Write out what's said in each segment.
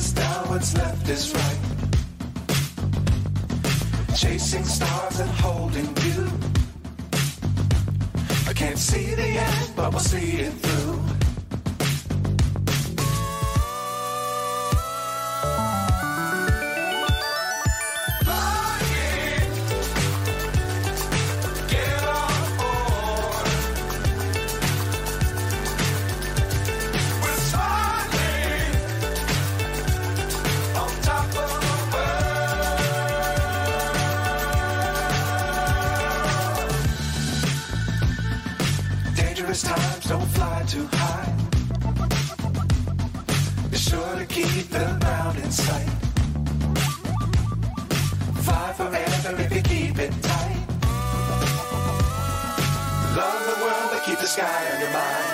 is down, what's left is right. Chasing stars and holding you. I can't see the end, but we'll see it through. Times don't fly too high. Be sure to keep the ground in sight. Fly forever if you keep it tight. Love the world, but keep the sky on your mind.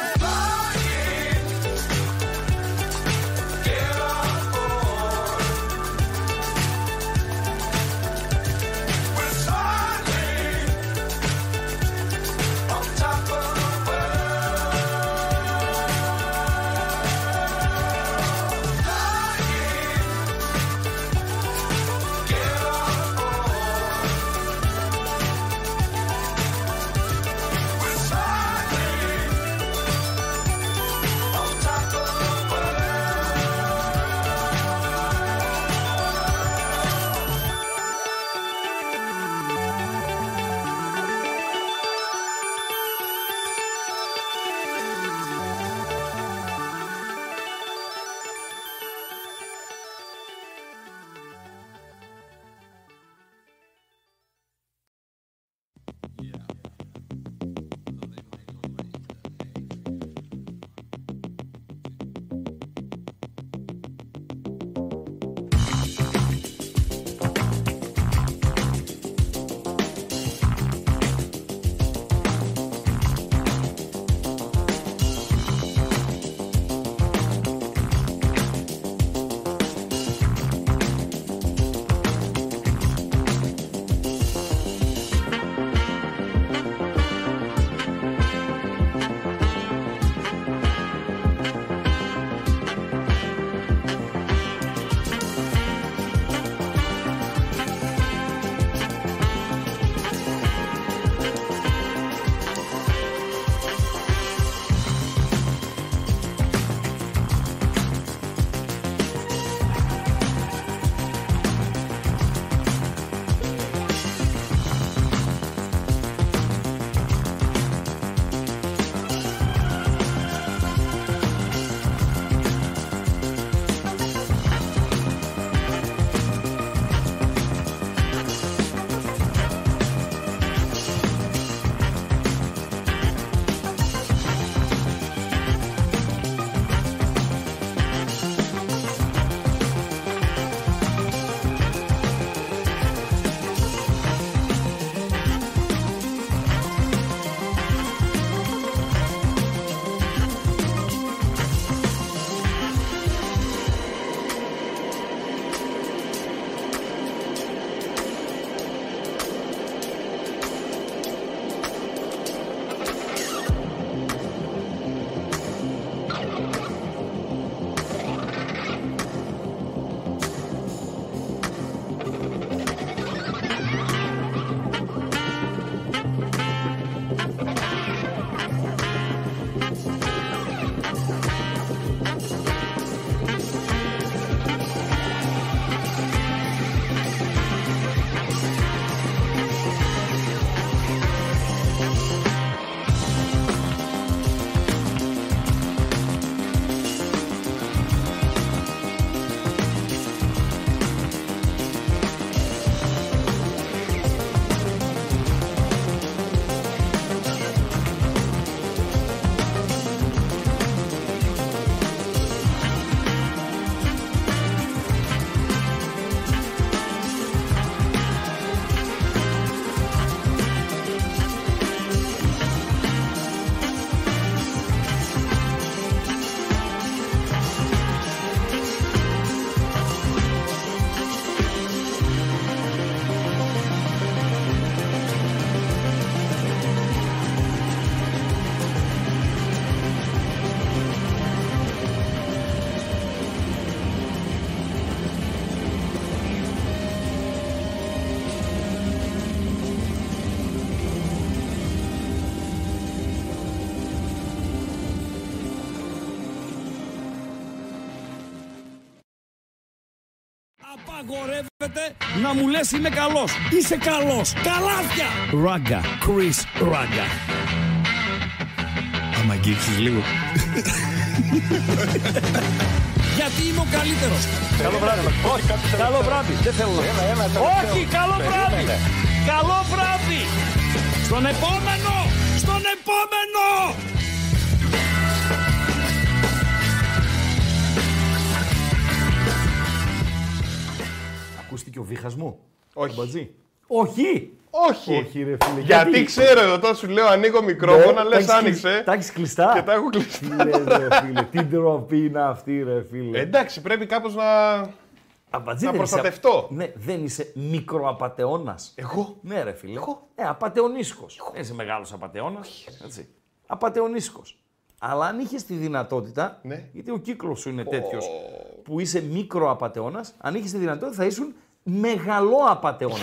Απαγορεύεται να μου λες είμαι καλός. Είσαι καλός. Καλάθια. Ράγκα. Chris Ράγκα. Άμα αγγίξεις λίγο. Γιατί είμαι ο καλύτερος. Καλό βράδυ. Όχι, καλό βράδυ. Δεν θέλω. Όχι, καλό βράδυ. Καλό βράδυ. Στον επόμενο. Στον επόμενο. Ακούστηκε ο βήχας μου. Όχι. Όχι. Όχι ρε φίλε. Γιατί ξέρω εδώ τώρα σου λέω ανοίγω μικρόφωνα, λες άνοιξε. Τα έχεις κλειστά. Και τα έχω κλειστά. Τι ντροπή είναι αυτή ρε φίλε. Εντάξει πρέπει κάπως να προστατευτώ. Ναι, δεν είσαι μικροαπατεώνας. Εγώ. Ναι ρε φίλε. Εγώ. Απατεωνίσκος. Δεν είσαι μεγάλος απατεώνας. Απατεωνίσκος. Αλλά αν είχες τη δυνατότητα, ναι. Γιατί ο κύκλος σου είναι τέτοιος που είσαι μικροαπατεώνας, αν είχες τη δυνατότητα θα ήσουν μεγαλό απατεώνας.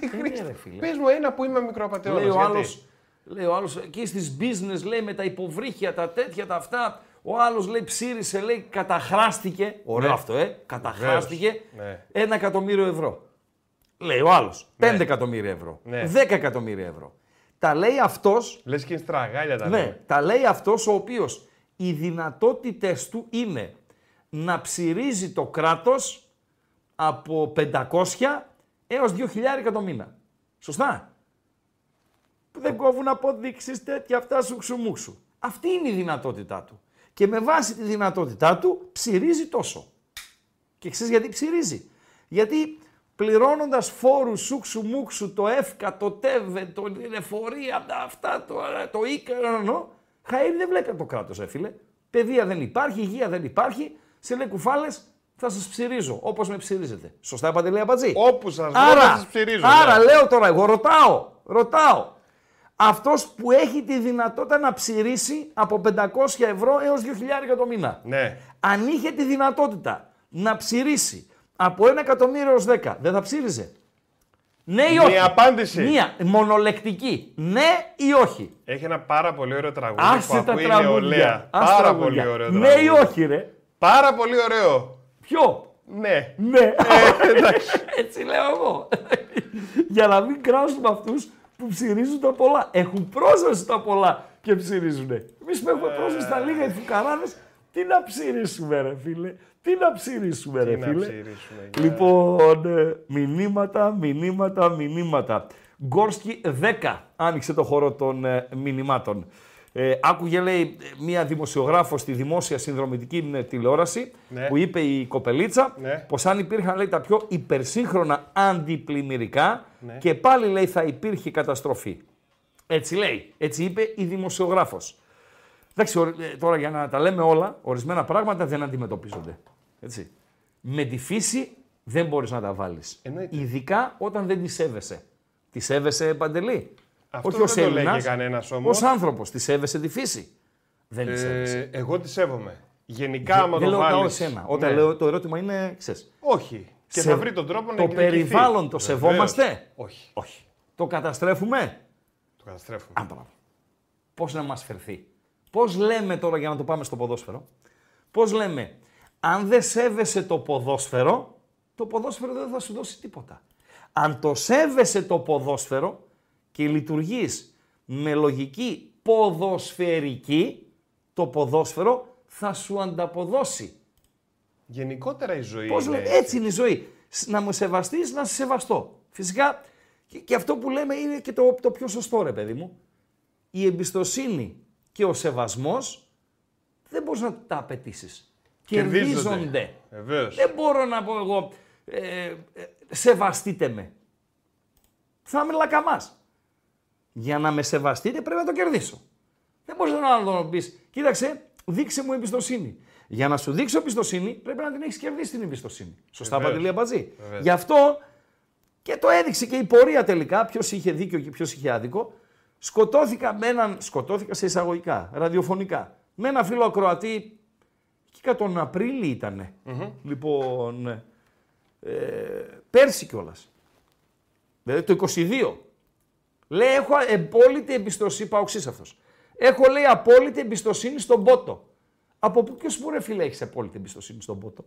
Γιατί ρε φίλε. Πες μου ένα που είμαι μικροαπατεώνας. Λέει ο άλλος, εκεί στις business λέει με τα υποβρύχια, τα τέτοια, τα αυτά. Ο άλλος λέει ψήρισε, λέει καταχράστηκε. Ωραίο ναι. Αυτό, καταχράστηκε ναι. 1 εκατομμύριο ευρώ. Λέει ο άλλος, 5 εκατομμύρια ευρώ, ναι. 10 εκατομμύρια ευρώ. Τα λέει αυτός. Λες και στραγάλια τα λέει. Ναι, τα λέει αυτός ο οποίος οι δυνατότητες του είναι να ψηρίζει το κράτος από 500 έως 2.000 το μήνα. Σωστά. Που δεν κόβουν αποδείξεις τέτοια αυτά σου ξουμούξου. Αυτή είναι η δυνατότητά του. Και με βάση τη δυνατότητά του ψηρίζει τόσο. Και ξέρεις γιατί ψηρίζει. Γιατί πληρώνοντας φόρους σούξου μουξου, το ΕΦΚΑ, το ΤΕΒΕ, το Λεωφορεία, αυτά, το ΙΚΑ, χαίρι δεν βλέπει το κράτος, φίλε. Παιδεία δεν υπάρχει, υγεία δεν υπάρχει. Σε λέει κουφάλες, θα σας ψηρίζω, όπως με ψηρίζετε. Σωστά είπατε, λέει Αμπατζή. Όπου σας λέω, θα σας ψηρίζω. Άρα, λέω τώρα, εγώ ρωτάω. Αυτός που έχει τη δυνατότητα να ψηρίσει από 500 ευρώ έως 2.000 το μήνα. Ναι. Αν είχε τη δυνατότητα να ψηρίσει από 1 εκατομμύριο ως 10, δεν θα ψήριζε. Ναι ή όχι. Μια απάντηση. Μια μονολεκτική. Ναι ή όχι. Έχει ένα πάρα πολύ ωραίο τραγούδι που ακούει η νεολαία. Πάρα πολύ ωραίο τραγούδι. Ναι ή όχι ρε. Πάρα πολύ ωραίο. Ποιο. Ναι. Ναι. Έτσι λέω εγώ. Για να μην κράσουμε αυτούς που ψηρίζουν τα πολλά. Έχουν πρόσβαση τα πολλά και ψηρίζουνε. Εμείς που έχουμε πρόσβαση στα λίγα οι φουκαράδες, τι να ψηρίσουμε ρε φίλε. Τι να ψηρίσουμε, ρε φίλε. Λοιπόν, μηνύματα. Γκόρσκι 10 άνοιξε το χώρο των μηνυμάτων. Άκουγε, λέει, μία δημοσιογράφο στη δημόσια συνδρομητική τηλεόραση, ναι. Που είπε η κοπελίτσα, ναι. Πως αν υπήρχαν, λέει, τα πιο υπερσύγχρονα αντιπλημμυρικά, ναι. Και πάλι, λέει, θα υπήρχε καταστροφή. Έτσι λέει, έτσι είπε η δημοσιογράφος. Εντάξει, τώρα για να τα λέμε όλα, ορισμένα πράγματα δεν αντιμετωπίζονται. Έτσι. Με τη φύση δεν μπορείς να τα βάλεις. Εννοείται. Ειδικά όταν δεν τη σέβεσαι. Τη σέβεσαι, Παντελή. Αυτό όχι ως Έλληνας, ως άνθρωπος. Τη σέβεσαι τη φύση. Δεν τη σέβεσαι. Εγώ τη σέβομαι. Γενικά, άμα δεν το βάλεις... Δεν λέω τα εσένα. Όταν ναι. Λέω το ερώτημα είναι, ξέρεις. Όχι. Και θα βρει τον τρόπο να εκδικηθεί. Το περιβάλλον το σεβόμαστε. Όχι. Όχι. Το καταστρέφουμε. Το καταστρέφουμε. Άμπρα. Πώς να μας φερθεί. Πώς λέμε τώρα, για να το πάμε στο ποδόσφαιρο, πώς λέμε, αν δεν σέβεσαι το ποδόσφαιρο δεν θα σου δώσει τίποτα. Αν το σέβεσαι το ποδόσφαιρο και λειτουργείς με λογική ποδοσφαιρική, το ποδόσφαιρο θα σου ανταποδώσει. Γενικότερα η ζωή πώς είναι. Έτσι είναι η ζωή. Να μου σεβαστείς, να σε σεβαστώ. Φυσικά και αυτό που λέμε είναι και το πιο σωστό ρε παιδί μου. Η εμπιστοσύνη και ο σεβασμός δεν μπορείς να τα απαιτήσεις. Κερδίζονται. Δεν μπορώ να πω εγώ σεβαστείτε με. Θα είμαι λακαμάς. Για να με σεβαστείτε πρέπει να το κερδίσω. Δεν μπορείς να τον πεις. Κοίταξε, δείξε μου εμπιστοσύνη. Για να σου δείξω εμπιστοσύνη πρέπει να την έχεις κερδίσει την εμπιστοσύνη. Σωστά Παντελή Αμπατζή. Γι' αυτό και το έδειξε και η πορεία τελικά ποιος είχε δίκιο και ποιος είχε άδικο. Σκοτώθηκα σε εισαγωγικά, ραδιοφωνικά, με ένα φίλο ακροατή, εκεί κατά τον Απρίλιο ήτανε, λοιπόν, πέρσι κιόλας, δηλαδή το 22. Λέει, έχω απόλυτη εμπιστοσύνη, παοξής αυτός, έχω λέει απόλυτη εμπιστοσύνη στον Πότο. Από πού ποιος μου ρε φίλε έχεις απόλυτη εμπιστοσύνη στον Πότο.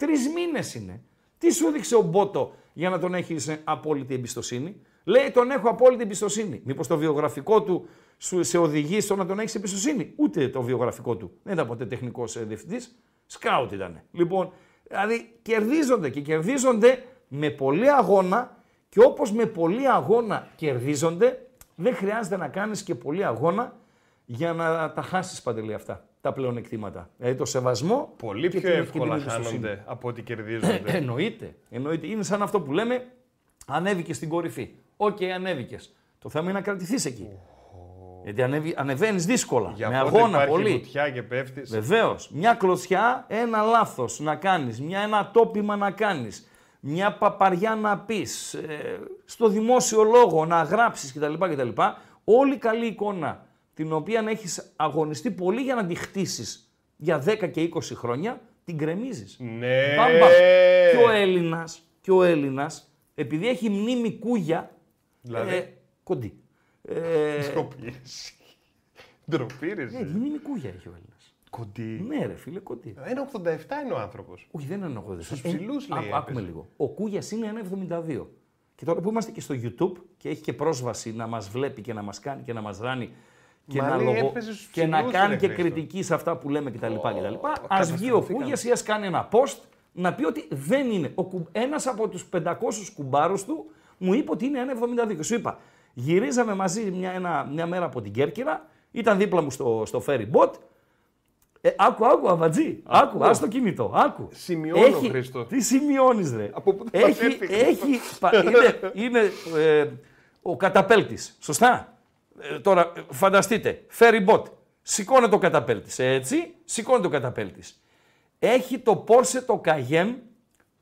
3 μήνες είναι, Τι σου δείξε ο Μπότο για να τον έχεις απόλυτη εμπιστοσύνη? Λέει τον έχω απόλυτη εμπιστοσύνη. Μήπως το βιογραφικό του σου σε οδηγεί στο να τον έχεις εμπιστοσύνη? Ούτε το βιογραφικό του. Δεν ήταν ποτέ τεχνικός διευθυντής. Σκάουτ ήταν. Λοιπόν, δηλαδή κερδίζονται και κερδίζονται με πολύ αγώνα και όπως με πολύ αγώνα κερδίζονται, δεν χρειάζεται να κάνεις και πολύ αγώνα για να τα χάσεις, Παντελή, αυτά τα πλεονεκτήματα. Δηλαδή το σεβασμό. Πολύ πιο εύκολα χάνονται από ό,τι κερδίζονται. Εννοείται. Είναι σαν αυτό που λέμε, ανέβηκες στην κορυφή. Οκ, ανέβηκες. Το θέμα είναι να κρατηθείς εκεί. Γιατί ανεβαίνεις δύσκολα. Για με αγώνα πολύ. Μια κλωτσιά και πέφτεις. Βεβαίως. Μια κλωτσιά, ένα λάθος να κάνεις. Ένα τόπιμα να κάνεις. Μια παπαριά να πεις. Στο δημόσιο λόγο να γράψεις κτλ. Όλη καλή εικόνα, την οποία έχεις αγωνιστεί πολύ για να τη χτίσεις για 10 και 20 χρόνια, την κρεμίζεις. Ναι. Μπαμπα. Και ο Έλληνας, επειδή έχει μνήμη κούγια, δηλαδή, κοντή. Ντροπή. Ντροπή, ρε. Ναι, μνήμη κούγια έχει ο Έλληνας. Κοντή. Ναι, ρε φίλε, κοντή. 1,87 είναι ο άνθρωπος. Όχι, δεν είναι 1,87. Στους ψηλούς λέει. Άκουμε λίγο. Ο Κούγιας είναι 1,72. Και τώρα που είμαστε και στο YouTube και έχει και πρόσβαση να μας βλέπει και να μας κάνει και να μας ράνει και να κάνει και κριτική σε αυτά που λέμε κτλ. Ας βγει ο Κούγιας ή ας κάνει ένα post να πει ότι δεν είναι. Ένας από τους 500 κουμπάρους του μου είπε ότι είναι 1,72. Σου είπα, γυρίζαμε μαζί μια μέρα από την Κέρκυρα, ήταν δίπλα μου στο ferry boat. Άκου, αβατζή. Άκου, ας το κινητό. Άκου. Σημειώνω, Χρήστο. Τι σημειώνεις, ρε? Από πού είναι ο καταπέλτης. Σωστά. Τώρα, φανταστείτε. Ferry boat. Σηκώνε το καταπέλτης. Έτσι, σηκώνε το καταπέλτης. Έχει το Porsche το Cayenne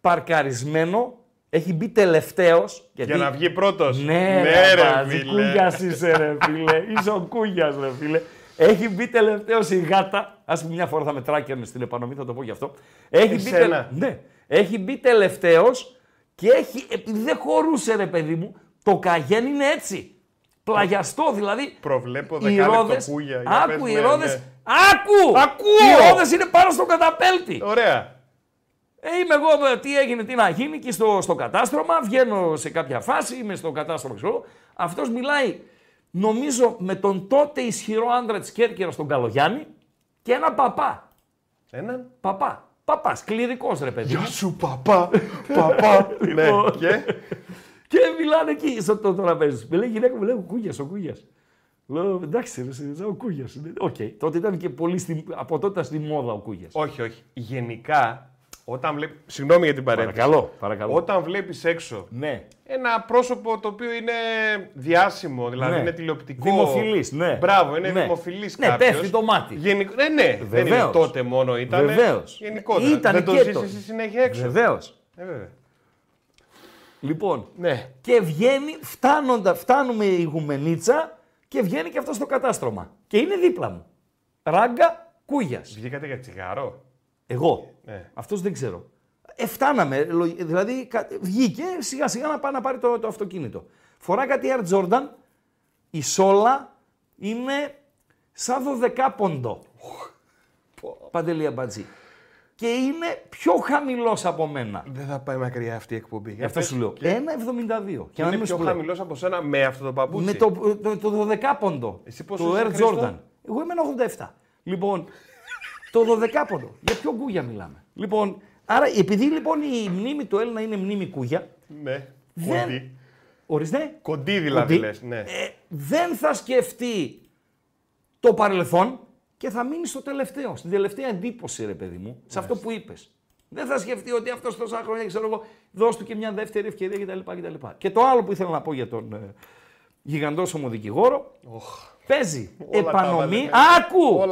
παρκαρισμένο. Έχει μπει τελευταίος. Γιατί... για να βγει πρώτος. Ναι, ρε φίλε. Κούγιας είσαι, ρε φίλε. Είσαι ο Κούγιας, ρε φίλε. Έχει μπει τελευταίος η γάτα. Ας πούμε, μια φορά θα με τράκερνε στην επανομή, θα το πω γι' αυτό. Έχει μπει τελευταίος και έχει, επειδή δεν χωρούσε, ρε παιδί μου, το Καγέν είναι έτσι. Πλαγιαστό δηλαδή. Προβλέπω δεκάλεπτο Κούγια. Άκου, οι ρόδες. Άκου! Οι ρόδες είναι πάνω στο καταπέλτη. Ωραία. Είμαι εγώ, τι έγινε, τι να γίνει, και στο κατάστρωμα, βγαίνω σε κάποια φάση, είμαι στο κατάστρωμα, ξέρω. Αυτός μιλάει, νομίζω, με τον τότε ισχυρό άντρα της Κέρκυρας, τον Καλογιάννη, και ένα παπά. Έναν παπά. Παπάς, κληρικός, ρε παιδί. Γεια σου, παπά. Παπά. Ναι, και μιλάνε εκεί στο τραπέζι του. Με λέει η γυναίκα μου, λέει ο Κούγιας. Λέω, εντάξει, ο Κούγιας. Οκ. Τότε ήταν και πολύ, από τότε ήταν στη μόδα ο Κούγιας. Όχι. Γενικά, όταν βλέπεις. Συγγνώμη για την παρέμβαση. Παρακαλώ. Όταν βλέπεις έξω ένα πρόσωπο το οποίο είναι διάσημο, δηλαδή είναι τηλεοπτικό. Δημοφιλής, ναι. Μπράβο, είναι δημοφιλής κάποιος. Ναι, πέφτει το μάτι. Ναι. Βεβαίως. Δεν είναι τότε μόνο, ήταν. Βεβαίως. Γενικότερα. Ήταν δεν το ζήσεις στη συνέχεια έξω. Βεβαίως. Λοιπόν, και βγαίνει, φτάνουμε η Γουμενίτσα και βγαίνει και αυτό στο κατάστρωμα. Και είναι δίπλα μου. Ράγκα Κούγιας. Βγήκατε για τσιγάρο? Εγώ. Αυτός δεν ξέρω. Φτάναμε, δηλαδή βγήκε σιγά σιγά να πάει να πάρει το αυτοκίνητο. Φορά κάτι Air Jordan, η σόλα είναι σαν 12 ποντό. Παντελή Αμπατζή. Και είναι πιο χαμηλός από μένα. Δεν θα πάει μακριά αυτή η εκπομπή. Γι' αυτό σου λέω. 1,72. Και είναι πιο χαμηλός από σένα με αυτό το παπούτσι. Με το 12 ποντό. Εσύ πώς το Air Jordan. Εγώ είμαι 87. Λοιπόν, το 12 ποντό. Για ποιο Κούγια μιλάμε? Λοιπόν, άρα επειδή λοιπόν η μνήμη του Έλληνα είναι μνήμη Κούγια. Ναι, κοντή. Ορίστε. Κοντή δηλαδή λες, ναι. Δεν θα σκεφτεί το παρελθόν και θα μείνει στο τελευταίο, στην τελευταία εντύπωση, ρε παιδί μου, σε αυτό που είπες. Δεν θα σκεφτεί ότι αυτός τόσα χρόνια, ξέρω εγώ, δώσ' του και μια δεύτερη ευκαιρία κτλ. Και το άλλο που ήθελα να πω για τον γιγαντόσωμο δικηγόρο. Παίζει επανομή. Άκου!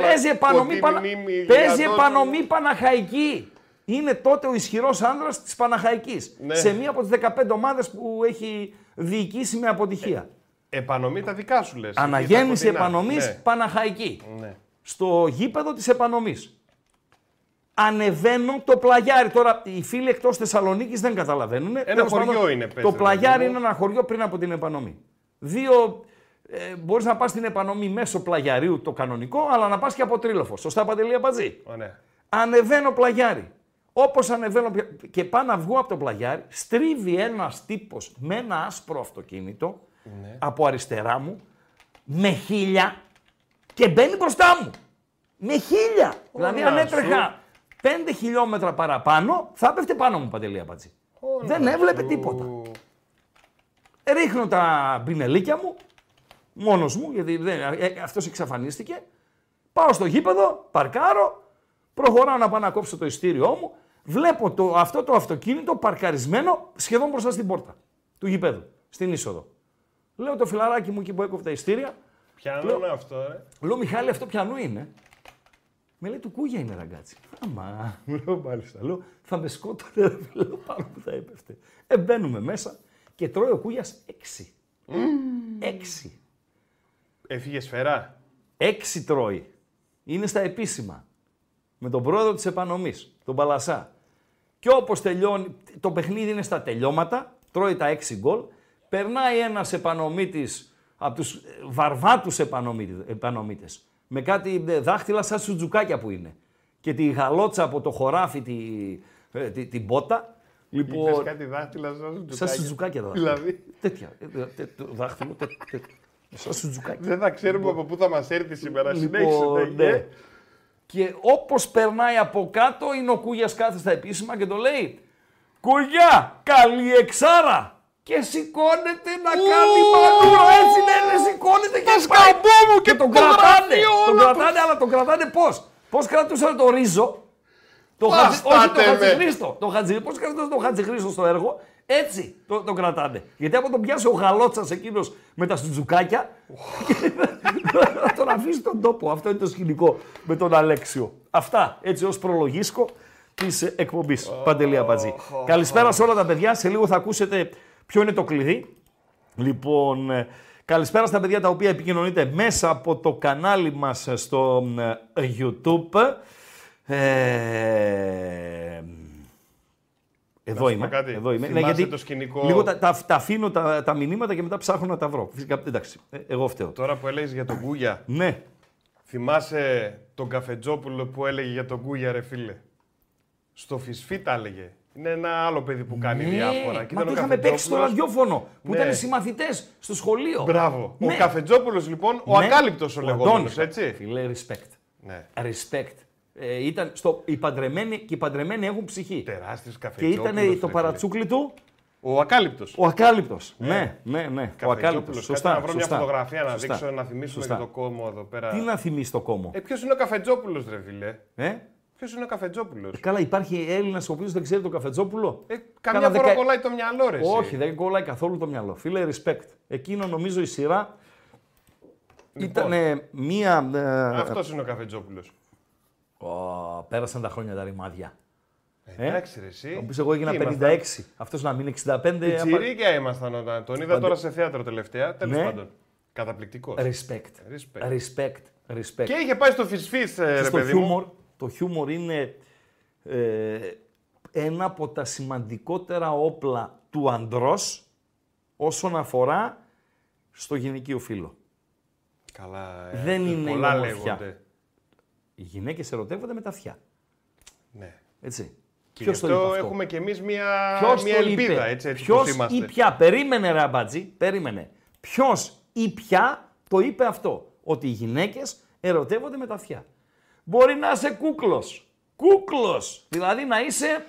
Παίζει επανομή Παναχαϊκή. Είναι τότε ο ισχυρός άντρας της Παναχαϊκής. Ναι. Σε μία από τις 15 ομάδες που έχει διοικήσει με αποτυχία. Επανομή τα δικά σου λες. Αναγέννηση επανομής Παναχαϊκή. Ναι. Στο γήπεδο της επανομής. Ανεβαίνω το πλαγιάρι. Τώρα οι φίλοι εκτός Θεσσαλονίκης δεν καταλαβαίνουν. Ένα χωριό είναι. Το πλαγιάρι είναι ένα χωριό πριν από την επανομή. Μπορείς να πας στην επανομή μέσω πλαγιαρίου το κανονικό, αλλά να πας και από Τρίλοφο. Σωστά, Παντελή Αμπατζή? Ανεβαίνω πλαγιάρι. Όπως ανεβαίνω και πάω να βγω από το πλαγιάρι, στρίβει ένας τύπος με ένα άσπρο αυτοκίνητο από αριστερά μου, με 1000 και μπαίνει μπροστά μου. Με 1000! Δηλαδή αν έτρεχα 5 χιλιόμετρα παραπάνω, θα έπεφτε πάνω μου, Παντελή Αμπατζή. Δεν έβλεπε τίποτα. Ρίχνω τα μπινελίκια μου, μόνος μου, γιατί αυτός εξαφανίστηκε. Πάω στο γήπεδο, παρκάρω, προχωράω να πάω να κόψω το ειστήριό μου. Βλέπω αυτό το αυτοκίνητο παρκαρισμένο σχεδόν μπροστά στην πόρτα του γηπέδου, στην είσοδο. Λέω το φιλαράκι μου εκεί που έκοβε τα ειστήρια. Πιανού είναι αυτό, ρε. Λέω, Μιχάλη, αυτό πιανού είναι. Με λέει, του Κούγια είναι, ραγκάτσι. Αμά, μου λέω, μάλιστα. Λέω, θα με σκότωνε, λέω, πάνω που θα έπεφτε. Μπαίνουμε μέσα και τρώει ο Κούγιας 6. 6. Έφυγε σφαίρα. 6 τρώει. Είναι στα επίσημα. Με τον πρόεδρο της επανομής, τον Παλασά. Και όπως τελειώνει, το παιχνίδι είναι στα τελειώματα, τρώει τα 6 γκολ, περνάει ένας επανομήτης από τους βαρβάτους επανομήτες, με κάτι δάχτυλα σαν σουτζουκάκια που είναι. Και τη γαλότσα από το χωράφι, την πότα. Λοιπόν, είπες κάτι δάχτυλα σαν σουτζουκάκια. Σαν σουτζουκάκια δάχτυλα. Δηλαδή. Τέτοια. Δάχτυλο, τέτοια. Δεν θα ξέρουμε από πού θα μας έρθει σήμερα. Συνέχισε. Ναι. Και όπως περνάει από κάτω, είναι ο Κούγιας κάθε στα επίσημα και το λέει «Κούγια, καλή εξάρα!» Και σηκώνεται να κάνει μανούρα, έτσι λένε, σηκώνεται και σκαμπό και τον κρατάνε. Τον κρατάνε, αλλά τον κρατάνε πώς. Πώς κρατούσαν το Ρίζο, πώς κρατούσαν τον Χατζηχρήστο στο έργο. Έτσι το κρατάνε. Γιατί από τον πιάσει ο γαλότσας εκείνος με τα στουτζουκάκια και να τον αφήσει τον τόπο. Αυτό είναι το σκηνικό με τον Αλέξιο. Αυτά έτσι ως προλογίσκο της εκπομπής. Παντελή Αμπατζή. Καλησπέρα σε όλα τα παιδιά. Σε λίγο θα ακούσετε ποιο είναι το κλειδί. Λοιπόν, καλησπέρα στα παιδιά τα οποία επικοινωνείτε μέσα από το κανάλι μας στο YouTube. Εδώ είμαι. Ναι, γιατί το σκηνικό. Λίγο τα αφήνω τα μηνύματα και μετά ψάχνω να τα βρω. Φυσικά, εντάξει, εγώ φταίω. Τώρα που έλεγες για τον Κούγια. Ναι. Θυμάσαι τον Καφετζόπουλο που έλεγε για τον Κούγια, ρε φίλε. Στο Φυσφίτα έλεγε. Είναι ένα άλλο παιδί που κάνει διάφορα. Μα το είχαμε παίξει στο ραδιόφωνο που ήταν συμμαθητές στο σχολείο. Μπράβο. Ναι. Ο Καφετζόπουλος λοιπόν, ο ακάλυπτος ο λεγόμενος, έτσι. Φίλε, respect. Ναι. Respect. Ήταν οι παντρεμένοι έχουν ψυχή. Τεράστιος Καφετζόπουλος. Και ήταν το παρατσούκλι του. Ο Ακάλυπτος. Ο Ακάλυπτος. Ναι. Ο Ακάλυπτος. Σωστά. Να βρω μια φωτογραφία να δείξω, να θυμίσω και το κόμμα εδώ πέρα. Τι να θυμίσει το κόμμα. Ποιος είναι ο Καφετζόπουλος, ρε φίλε. Ποιος είναι ο Καφετζόπουλος. Καλά, υπάρχει Έλληνας ο οποίος δεν ξέρει τον Καφετζόπουλο. Καμιά φορά κολλάει το μυαλό, ρε. Όχι, δεν κολλάει καθόλου το μυαλό. Φίλε, respect. Εκείνο νομίζω η σειρά ήταν μία. Αυτό είναι ο Καφετζόπουλος. Πέρασαν τα χρόνια τα ρημάδια. Εντάξει, ρε εσύ. Τον πεις εγώ έγινα 56. Αυτός να μείνει 65. Πιτσιρίκια ήμασταν όταν τον είδα τώρα σε θέατρο τελευταία. Τέλος πάντων. Καταπληκτικός. Respect. Και είχε πάει στο Φυσφίς, ρε παιδί μου. Το χιούμορ είναι ένα από τα σημαντικότερα όπλα του ανδρός όσον αφορά στο γυναικείο φύλο. Καλά. Δεν είναι η ομορφιά. Οι γυναίκες ερωτεύονται με τα αυτιά. Ναι. Έτσι. Και γι' αυτό έχουμε κι εμείς μια ελπίδα, έτσι που είμαστε. Ποιος ή πια, περίμενε ρε Αμπάτζη, περίμενε. Ποιος ή πια το είπε αυτό, ότι οι γυναίκες ερωτεύονται με τα αυτιά. Μπορεί να είσαι κούκλος, δηλαδή να είσαι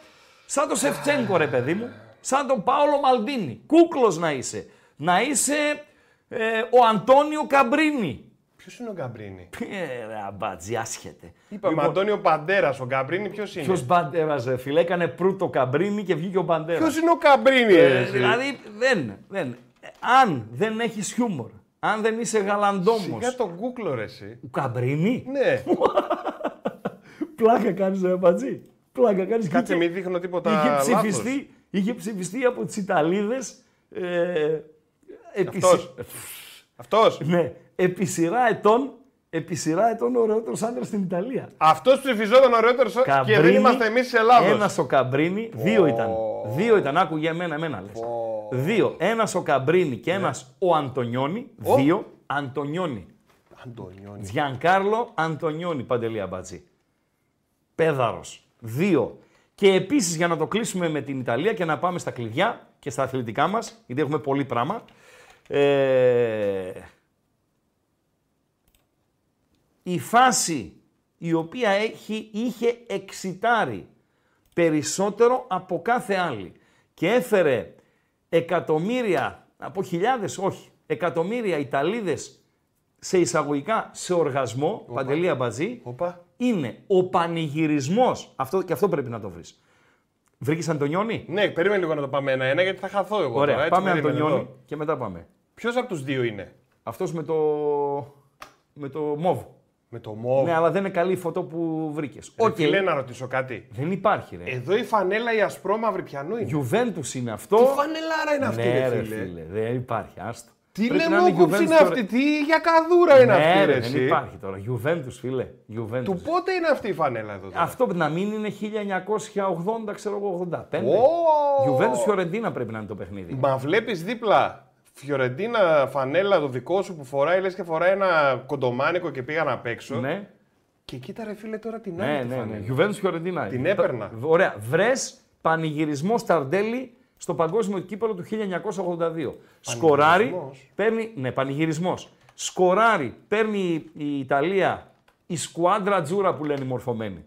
σαν τον Σεφτσένκο ρε παιδί μου, σαν τον Πάολο Μαλντίνι, κούκλος να είσαι ο Αντώνιο Καμπρίνι. Ποιος είναι ο Γκαμπρίνι. Ρε Αμπάτζη, άσχετε. Είπαμε Αντώνιο Παντέρας, ο Γκαμπρίνι ποιος είναι. Ποιος Παντέρας, ρε φίλε, έκανε πρώτο Γκαμπρίνι και βγήκε ο Παντέρας. Ποιος είναι ο Γκαμπρίνι, δηλαδή δεν. Αν δεν έχεις χιούμορ, αν δεν είσαι γαλαντόμος. Σιγά τον κούκλο, ρε εσύ. Ο Γκαμπρίνι. Ναι. Πλάκα κάνεις, ρε Αμπάτζη. Πλάκα κάνεις. Κάτσε, μην δείχνω τίποτα λάθος. Είχε ψηφιστεί από τις Ιταλίδες. Αυτός. Ναι. Επί σειρά ετών ο ωραιότερος άντρας στην Ιταλία. Αυτός ψηφιζόταν ωραιότερος και δεν είμαστε εμείς σε Ελλάδος. Ένας ο Καμπρίνι, δύο ήταν, άκου για εμένα λες. Δύο, ένας ο Καμπρίνι και ένας ο Αντωνιόνι, δύο, Αντωνιόνι. Γιανκάρλο Αντωνιόνι, Παντελή Αμπατζή. Πέδαρος, δύο. Και επίσης, για να το κλείσουμε με την Ιταλία και να πάμε στα κλειδιά και στα αθλητικά μας, γιατί έχουμε πολύ πράγμα. Η φάση η οποία είχε εξιτάρει περισσότερο από κάθε άλλη και έφερε εκατομμύρια, από χιλιάδες, όχι, εκατομμύρια Ιταλίδες σε εισαγωγικά σε οργασμό, Παντελή Αμπατζή, είναι ο πανηγυρισμός. Αυτό, και αυτό πρέπει να το βρεις. Βρήκες Αντωνιώνη? Ναι, περίμενε λίγο να το πάμε ένα-ένα γιατί θα χαθώ εγώ. Ωραία, τώρα, πάμε Αντωνιώνη εδώ. Και μετά πάμε. Ποιος από τους δύο είναι? Αυτός με το... με το μόβ. Με το μόβ. Ναι, αλλά δεν είναι καλή η φωτό που βρήκες. Όχι, λέει να ρωτήσω κάτι. Δεν υπάρχει, ρε. Εδώ η φανέλα η ασπρόμαυρη πιανού είναι. Γιουβέντους είναι αυτό. Τι φανελάρα είναι αυτή, ναι, ρε φίλε. Φίλε. Δεν υπάρχει, άστο. Τι λεμόκοψη είναι αυτή, τι για καδούρα είναι αυτή, ρε εσύ. Δεν υπάρχει τώρα. Γιουβέντους, φίλε. Juventus. Του πότε είναι αυτή η φανέλα εδώ τώρα? Αυτό να μην είναι 1980, ξέρω εγώ, 85. Γιουβέντους Φιωρεντίνα πρέπει να είναι το παιχνίδι. Μα βλέπεις δίπλα. Φιωρεντίνα φανέλα το δικό σου που φοράει, λες και φοράει ένα κοντομάνικο και πήγα να παίξω. Ναι. Και κοίτα ρε φίλε τώρα την άλλη τη φανέλα. Γιουβέντους Φιωρεντίνα. Την έπαιρνα. Ωραία. Βρες πανηγυρισμό Σταρντέλη στο παγκόσμιο κύπελλο του 1982. Σκοράρει, παίρνει. Ναι, πανηγυρισμός. Σκοράρει, παίρνει η Ιταλία, η σκουάντρα τζούρα που λένε μορφωμένη.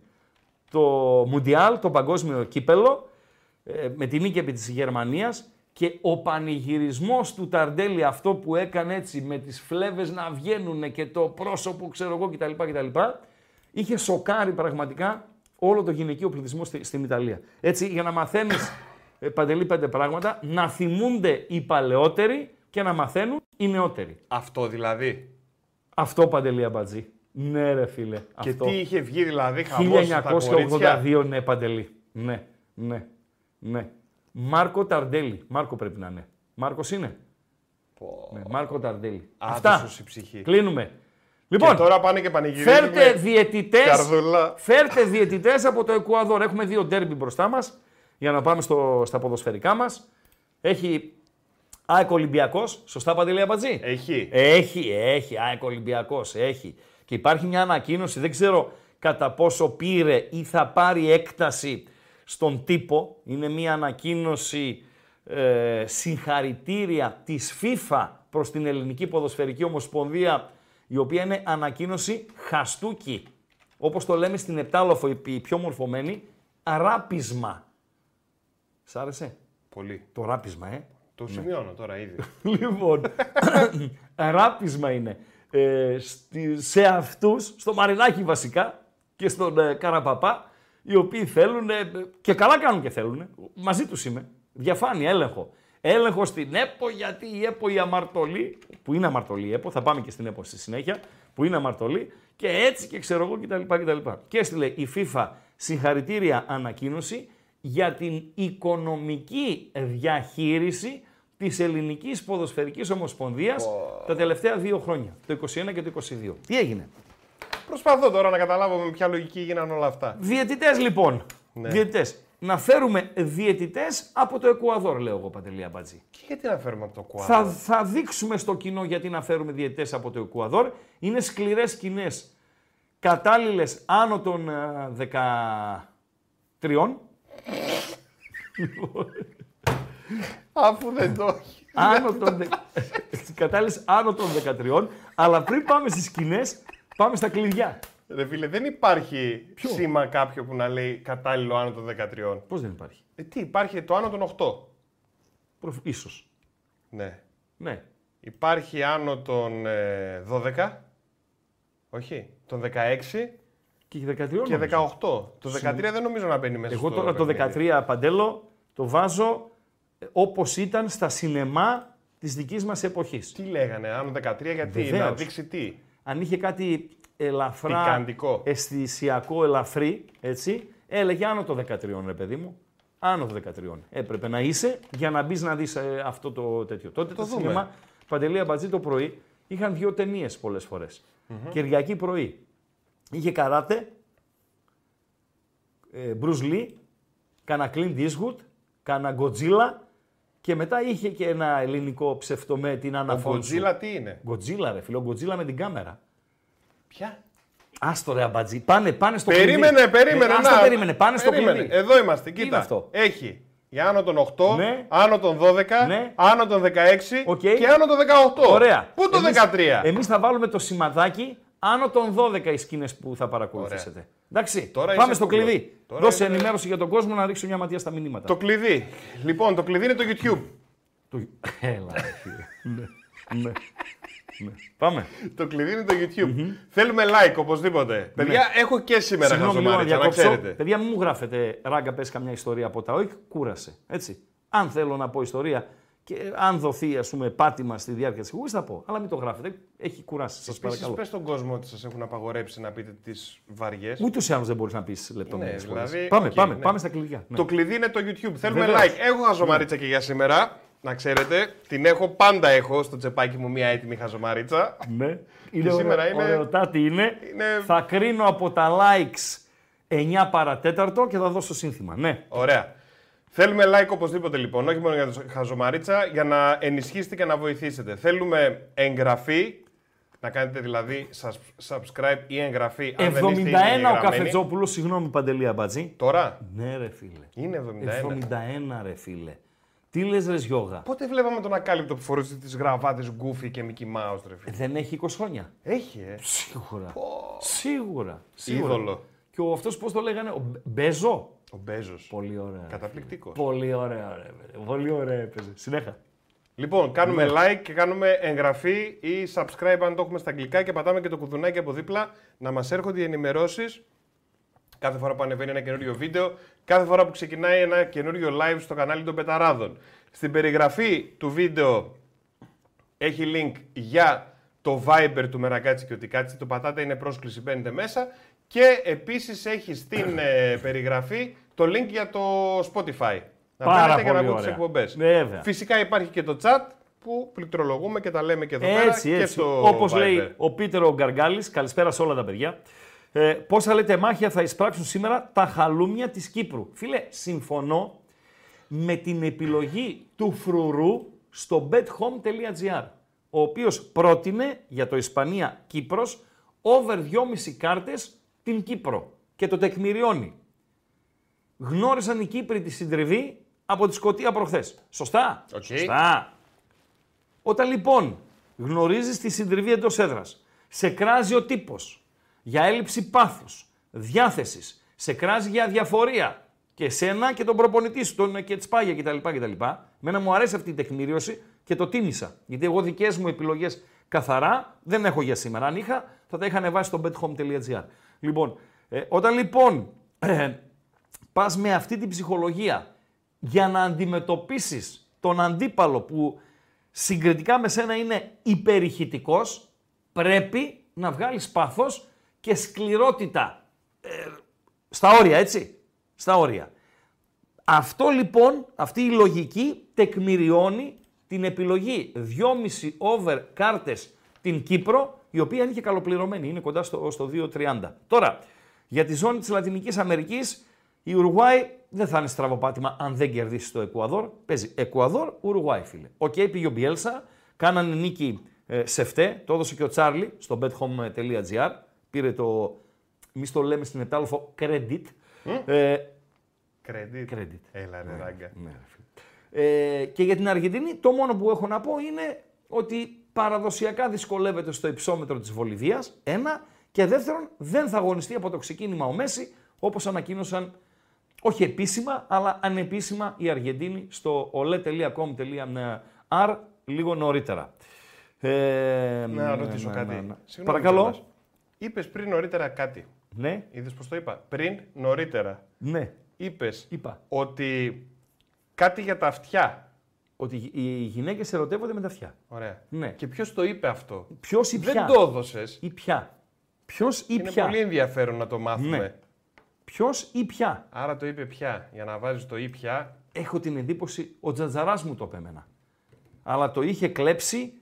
Το Μουντιάλ, το παγκόσμιο κύπελλο, με την νίκη επί της Γερμανίας. Και ο πανηγυρισμός του Ταρντέλη, αυτό που έκανε έτσι με τις φλέβες να βγαίνουν και το πρόσωπο, ξέρω εγώ κτλ. Είχε σοκάρει πραγματικά όλο το γυναικείο πληθυσμό στην Ιταλία. Έτσι, για να μαθαίνεις. Παντελή, πέντε πράγματα, να θυμούνται οι παλαιότεροι και να μαθαίνουν οι νεότεροι. Αυτό δηλαδή. Αυτό, Παντελή Αμπατζή. Ναι ρε φίλε. Και αυτό. Τι είχε βγει δηλαδή, χαμός στα κορίτσια. 1982, ναι Παντελή. Ναι, ναι, ναι. Μάρκο Ταρντέλη. Μάρκο πρέπει να είναι. Μάρκος είναι. Ναι, Μάρκο Ταρντέλη. Αυτά. Κλείνουμε. Λοιπόν, και τώρα πάνε και πανηγυρίζουμε. Φέρτε διαιτητές από το Εκουαδόρ. Έχουμε δύο ντέρμπι μπροστά μας. Για να πάμε στα ποδοσφαιρικά μας. Έχει ΑΕΚ Ολυμπιακός. Σωστά, Παντελή Αμπατζή? Έχει. ΑΕΚ Ολυμπιακός. Έχει. Και υπάρχει μια ανακοίνωση. Δεν ξέρω κατά πόσο πήρε ή θα πάρει έκταση στον τύπο. Είναι μια ανακοίνωση συγχαρητήρια της FIFA προς την Ελληνική Ποδοσφαιρική Ομοσπονδία, η οποία είναι ανακοίνωση χαστούκι. Όπως το λέμε στην Επτάλοφο, η πιο μορφωμένη, ράπισμα. Σ' άρεσε? Πολύ. Το ράπισμα, Το σημειώνω τώρα ήδη. Λοιπόν, ράπισμα είναι. Σε αυτούς, στο Μαρινάκι βασικά και στον Καραπαπά, οι οποίοι θέλουν, και καλά κάνουν και θέλουν, μαζί τους είμαι, διαφάνεια, έλεγχο. Έλεγχο στην ΕΠΟ, γιατί η ΕΠΟ η αμαρτωλή, που είναι αμαρτωλή η ΕΠΟ, θα πάμε και στην ΕΠΟ στη συνέχεια, που είναι αμαρτωλή, και έτσι και ξέρω εγώ κτλ. Και έστειλε η FIFA συγχαρητήρια ανακοίνωση για την οικονομική διαχείριση της Ελληνικής Ποδοσφαιρικής Ομοσπονδίας τα τελευταία δύο χρόνια, το 21 και το 22. Τι έγινε? Προσπαθώ τώρα να καταλάβω με ποια λογική έγιναν όλα αυτά. Διαιτητές λοιπόν, ναι. Διαιτητές. Να φέρουμε διαιτητές από το Εκουαδόρ, λέω εγώ, Παντελή Αμπατζή. Και γιατί να φέρουμε από το Εκουαδόρ? Θα δείξουμε στο κοινό γιατί να φέρουμε διαιτητές από το Εκουαδόρ. Είναι σκληρές σκηνές, κατάλληλες άνω των 13. Αφού δεν το έχει. Κατάλληλες άνω των 13, αλλά πριν πάμε στις σκηνές, πάμε στα κλειδιά. Ρε φίλε, δεν υπάρχει σήμα κάποιο που να λέει κατάλληλο άνω των 13. Πώς δεν υπάρχει? Τι υπάρχει, το άνω των 8. Ίσως. Ναι. Ναι. Υπάρχει άνω των 12. Όχι, των 16. Και 13, 18. Το 13 δεν νομίζω να μπαίνει μέσα. Εγώ τώρα το 13, Παντέλο, το βάζω όπως ήταν στα σινεμά της δικής μας εποχής. Τι λέγανε, άνω 13, γιατί? Βεβαίως. Να δείξει τι. Αν είχε κάτι ελαφρά, πικαντικό, αισθησιακό, ελαφρύ, έτσι, έλεγε άνω το 13, ρε παιδί μου. Άνω το 13. Έπρεπε να είσαι για να μπει να δεις αυτό το τέτοιο. Τότε το σινεμά, Παντελή Αμπατζή, το πρωί είχαν δύο ταινίες πολλές φορές. Κυριακή πρωί. Είχε καράτε, Bruce Lee, κάνα Clint Eastwood, κάνα Godzilla και μετά είχε και ένα ελληνικό ψευτο με την Αναφόνσου. Ο Godzilla τι είναι? Godzilla ρε φίλε, ο Godzilla με την κάμερα. Ποια? Άστο ρε αμπατζή. Πάνε στο κλειδί. Περίμενε. Εδώ είμαστε. Κοίτα. Έχει. Για άνω των 8, ναι. Άνω των 12, ναι. Άνω των 16 okay. Και άνω των 18. Ωραία. Πού το 13. Εμείς θα βάλουμε το σημαδάκι άνω των 12 οι σκήνες που θα παρακολουθήσετε. Ωραία. Εντάξει, τώρα πάμε στο κλειδί. Τώρα δώσε ενημέρωση για τον κόσμο να ρίξω μια ματιά στα μηνύματα. Το κλειδί. Λοιπόν, το κλειδί είναι το YouTube. Έλα, φίλε. Ναι. Ναι. Πάμε. Το κλειδί είναι το YouTube. Θέλουμε like οπωσδήποτε. Παιδιά, ναι. Έχω και σήμερα χαζομάρι, να ξέρετε. Παιδιά, μην μου γράφετε ράγκα, πες καμιά ιστορία από τα ΟΙΚ, κούρασε. Έτσι. Αν θέλω να πω ιστορία και αν δοθεί ας πούμε, πάτημα στη διάρκεια της χωρίς θα πω. Αλλά μην το γράφετε. Έχει κουράσει. Σας παρακαλώ. Πες στον κόσμο ότι σας έχουν απαγορέψει να πείτε τις βαριές. Ούτε σε άλλους δεν μπορείς να πεις λεπτομέρειες. Ναι, δηλαδή, πάμε στα κλειδιά. Ναι. Το κλειδί είναι το YouTube. Θέλουμε like. Έχω χαζομαρίτσα και για σήμερα. Να ξέρετε, την έχω, πάντα έχω στο τσεπάκι μου μία έτοιμη χαζομαρίτσα. Ναι, είναι ωραιοτάτη είναι. Θα κρίνω από τα likes 9 παρατέταρτο και θα δώσω σύνθημα, ναι. Ωραία. Θέλουμε like οπωσδήποτε λοιπόν, όχι μόνο για τη χαζομαρίτσα, για να ενισχύσετε και να βοηθήσετε. Θέλουμε εγγραφή, να κάνετε δηλαδή subscribe ή εγγραφή αν δεν είστε ήδη εγγραμμένοι. 71 ο Καφετζόπουλος, συγγνώμη Παντελία Μπατζή. Τώρα. Ναι ρε φίλε. Είναι 71 ρε φίλε. Τι λες ρε Γιώγα. Πότε βλέπαμε τον Ακάλυπτο που φορούσε τις γραβάτες Γκούφι και Μικι Μάους ρε φίλε. Δεν έχει 20 χρόνια. Έχει Σίγουρα. Σίγουρα. Είδωλο. Και ο αυτός πώς το λέγανε, ο Μπέζο. Ο Μπέζος. Πολύ ωραία. Καταπληκτικός. Πολύ ωραία ρε. Πολύ ωραία έπαιζε. Συνέχα. Λοιπόν, κάνουμε like και κάνουμε εγγραφή ή subscribe αν το έχουμε στα αγγλικά και πατάμε και το κουδουνάκι από δίπλα να μας έρχονται οι ενημερώσεις. Κάθε φορά που ανεβαίνει ένα καινούριο βίντεο, κάθε φορά που ξεκινάει ένα καινούριο live στο κανάλι των Πεταράδων. Στην περιγραφή του βίντεο έχει link για το Viber του Μερακάτσι και ο Τικάτσι. Το πατάτε, είναι πρόσκληση, μπαίνετε μέσα. Και επίσης έχει στην περιγραφή το link για το Spotify. Να μπαίνετε και να ακούτε τις εκπομπές. Φυσικά υπάρχει και το chat που πληκτρολογούμε και τα λέμε και εδώ πέρα. Και στο όπως Viber. Λέει ο Πίτερο Γκαργάλης, καλησπέρα σε όλα τα παιδιά. Πόσα λέτε μάχια θα εισπράξουν σήμερα τα χαλούμια της Κύπρου. Φίλε, συμφωνώ με την επιλογή του Φρουρού στο bethome.gr, ο οποίος πρότεινε για το Ισπανία-Κύπρος over 2,5 κάρτες την Κύπρο και το τεκμηριώνει. Γνώρισαν οι Κύπροι τη συντριβή από τη Σκωτία προχθές. Σωστά. Okay. Σωστά. Όταν λοιπόν γνωρίζεις τη συντριβή εντός έδρας, σε κράζει ο τύπος. Για έλλειψη πάθους, διάθεσης, σε κράζει για αδιαφορία και σένα και τον προπονητή σου, τον και Τσπάγια κτλ. Μένα μου αρέσει αυτή η τεκμηρίωση και το τίμησα. Γιατί εγώ δικές μου επιλογές καθαρά δεν έχω για σήμερα. Αν είχα, θα τα είχα ανεβάσει στο bethome.gr. Λοιπόν, όταν λοιπόν πας με αυτή την ψυχολογία για να αντιμετωπίσεις τον αντίπαλο που συγκριτικά με σένα είναι υπερηχητικός, πρέπει να βγάλεις πάθος και σκληρότητα, στα όρια, έτσι, στα όρια. Αυτό λοιπόν, αυτή η λογική τεκμηριώνει την επιλογή 2,5 over κάρτες την Κύπρο, η οποία είναι και καλοπληρωμένη, είναι κοντά στο 2,30. Τώρα, για τη ζώνη της Λατινικής Αμερικής, η Ουρουάη δεν θα είναι στραβοπάτημα αν δεν κερδίσει το Εκουαδόρ. Παίζει Εκουαδόρ, Ουρουάη φίλε. Οκ, πήγε ο Μπιέλσα, κάνανε νίκη σεφτέ, το έδωσε και ο Τσάρλι στο bethome.gr. Πήρε το, εμείς το λέμε στην Επτάλοφο, credit. Credit. Έλα ρε ράγκα. Και για την Αργεντινή, το μόνο που έχω να πω είναι ότι παραδοσιακά δυσκολεύεται στο υψόμετρο της Βολιβίας, ένα, και δεύτερον, δεν θα αγωνιστεί από το ξεκίνημα ο Μέση, όπως ανακοίνωσαν, όχι επίσημα, αλλά ανεπίσημα οι Αργεντίνοι στο ole.com.ar λίγο νωρίτερα. Να ρωτήσω κάτι. Παρακαλώ. Είπες πριν νωρίτερα κάτι. Ναι. Είδες πώς το είπα. Πριν νωρίτερα. Ναι. Είπα. Ότι κάτι για τα αυτιά. Ότι οι γυναίκες ερωτεύονται με τα αυτιά. Ωραία. Ναι. Και ποιος το είπε αυτό. Ποιος ή ποια. Δεν το έδωσες. Ή ποια. Ποιος ή ποια. Είναι πολύ ενδιαφέρον να το μάθουμε. Ναι. Ποιος ή ποια. Άρα το είπε ποια. Για να βάζεις το ή ποια. Έχω την εντύπωση, ο Τζατζαράς μου το είπε εμένα. Αλλά το είχε κλέψει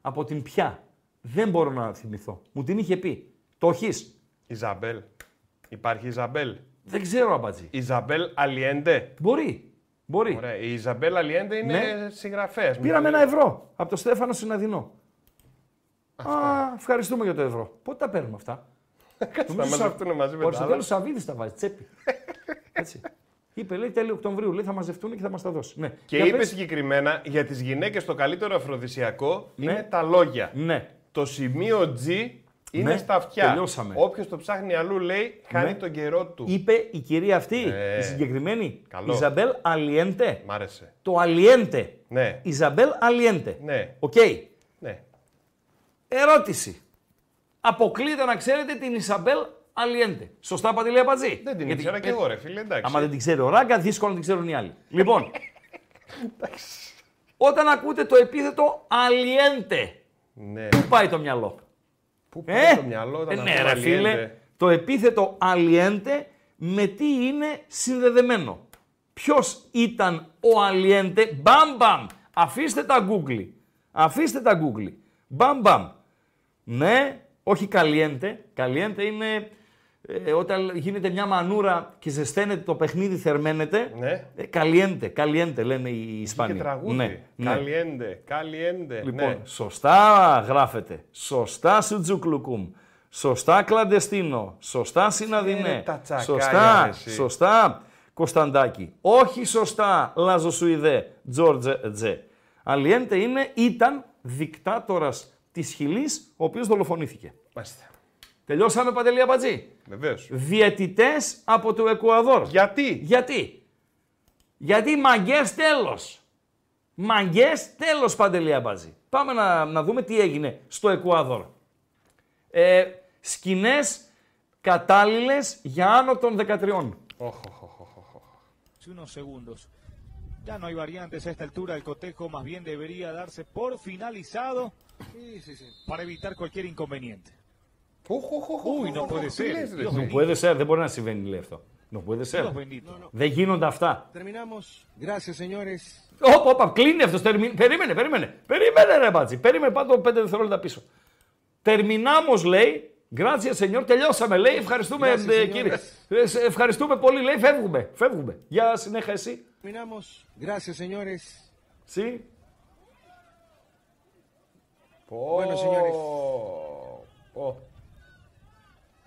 από την ποια. Δεν μπορώ να θυμηθώ. Μου την είχε πει. Το έχεις. Ιζαμπέλ. Υπάρχει Ιζαμπέλ. Δεν ξέρω, αμπατζή. Ιζαμπέλ Αλιέντε. Μπορεί. Ωραία. Η Ιζαμπέλ Αλιέντε είναι συγγραφέας. Πήραμε ένα ευρώ από τον Στέφανο Συναδεινό. Ευχαριστούμε για το ευρώ. Πότε τα παίρνουμε αυτά. Κάτσε να μαζευτούν μαζί με τα άλλα. Στο τέλος Σαββίδης τα βάζει, τσέπη. Έτσι. Είπε, λέει, τέλη Οκτωβρίου, λέει, θα μαζευτούν και θα μας τα δώσει. Ναι. Και είπε συγκεκριμένα για τις γυναίκες το καλύτερο αφροδισιακό ναι. είναι τα λόγια. Ναι. Το σημείο G είναι ναι. στα αυτιά. Τελειώσαμε. Όποιος το ψάχνει αλλού, λέει, χάνει ναι. τον καιρό του. Είπε η κυρία αυτή, ναι. η συγκεκριμένη, Ιζαμπέλ Αλιέντε. Μ' άρεσε. Το Αλιέντε. Ναι. Ιζαμπέλ Αλιέντε. Ναι. Οκ. Okay. Ναι. Ερώτηση. Αποκλείται να ξέρετε την Ιζαμπέλ Αλιέντε. Σωστά είπα τη λέει Πατζή. Δεν την γιατί... ήξερα και εγώ, ρε φίλε. Εντάξει. Άμα δεν την ξέρει ο Ράγκα, δύσκολα να την ξέρουν οι άλλοι. Λοιπόν, όταν ακούτε το επίθετο Αλιέντε, ναι. πού πάει το μυαλό. Πού πάει το μυαλό, όταν ναι, ρε φίλε, το επίθετο Αλιέντε με τι είναι συνδεδεμένο. Ποιος ήταν ο Αλιέντε, μπαμ μπαμ. Αφήστε τα Google. Αφήστε τα Google. Μπαμ μπαμ. Ναι, όχι Καλιέντε. Καλιέντε είναι όταν γίνεται μια μανούρα και ζεσταίνεται το παιχνίδι, θερμαίνεται. Ναι. Καλιέντε, καλιέντε λένε οι Ισπανοί. Και τραγούδι. Ναι, καλιέντε, ναι. καλιέντε. Λοιπόν, ναι. σωστά γράφεται. Σωστά Σουτζουκλουκούμ. Σωστά Κλαντεστίνο. Σωστά Συναδινέ. Σωστά, σωστά Κωνσταντάκη. Όχι σωστά Λαζοσουηδέ, Τζόρτζε Τζε. Αλιέντε είναι, ήταν δικτάτορας της Χιλής, ο οποίος δολοφονήθηκε. Μάλιστα. Τελειώσαμε, Παντελία Μπατζή. Βεβαίως. Διαιτητές από το Εκουαδόρ. Γιατί. Γιατί. Γιατί μαγκές τέλος. Μαγκές τέλος, Παντελία Μπατζή. Πάμε να δούμε τι έγινε στο Εκουαδόρ. Σκηνές κατάλληλες για άνω των 13. Unos segundos. Ya no hay variantes a esta altura, el cotejo más bien debería darse por finalizado para evitar cualquier inconveniente. Uy, no puede ser. No puede ser, δεν μπορεί να συμβαίνει λέει αυτό. No puede ser. Δεν γίνονται αυτά. Terminamos. Gracias, señores. Όπα, κλείνει αυτός. Περίμενε, περίμενε. Περίμενε ρε μπάτσι. Περίμενε πάντο 5 δευτερόλεπτα πίσω. Terminamos λέει. Gracias, señor. Τελειώσαμε λέει. Ευχαριστούμε κύριε. Ευχαριστούμε πολύ λέει. Φεύγουμε. Φεύγουμε. Γεια συνέχεια εσύ. Terminamos. Gracias, señores. Sí. Oh. Bueno, señores. Oh.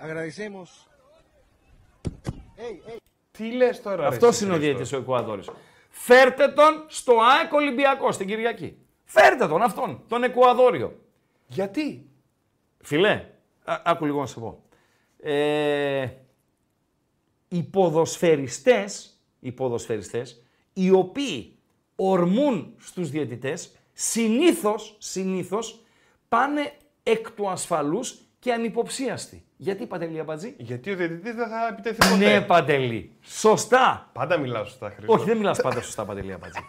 Agradecemos. Hey, hey. Τι λες τώρα, αυτός είναι ο διαιτητής ο Εκουαδόρης. Φέρτε τον στο ΑΕΚ Ολυμπιακό στην Κυριακή. Φέρτε τον αυτόν, τον Εκουαδόριο. Γιατί. Φιλέ, άκου λίγο να σου πω. Οι ποδοσφαιριστές, οι οποίοι ορμούν στους διαιτητές, συνήθως πάνε εκ του ασφαλούς και ανυποψίαστοι. Γιατί, Παντελή Αμπατζή? Γιατί ο διαιτητής δεν θα επιτεθεί ποτέ. Ναι, Παντελή. Σωστά. Πάντα μιλάω σωστά, Χρήστο. Όχι, δεν μιλάς πάντα σωστά, Παντελή Αμπατζή.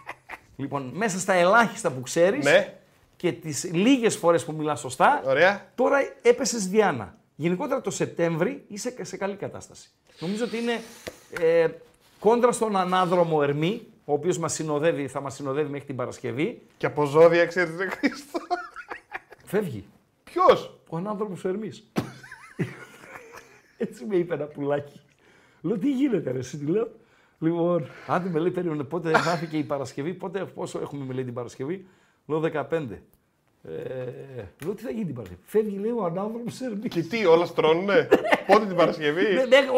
Λοιπόν, μέσα στα ελάχιστα που ξέρεις ναι. και τις λίγες φορές που μιλάς σωστά, ωραία. Τώρα έπεσες διάνα. Γενικότερα το Σεπτέμβρη είσαι σε καλή κατάσταση. Νομίζω ότι είναι... κόντρα στον ανάδρομο Ερμή, ο οποίος μας συνοδεύει, θα μας συνοδεύει μέχρι την Παρασκευή. Και από ζώδια, ξέρεις, δεν Χρήστο. Φεύγει. Ποιος? Ο ανάδρομος Ερμής. Έτσι με είπε ένα πουλάκι. Λέω, τι γίνεται ρε, εσύ τη λέω. Λοιπόν, άντε με λέει, περίμενε, πότε γράφηκε η Παρασκευή, πόσο έχουμε με λέει την Παρασκευή. Λέω, 15. Λέω τι θα γίνει την Παρασκευή. Φεύγει λέει ο ανάδρομος Ερμής. Και τι, όλα στρώνουνε. Πότε την Παρασκευή.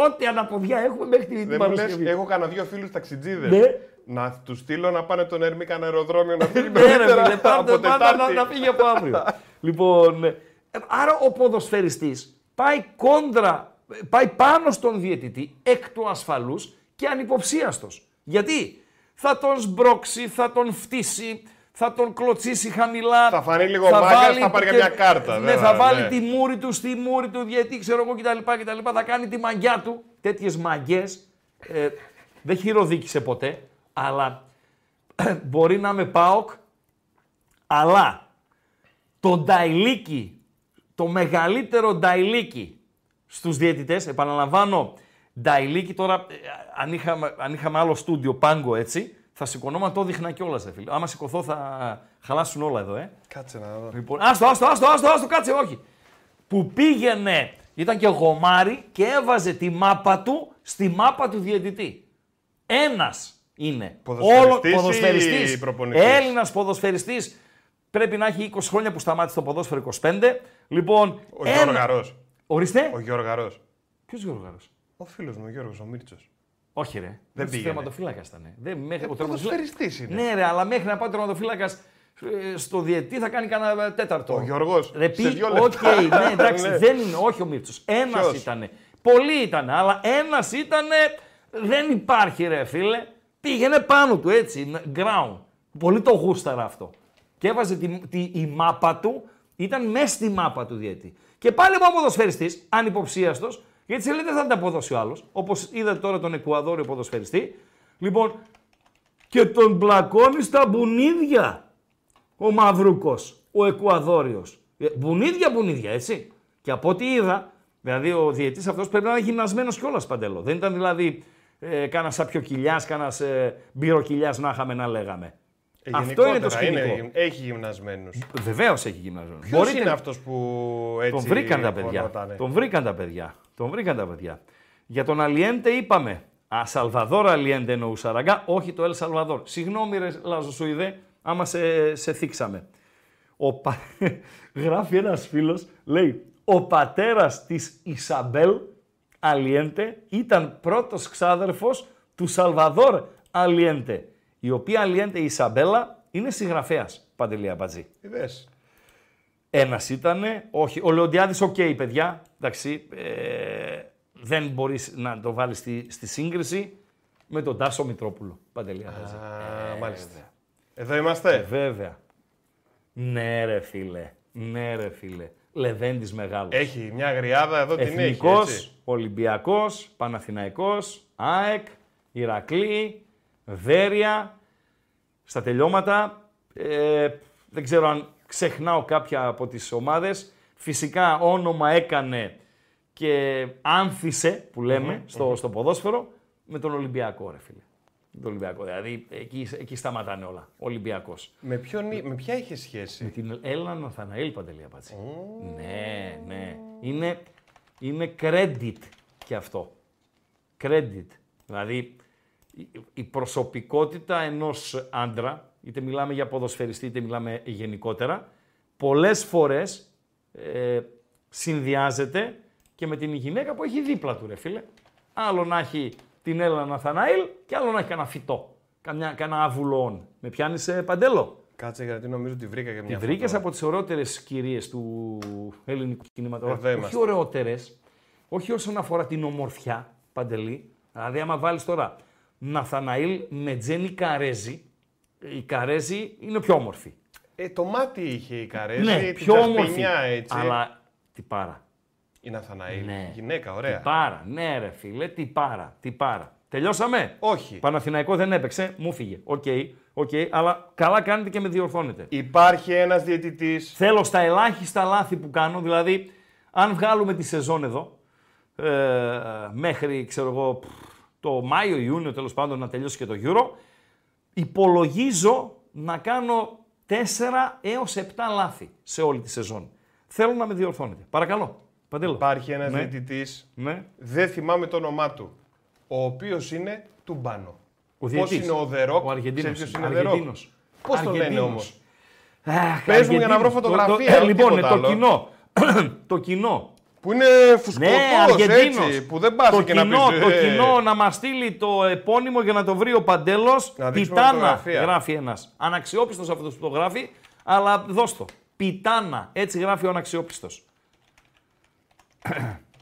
Ό,τι αναποδιά έχουμε μέχρι την Παρασκευή. Έχω κανένα δύο φίλους ταξιτζίδες. Να τους στείλω να πάνε τον Ερμή κανένα αεροδρόμιο να φύγει πέρα από Τετάρτη. Να φύγει από αύριο. Λοιπόν, άρα ο ποδοσφαιριστής πάει κόντρα, πάει πάνω στον διαιτητή εκ του ασφαλούς και ανυποψίαστος. Γιατί θα τον σμπρώξει, θα τον φτύσει. Θα τον κλωτσίσει χαμηλά. Θα φανεί λίγο μάγκας, θα πάρει καμιά κάρτα. Ναι, θα βάλει τη μούρη του στη μούρη του, γιατί ξέρω εγώ κτλ. Θα κάνει τη μαγιά του. Τέτοιες μαγκές δεν χειροδίκησε ποτέ, αλλά μπορεί να είμαι ΠΑΟΚ, αλλά το νταϊλίκι, το μεγαλύτερο νταϊλίκι στους διαιτητές, επαναλαμβάνω, νταϊλίκι τώρα, αν είχαμε άλλο στούντιο, πάγκο έτσι, θα σηκωνόμαστε, το δείχνα κιόλας, ρε φίλε. Άμα σηκωθώ θα χαλάσουν όλα εδώ, Κάτσε να δω. Λοιπόν, άστο, κάτσε, όχι. Που πήγαινε, ήταν και γομάρι και έβαζε τη μάπα του στη μάπα του διαιτητή. Ένας είναι. Ποδοσφαιριστής ή προπονητής. Έλληνας ποδοσφαιριστής. Πρέπει να έχει 20 χρόνια που σταμάτησε το ποδόσφαιρο 25. Λοιπόν, ο Γιώργος Γαρός. Ορίστε. Ο Γιώργαρος. Ποιος Γιώργαρος? Ο φίλος μου, ο Γιώργος, ο Μίρτσος. Όχι, ρε. Δεν πήγε. Τερματοφύλακα ήταν. Ποδοσφαιριστής είναι. Ναι, ρε, αλλά μέχρι να πάει τερματοφύλακα στο διετή θα κάνει κανένα τέταρτο. Ο Γιώργος. Ρε, πει, okay, ναι, εντάξει, δεν είναι. Όχι ο Μίρτσος. Ένας ήταν. Πολλοί ήταν, αλλά ένας ήταν. Δεν υπάρχει, ρε, φίλε. Πήγαινε πάνω του έτσι. Ground. Πολύ το γούσταρα αυτό. Και έβαζε η μάπα του, ήταν μέσα στη μάπα του διετή. Και πάλι ο ποδοσφαιριστής, ανυποψίαστος, γιατί σε λέει δεν θα τα αποδώσει ο άλλος, όπως είδατε τώρα τον Εκουαδόριο ποδοσφαιριστή. Λοιπόν, και τον μπλακώνει στα μπουνίδια ο Μαυρούκος, ο Εκουαδόριος. Μπουνίδια, έτσι. Και από ό,τι είδα, δηλαδή ο διετής αυτός πρέπει να είναι γυμνασμένος κιόλας, Παντέλο. Δεν ήταν δηλαδή κάνα σαπιοκυλιάς, κάνα μπυροκυλιάς να είχαμε να λέγαμε. Αυτό είναι το σκηνικό. Έχει γυμνασμένους. Βεβαίως έχει γυμνασμένους. Ποιος μπορείτε... είναι αυτός που έτσι... Τον βρήκαν τα παιδιά. Για τον Αλιέντε είπαμε. Α, Σαλβαδόρ Αλιέντε εννοούσα, Ραγκά. Όχι το Ελ Σαλβαδόρ. Συγγνώμη ρε Λαζοσουηδέ, άμα σε θίξαμε. Γράφει ένας φίλος, λέει, ο πατέρας της Ισαμπέλ Αλιέντε ήταν πρώτος ξάδερφος του Σαλβαδόρ Αλιέντε. Η οποία Αλιέντε η Ισαμπέλα είναι συγγραφέας, Παντελία Μπατζή. Είδες. Ένας ήτανε, όχι. Ο Λεοντιάδης, οκ, παιδιά, εντάξει, δεν μπορείς να το βάλεις στη σύγκριση με τον Τάσο Μητρόπουλο, Παντελία Μπατζή. Μάλιστα. Εδώ είμαστε. Βέβαια. Ναι ρε φίλε, Λεβέντης μεγάλος. Έχει μια γριάδα εδώ την έχει. Εθνικός, Ολυμπιακός, Παναθηναϊκός, ΑΕΚ, Ηρακλή. Βέρεια, στα τελειώματα, δεν ξέρω αν ξεχνάω κάποια από τις ομάδες. Φυσικά όνομα έκανε και άνθησε, που λέμε, στο ποδόσφαιρο, με τον Ολυμπιακό, ρε φίλε. Με τον Ολυμπιακό, δηλαδή εκεί σταματάνε όλα, Ολυμπιακός. Με ποια είχε σχέση? Με την Έλληνα Ναθαναήλ, Παντελία Πατζή. Ναι. Είναι credit και αυτό. Credit, δηλαδή... Η προσωπικότητα ενός άντρα, είτε μιλάμε για ποδοσφαιριστή, είτε μιλάμε γενικότερα, πολλές φορές συνδυάζεται και με την γυναίκα που έχει δίπλα του, ρε φίλε. Άλλο να έχει την Έλληνα Ναθαναήλ και άλλο να έχει κανένα φυτό, κανένα αβουλόν. Με πιάνεις, Παντέλο? Κάτσε, γιατί νομίζω ότι βρήκα και μια φωτό. Τη βρήκες από τις ωραιότερες κυρίες του ελληνικού κινηματογράφου. Όχι ωραιότερες, όχι όσον αφορά την ομορφιά, Παντελή. Δηλαδή, άμα βάλεις τώρα Ναθαναήλ με Τζένι Καρέζη. Η Καρέζη είναι πιο όμορφη. Το μάτι είχε η Καρέζη, ναι, πιο όμορφη, έτσι. Αλλά τυπάρα. Η Ναθαναήλ, ναι. Γυναίκα, ωραία. Τυπάρα, ναι ρε φίλε, τυπάρα. Τελειώσαμε. Όχι. Παναθηναϊκό δεν έπαιξε, μου φύγε. Οκ, αλλά καλά κάνετε και με διορθώνετε. Υπάρχει ένας διαιτητής. Θέλω στα ελάχιστα λάθη που κάνω, δηλαδή αν βγάλουμε τη σεζόν εδώ, μέχρι ξέρω εγώ... το Μάιο-Ιούνιο, τέλος πάντων, να τελειώσει και το Euro, υπολογίζω να κάνω 4 έως 7 λάθη σε όλη τη σεζόν. Θέλω να με διορθώνετε. Παρακαλώ, Παντέλο. Υπάρχει ένας διαιτητής, δεν θυμάμαι το όνομά του, ο οποίος είναι Τουμπάνο. Πώς είναι ο Δερόκ, Πώς το λένε όμως? Πες μου για να βρω φωτογραφία. Λοιπόν, το κοινό. Που είναι φουσκωτός, ναι, έτσι, που δεν πάζει και κοινό, να πεις... Το κοινό να μας στείλει το επώνυμο για να το βρει ο Παντέλος. Πιτάνα, γράφει ένας. Αναξιόπιστος αυτός που το γράφει, αλλά δώσ' το. Πιτάνα, έτσι γράφει ο αναξιόπιστος.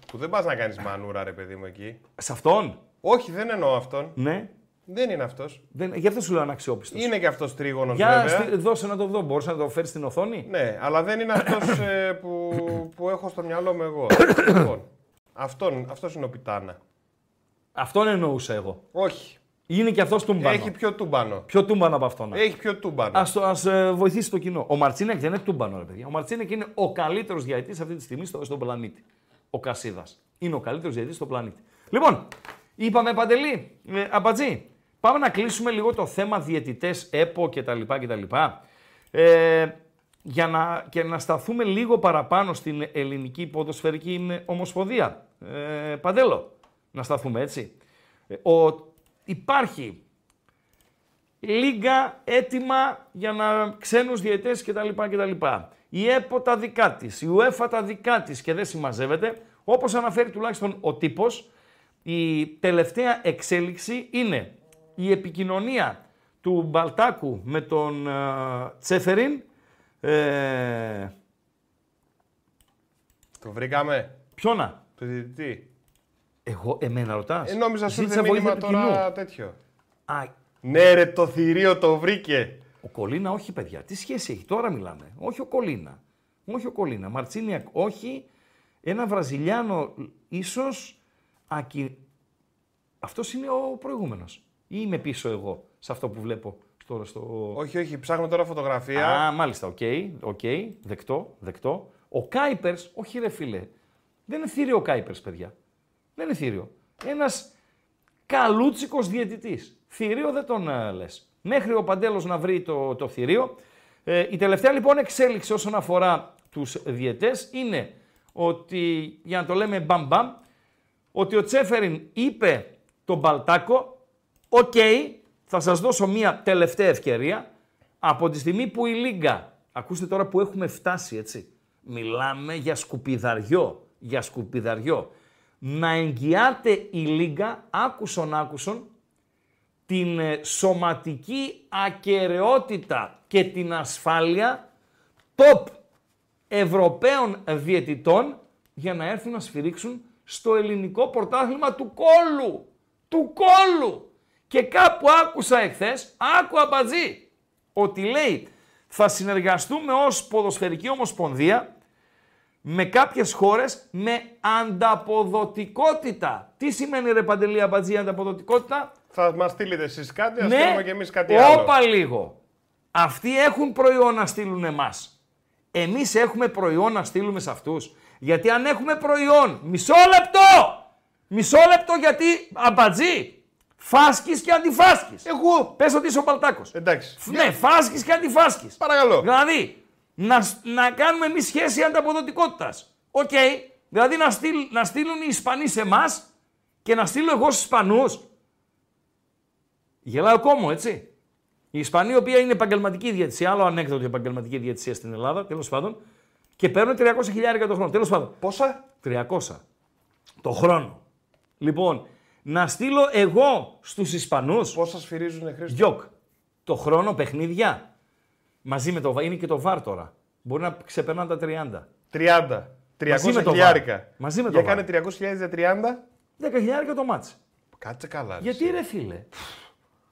Που δεν πας να κάνεις μανούρα, ρε παιδί μου, εκεί. Σε αυτόν? Όχι, δεν εννοώ αυτόν. Ναι. Δεν είναι αυτός. Γι' αυτό σου λέω αναξιόπιστος. Είναι και αυτός τρίγωνος, βέβαια. Δώσε να το δω. Μπορείς να το φέρεις στην οθόνη? Ναι, αλλά δεν είναι αυτός που έχω στο μυαλό μου εγώ. Λοιπόν, αυτός είναι ο Πιτάνα. Αυτόν εννοούσα εγώ. Όχι. Είναι και αυτός Τούμπανο. Έχει πιο Τούμπανο. Πιο Τούμπανο από αυτόν. Έχει πιο Τούμπανο. Ας βοηθήσει το κοινό. Ο Μαρτσίνεκ δεν είναι Τούμπανο, ρε παιδιά. Ο Μαρτσίνεκ είναι ο καλύτερος διαιτητής αυτή τη στιγμή στον πλανήτη. Ο Κασίδας. Είναι ο καλύτερος διαιτητής στον πλανήτη. Λοιπόν, είπαμε Παντελή, Αμπατζή. Πάμε να κλείσουμε λίγο το θέμα διαιτητές, ΕΠΟ κτλ. Για να σταθούμε λίγο παραπάνω στην ελληνική ποδοσφαιρική ομοσπονδία. Παντέλο, να σταθούμε έτσι. Υπάρχει λίγα έτοιμα για να ξένους διαιτητές κτλ. Η ΕΠΟ τα δικά της, η UEFA τα δικά της και δεν συμμαζεύεται. Όπως αναφέρει τουλάχιστον ο τύπος, η τελευταία εξέλιξη είναι η επικοινωνία του Μπαλτάκου με τον Τσέφεριν. Το βρήκαμε. Ποιόνα? Το διαιτητή. Εγώ, εμένα ρωτάς? Νόμιζα σου ήρθε μήνυμα τώρα τέτοιο. Α, ναι ρε, το θηρίο το βρήκε. Ο Κολίνα όχι, παιδιά. Τι σχέση έχει, τώρα μιλάμε. Όχι ο Κολίνα. Όχι ο Κολίνα. Μαρτσίνιακ όχι. Ένα Βραζιλιάνο ίσως. Αυτός είναι ο προηγούμενος. Ή είμαι πίσω εγώ σε αυτό που βλέπω τώρα στο... Όχι, όχι. Ψάχνω τώρα φωτογραφία. Α, μάλιστα. Οκ. Okay. Δεκτό, δεκτό. Ο Κάιπερς, όχι ρε φίλε. Δεν είναι θύριο ο Κάιπερς, παιδιά. Δεν είναι θύριο. Ένας καλούτσικος διαιτητής. Θηρίο δεν τον λες. Μέχρι ο Παντέλος να βρει το θηρίο. Η τελευταία λοιπόν εξέλιξη όσον αφορά τους διαιτές είναι ότι, για να το λέμε μπαμ, ότι ο Τσέφεριν είπε τον Μπαλτάκο, «Οκ, θα σας δώσω μία τελευταία ευκαιρία». Από τη στιγμή που η Λίγκα, ακούστε τώρα που έχουμε φτάσει, έτσι, μιλάμε για σκουπιδαριό, για σκουπιδαριό, να εγγυάται η Λίγκα, άκουσον, την σωματική ακεραιότητα και την ασφάλεια top Ευρωπαίων διαιτητών για να έρθουν να σφυρίξουν στο ελληνικό πρωτάθλημα του κόλου. Του κόλου! Και κάπου άκουσα εχθές, άκουα μπατζή, ότι λέει θα συνεργαστούμε ως ποδοσφαιρική ομοσπονδία με κάποιες χώρες με ανταποδοτικότητα. Τι σημαίνει ρε Παντελή Αμπατζή ανταποδοτικότητα? Θα μας στείλετε εσείς κάτι, θα στείλουμε και εμείς κάτι άλλο. Όπα λίγο. Αυτοί έχουν προϊόν να στείλουν εμάς. Εμείς έχουμε προϊόν να στείλουμε σε αυτούς. Γιατί αν έχουμε προϊόν, μισό λεπτό γιατί Αμπατζή, φάσκεις και αντιφάσκεις. Εγώ. Πες ότι είσαι ο Παλτάκος. Εντάξει. Ναι, φάσκεις και αντιφάσκεις. Παρακαλώ. Δηλαδή, να κάνουμε εμείς σχέση ανταποδοτικότητας. Οκ. Δηλαδή να στείλουν οι Ισπανοί σε εμάς και να στείλω εγώ στους Ισπανούς. Γελάω κόμμο, έτσι. Η Ισπανία, η οποία είναι επαγγελματική διαιτησία, άλλο ανέκδοτο επαγγελματική διαιτησία στην Ελλάδα, τέλος πάντων, και παίρνουν 300.000 το χρόνο. Τέλος πάντων. Πόσα? 300 το χρόνο. Λοιπόν, να στείλω εγώ στους Ισπανούς. Πόσα σφυρίζουνε, Χρήστο? Γιόκ. Το χρόνο παιχνίδια. Μαζί με το. Είναι και το βάρ τώρα. Μπορεί να ξεπερνάνε τα 30. 30. 300.000. Μαζί με το βάρ. Για κάνε 300.000 για 30. 10.000 το μάτς. Κάτσε καλά. Γιατί ρε φίλε.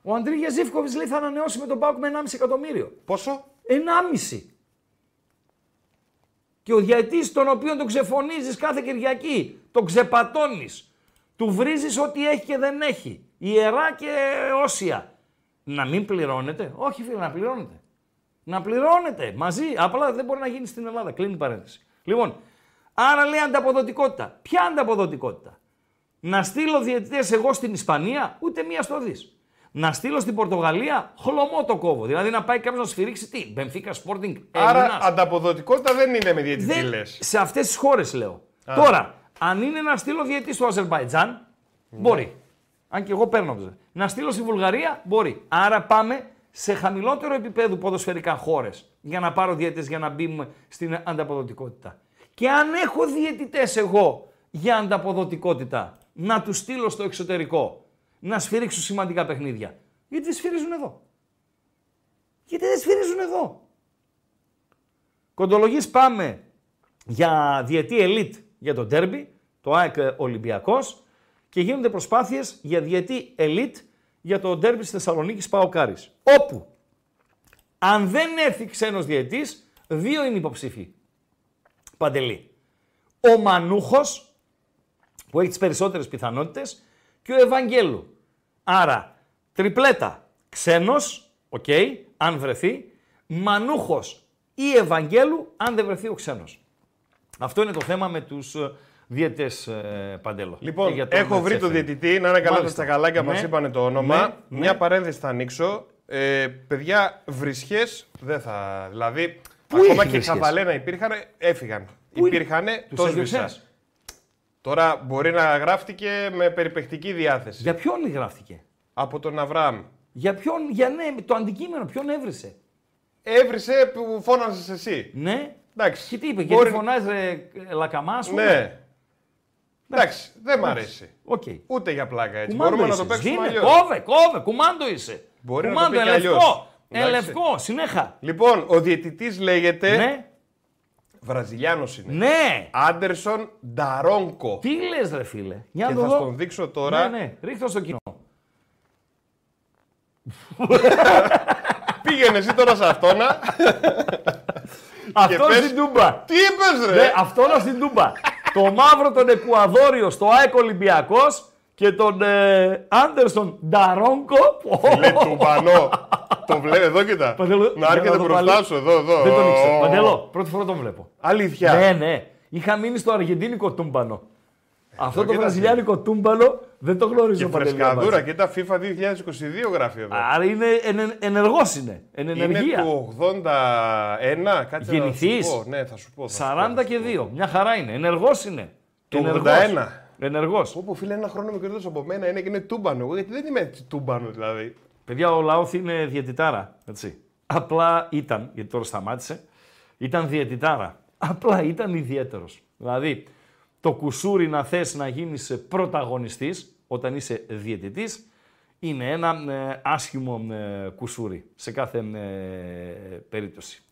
Ο Αντρίγια Ζήφκοβιτς λέει θα ανανεώσει με τον Πάουκ με 1,5 εκατομμύριο. Πόσο? 1,5. Και ο διαιτής τον οποίο τον ξεφωνίζεις κάθε Κυριακή, τον ξεπατώνεις, του βρίζεις ό,τι έχει και δεν έχει, ιερά και όσια. Να μην πληρώνετε. Όχι φίλε, να πληρώνετε. Να πληρώνετε μαζί. Απλά δεν μπορεί να γίνει στην Ελλάδα. Κλείνει η παρένθεση. Λοιπόν, άρα λέει ανταποδοτικότητα. Ποια ανταποδοτικότητα? Να στείλω διαιτητές εγώ στην Ισπανία, ούτε μία στο δις. Να στείλω στην Πορτογαλία, χλωμό το κόβω. Δηλαδή να πάει κάποιος να σφυρίξει τι, Μπενφίκα Sporting. Άρα ανταποδοτικότητα δεν είναι με διαιτητή, λες. Σε αυτές τις χώρες λέω. Α. Τώρα, αν είναι να στείλω διαιτητή στο Αζερμπαϊτζάν, μπορεί. Αν και εγώ παίρνω. Να στείλω στη Βουλγαρία, μπορεί. Άρα πάμε σε χαμηλότερο επίπεδο ποδοσφαιρικά χώρες για να πάρω διαιτητές για να μπούμε στην ανταποδοτικότητα. Και αν έχω διαιτητές εγώ για ανταποδοτικότητα, να τους στείλω στο εξωτερικό. Να σφυρίξουν σημαντικά παιχνίδια. Γιατί δεν σφυρίζουν εδώ. Γιατί δεν σφυρίζουν εδώ. Κοντολογής πάμε για διετή ελίτ για το ντέρμπι, το ΑΕΚ Ολυμπιακός, και γίνονται προσπάθειες για διετή ελίτ για το ντέρμπι της Θεσσαλονίκης Παοκάρης. Όπου, αν δεν έρθει ξένος διετής, δύο είναι υποψήφοι. Παντελή. Ο Μανούχος, που έχει τις περισσότερες πιθανότητες, και ο Ευαγγέλου. Άρα, τριπλέτα, ξένος, αν βρεθεί, Μανούχος ή Ευαγγέλου, αν δεν βρεθεί ο ξένος. Αυτό είναι το θέμα με τους διαιτητές, Παντέλο. Λοιπόν, έχω βρει τον διαιτητή, να είναι καλά τα σταγαλάκια, μας είπανε το όνομα. Μια παρένθεση θα ανοίξω. Παιδιά, βρισχές δεν θα... Δηλαδή, ακόμα και χαβαλένα υπήρχαν, έφυγαν. Υπήρχανε, το σβήσα. Τώρα μπορεί να γράφτηκε με περιπαικτική διάθεση. Για ποιον γράφτηκε? Από τον Αβραάμ. Για ποιον, το αντικείμενο, ποιον έβρισε? Έβρισε που φώναζες εσύ. Ναι. Εντάξει. Και τι είπε, μπορεί... γιατί φωνάζε λακαμά σου. Ναι. Εντάξει, δεν μ' αρέσει. Okay. Ούτε για πλάκα έτσι. Κουμάντο μπορούμε να το παίξουμε αλλιώς. Κόβε, κουμάντο είσαι. Μπορεί κουμάντο, να το πει ελευκό, συνέχα. Λοιπόν, ο διαιτητής λέγεται... Ναι. Βραζιλιάνος είναι. Ναι. Άντερσον Νταρόνκο. Τι λες ρε φίλε. Για και θα στον δείξω τώρα. Ναι. Ρίχτω στο κοινό. Πήγαινε εσύ τώρα σε αυτόνα. Αυτόν στην Τούμπα. Τι είπες ρε. Ναι, αυτόνα στην Τούμπα. Το μαύρο τον Εκουαδόριο στο ΑΕΚ Ολυμπιακός και τον Άντερσον Νταρόνκο. Φίλε τουμπανό. Το βλέπω, εδώ κοίτα. Παντέλο, να έρχεται μπροστά σου, εδώ. Δεν τον ήξερα. Παντέλο, πρώτη φορά τον βλέπω. Αλήθεια. Ναι. Είχα μείνει στο αργεντίνικο τούμπανο. Αυτό το βραζιλιάνικο τούμπανο δεν το γνωρίζω πολύ. Φρεσκαδούρα, κοίτα, FIFA 2022 γράφει εδώ. Άρα είναι ενεργός είναι. Εν ενεργεία. Είναι του 81, κάτι τέτοιο. Γεννηθείς. Ναι, θα σου πω. 40 και 2. Μια χαρά είναι. Ενεργός είναι. Του 81. Ενεργός. Όπου φίλε, ένα χρόνο μικρότερος από μένα είναι και είναι τούμπανο. Γιατί δεν είμαι τούμπανο δηλαδή. Παιδιά, ο Λαόθ είναι διαιτητάρα, έτσι. Απλά ήταν, γιατί τώρα σταμάτησε, ήταν διαιτητάρα. Απλά ήταν ιδιαίτερος. Δηλαδή, το κουσούρι να θες να γίνεις πρωταγωνιστής όταν είσαι διαιτητής, είναι ένα άσχημο κουσούρι σε κάθε περίπτωση.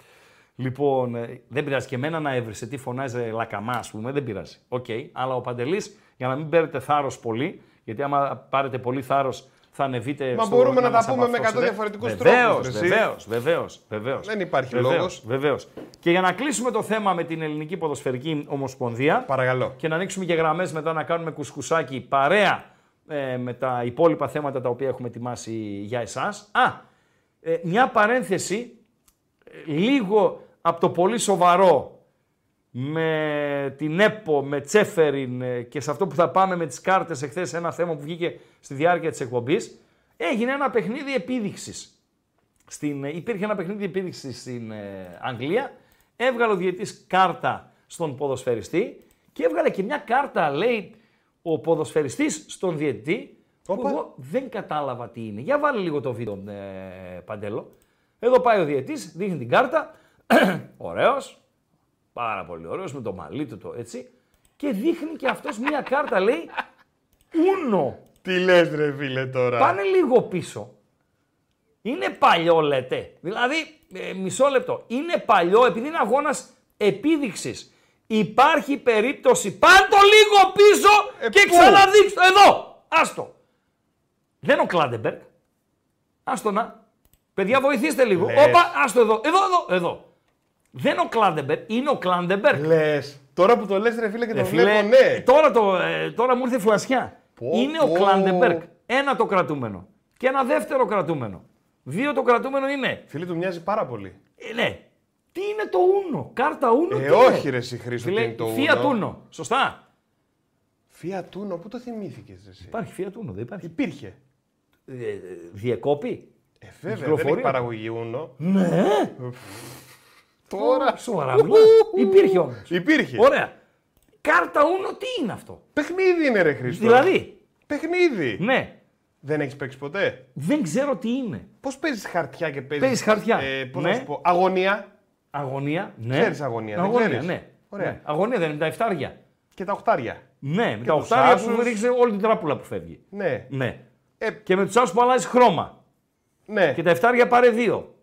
Λοιπόν, δεν πειράζει και εμένα να έβρισε τι φωνάζει λακαμά, ας πούμε, δεν πειράζει. Οκ, αλλά ο Παντελής, για να μην παίρνετε θάρρος πολύ, γιατί άμα πάρετε πολύ θάρρος, θα ανεβείτε. Μα μπορούμε να τα πούμε με 100 διαφορετικούς τρόπους. Βεβαίως. Δεν υπάρχει λόγος. Βεβαίως. Και για να κλείσουμε το θέμα με την Ελληνική Ποδοσφαιρική Ομοσπονδία. Παρακαλώ. Και να ανοίξουμε και γραμμές μετά να κάνουμε κουσκουσάκι παρέα με τα υπόλοιπα θέματα τα οποία έχουμε ετοιμάσει για εσάς. Μια παρένθεση λίγο από το πολύ σοβαρό με την ΕΠΟ, με Τσέφεριν και σε αυτό που θα πάμε με τις κάρτες εχθές, ένα θέμα που βγήκε στη διάρκεια της εκπομπής, έγινε ένα παιχνίδι επίδειξης. Υπήρχε ένα παιχνίδι επίδειξης στην Αγγλία, έβγαλε ο διαιτής κάρτα στον ποδοσφαιριστή και έβγαλε και μια κάρτα, λέει, ο ποδοσφαιριστής στον διαιτή, που εγώ δεν κατάλαβα τι είναι. Για βάλε λίγο το βίντεο, Παντέλο. Εδώ πάει ο διαιτής, δείχνει την κάρτα, ωραίος. Πάρα πολύ ωραίος, με το μαλλί του το έτσι. Και δείχνει και αυτός μία κάρτα, λέει, ούνο. Τι λες ρε φίλε τώρα. Πάνε λίγο πίσω. Είναι παλιό λέτε. Δηλαδή, μισό λεπτό. Είναι παλιό επειδή είναι αγώνας επίδειξης. Υπάρχει περίπτωση, πάντο λίγο πίσω και ξαναδείξτε. Εδώ, άστο. Δεν ο Κλάντεμπεργκ. Άστο να. Παιδιά βοηθήστε λίγο. Όπα, άστο εδώ, εδώ. Δεν ο Κλάντεμπεργκ, είναι ο Κλάντεμπεργκ. Λες. Τώρα που το λες ρε φίλε και το βλέπω, ναι. Τώρα μου ήρθε φλασιά. Είναι ο Κλάντεμπεργκ. Ένα το κρατούμενο. Και ένα δεύτερο κρατούμενο. Δύο το κρατούμενο είναι. Φίλε, του μοιάζει πάρα πολύ. Ναι. Τι είναι το ούνο. Κάρτα ούνο. Όχι ρε Χρήστο, τι είναι το ούνο. Φιατ ούνο. Σωστά. Φιατ ούνο, πού το θυμήθηκες εσύ. Υπάρχει Φιατ ούνο, δεν υπάρχει. Υπήρχε. Διεκόπη. Βέβαια, δεν έχει παραγωγή ούνο. Ναι. Τώρα. Σοβαρά, υπήρχε όμως. Υπήρχε. Ωραία. Κάρτα ούνο, τι είναι αυτό. Παιχνίδι είναι ρε Χρήστο. Δηλαδή. Παιχνίδι. Ναι. Δεν έχεις παίξει ποτέ. Δεν ξέρω τι είναι. Πώς παίζεις χαρτιά και παίζεις. Παίζεις χαρτιά. Πώς να σου πω. Αγωνία. Αγωνία. Ναι. Ξέρεις αγωνία. Αγωνία, ναι. Ωραία. Ναι. Αγωνία δεν είναι τα εφτάρια. Και τα οχτάρια. Ναι. Με τα οχτάρια άσους... που ρίξε όλη την τράπουλα που φεύγει. Ναι. Και με τους άσους που αλλάζει χρώμα. Ναι. Και τα εφτάρια πάρε δύο.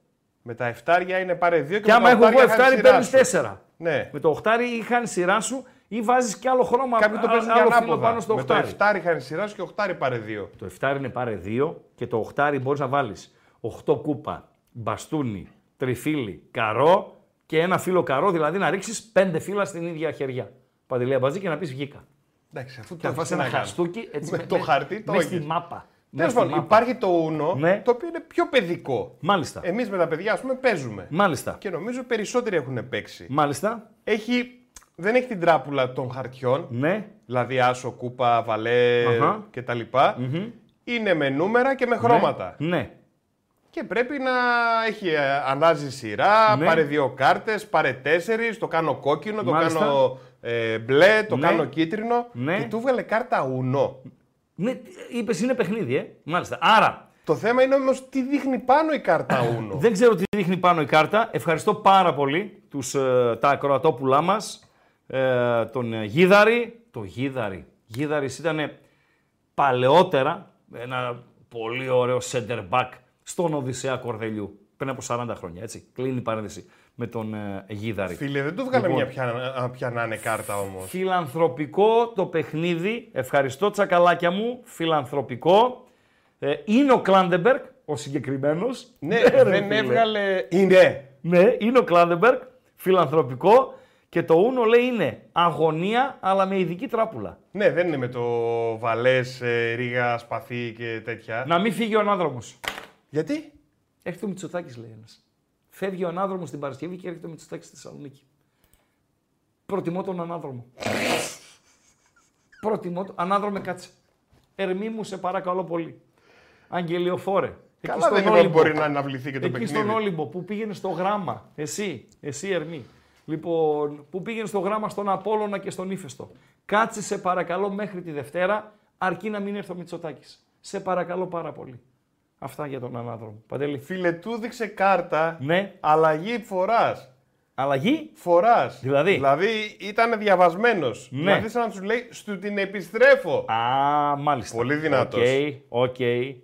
Με τα εφτάρια είναι πάρε δύο και άμα έχω εγώ εφτάρι παίρνεις τέσσερα. Ναι. Με το οχτάρι ή χάνεις σειρά σου ή βάζεις και άλλο χρώμα. Κάποιοι το παίζουν άλλο πάνω στο οχτάρι. Με το εφτάρι χάνεις σειρά σου και οχτάρι πάρε δύο. Το εφτάρι είναι πάρε δύο και το οχτάρι μπορείς να βάλεις 8 κούπα, μπαστούνι, τριφύλι, καρό και ένα φύλλο καρό, δηλαδή να ρίξεις 5 φύλλα στην ίδια χεριά. Παντελέα μπαζί και να πεις βγήκα. Εντάξει, αφού το βάζει ένα χαστούκι έτσι με το χαρτί το έχει. Τέλος πάντων, υπάρχει το ούνο, ναι, το οποίο είναι πιο παιδικό. Μάλιστα. Εμείς με τα παιδιά, ας πούμε, παίζουμε. Μάλιστα. Και νομίζω περισσότεροι έχουν παίξει. Μάλιστα. Δεν έχει την τράπουλα των χαρτιών. Ναι. Δηλαδή, άσο, κούπα, βαλέ κτλ. Mm-hmm. Είναι με νούμερα και με χρώματα. Ναι. Και πρέπει να έχει αλλάζει σειρά, ναι, πάρε δύο κάρτες, πάρε τέσσερις, το κάνω κόκκινο, μάλιστα, το κάνω μπλε, το κάνω κίτρινο. Ναι. Και του βγάλε κάρτα ούνο. Ναι, είπες είναι παιχνίδι, μάλιστα. Άρα. Το θέμα είναι όμως τι δείχνει πάνω η κάρτα ούνο. Δεν ξέρω τι δείχνει πάνω η κάρτα. Ευχαριστώ πάρα πολύ τα ακροατόπουλά μας, τον Γίδαρη. Το Γίδαρη. Γίδαρης ήταν παλαιότερα ένα πολύ ωραίο center back στον Οδυσσέα Κορδελιού. Πριν από 40 χρόνια, έτσι. Κλείνει η παρένθεση με τον Γίδαρη. Φίλε, δεν το βγάλαμε λοιπόν, πια να είναι κάρτα όμως. Φιλανθρωπικό το παιχνίδι. Ευχαριστώ τσακαλάκια μου. Φιλανθρωπικό. Είναι ο Κλάντεμπεργκ, ο συγκεκριμένος. Ναι, δεν έβγαλε... Είναι. Ναι, είναι ο Κλάντεμπεργκ. Φιλανθρωπικό. Και το ούνο λέει είναι αγωνία, αλλά με ειδική τράπουλα. Ναι, δεν είναι με το βαλές, ρίγα, σπαθί και τέτοια. Να μην φύγει ο ανάδρομος. Γιατί? Έρχεται ο Μητσοτάκης, λέει ένας. Φεύγει ο ανάδρομος στην Παρασκευή και έρχεται ο Μητσοτάκης στη Θεσσαλονίκη. Προτιμώ τον ανάδρομο. Προτιμώ τον ανάδρομο, κάτσε. Ερμή μου, σε παρακαλώ πολύ. Αγγελιοφόρε. Καλά, δεν είναι μπορεί να αναβληθεί και το παιχνίδι. Εκεί στον Όλυμπο που πήγαινε στο γράμμα. Εσύ Ερμή. Λοιπόν, που πήγαινε στο γράμμα στον Απόλλωνα και στον Ήφεστο. Κάτσε, σε παρακαλώ, μέχρι τη Δευτέρα, αρκεί να μην έρθει ο Μητσοτάκης. Σε παρακαλώ πάρα πολύ. Αυτά για τον ανάδρομο. Παντελή. Φίλε, του δείξε κάρτα, ναι. Αλλαγή φοράς. Αλλαγή φοράς. Δηλαδή ήταν διαβασμένος. Ναι. Δηλαδή σαν να τους λέει, στου την επιστρέφω. Α, μάλιστα. Πολύ δυνατός.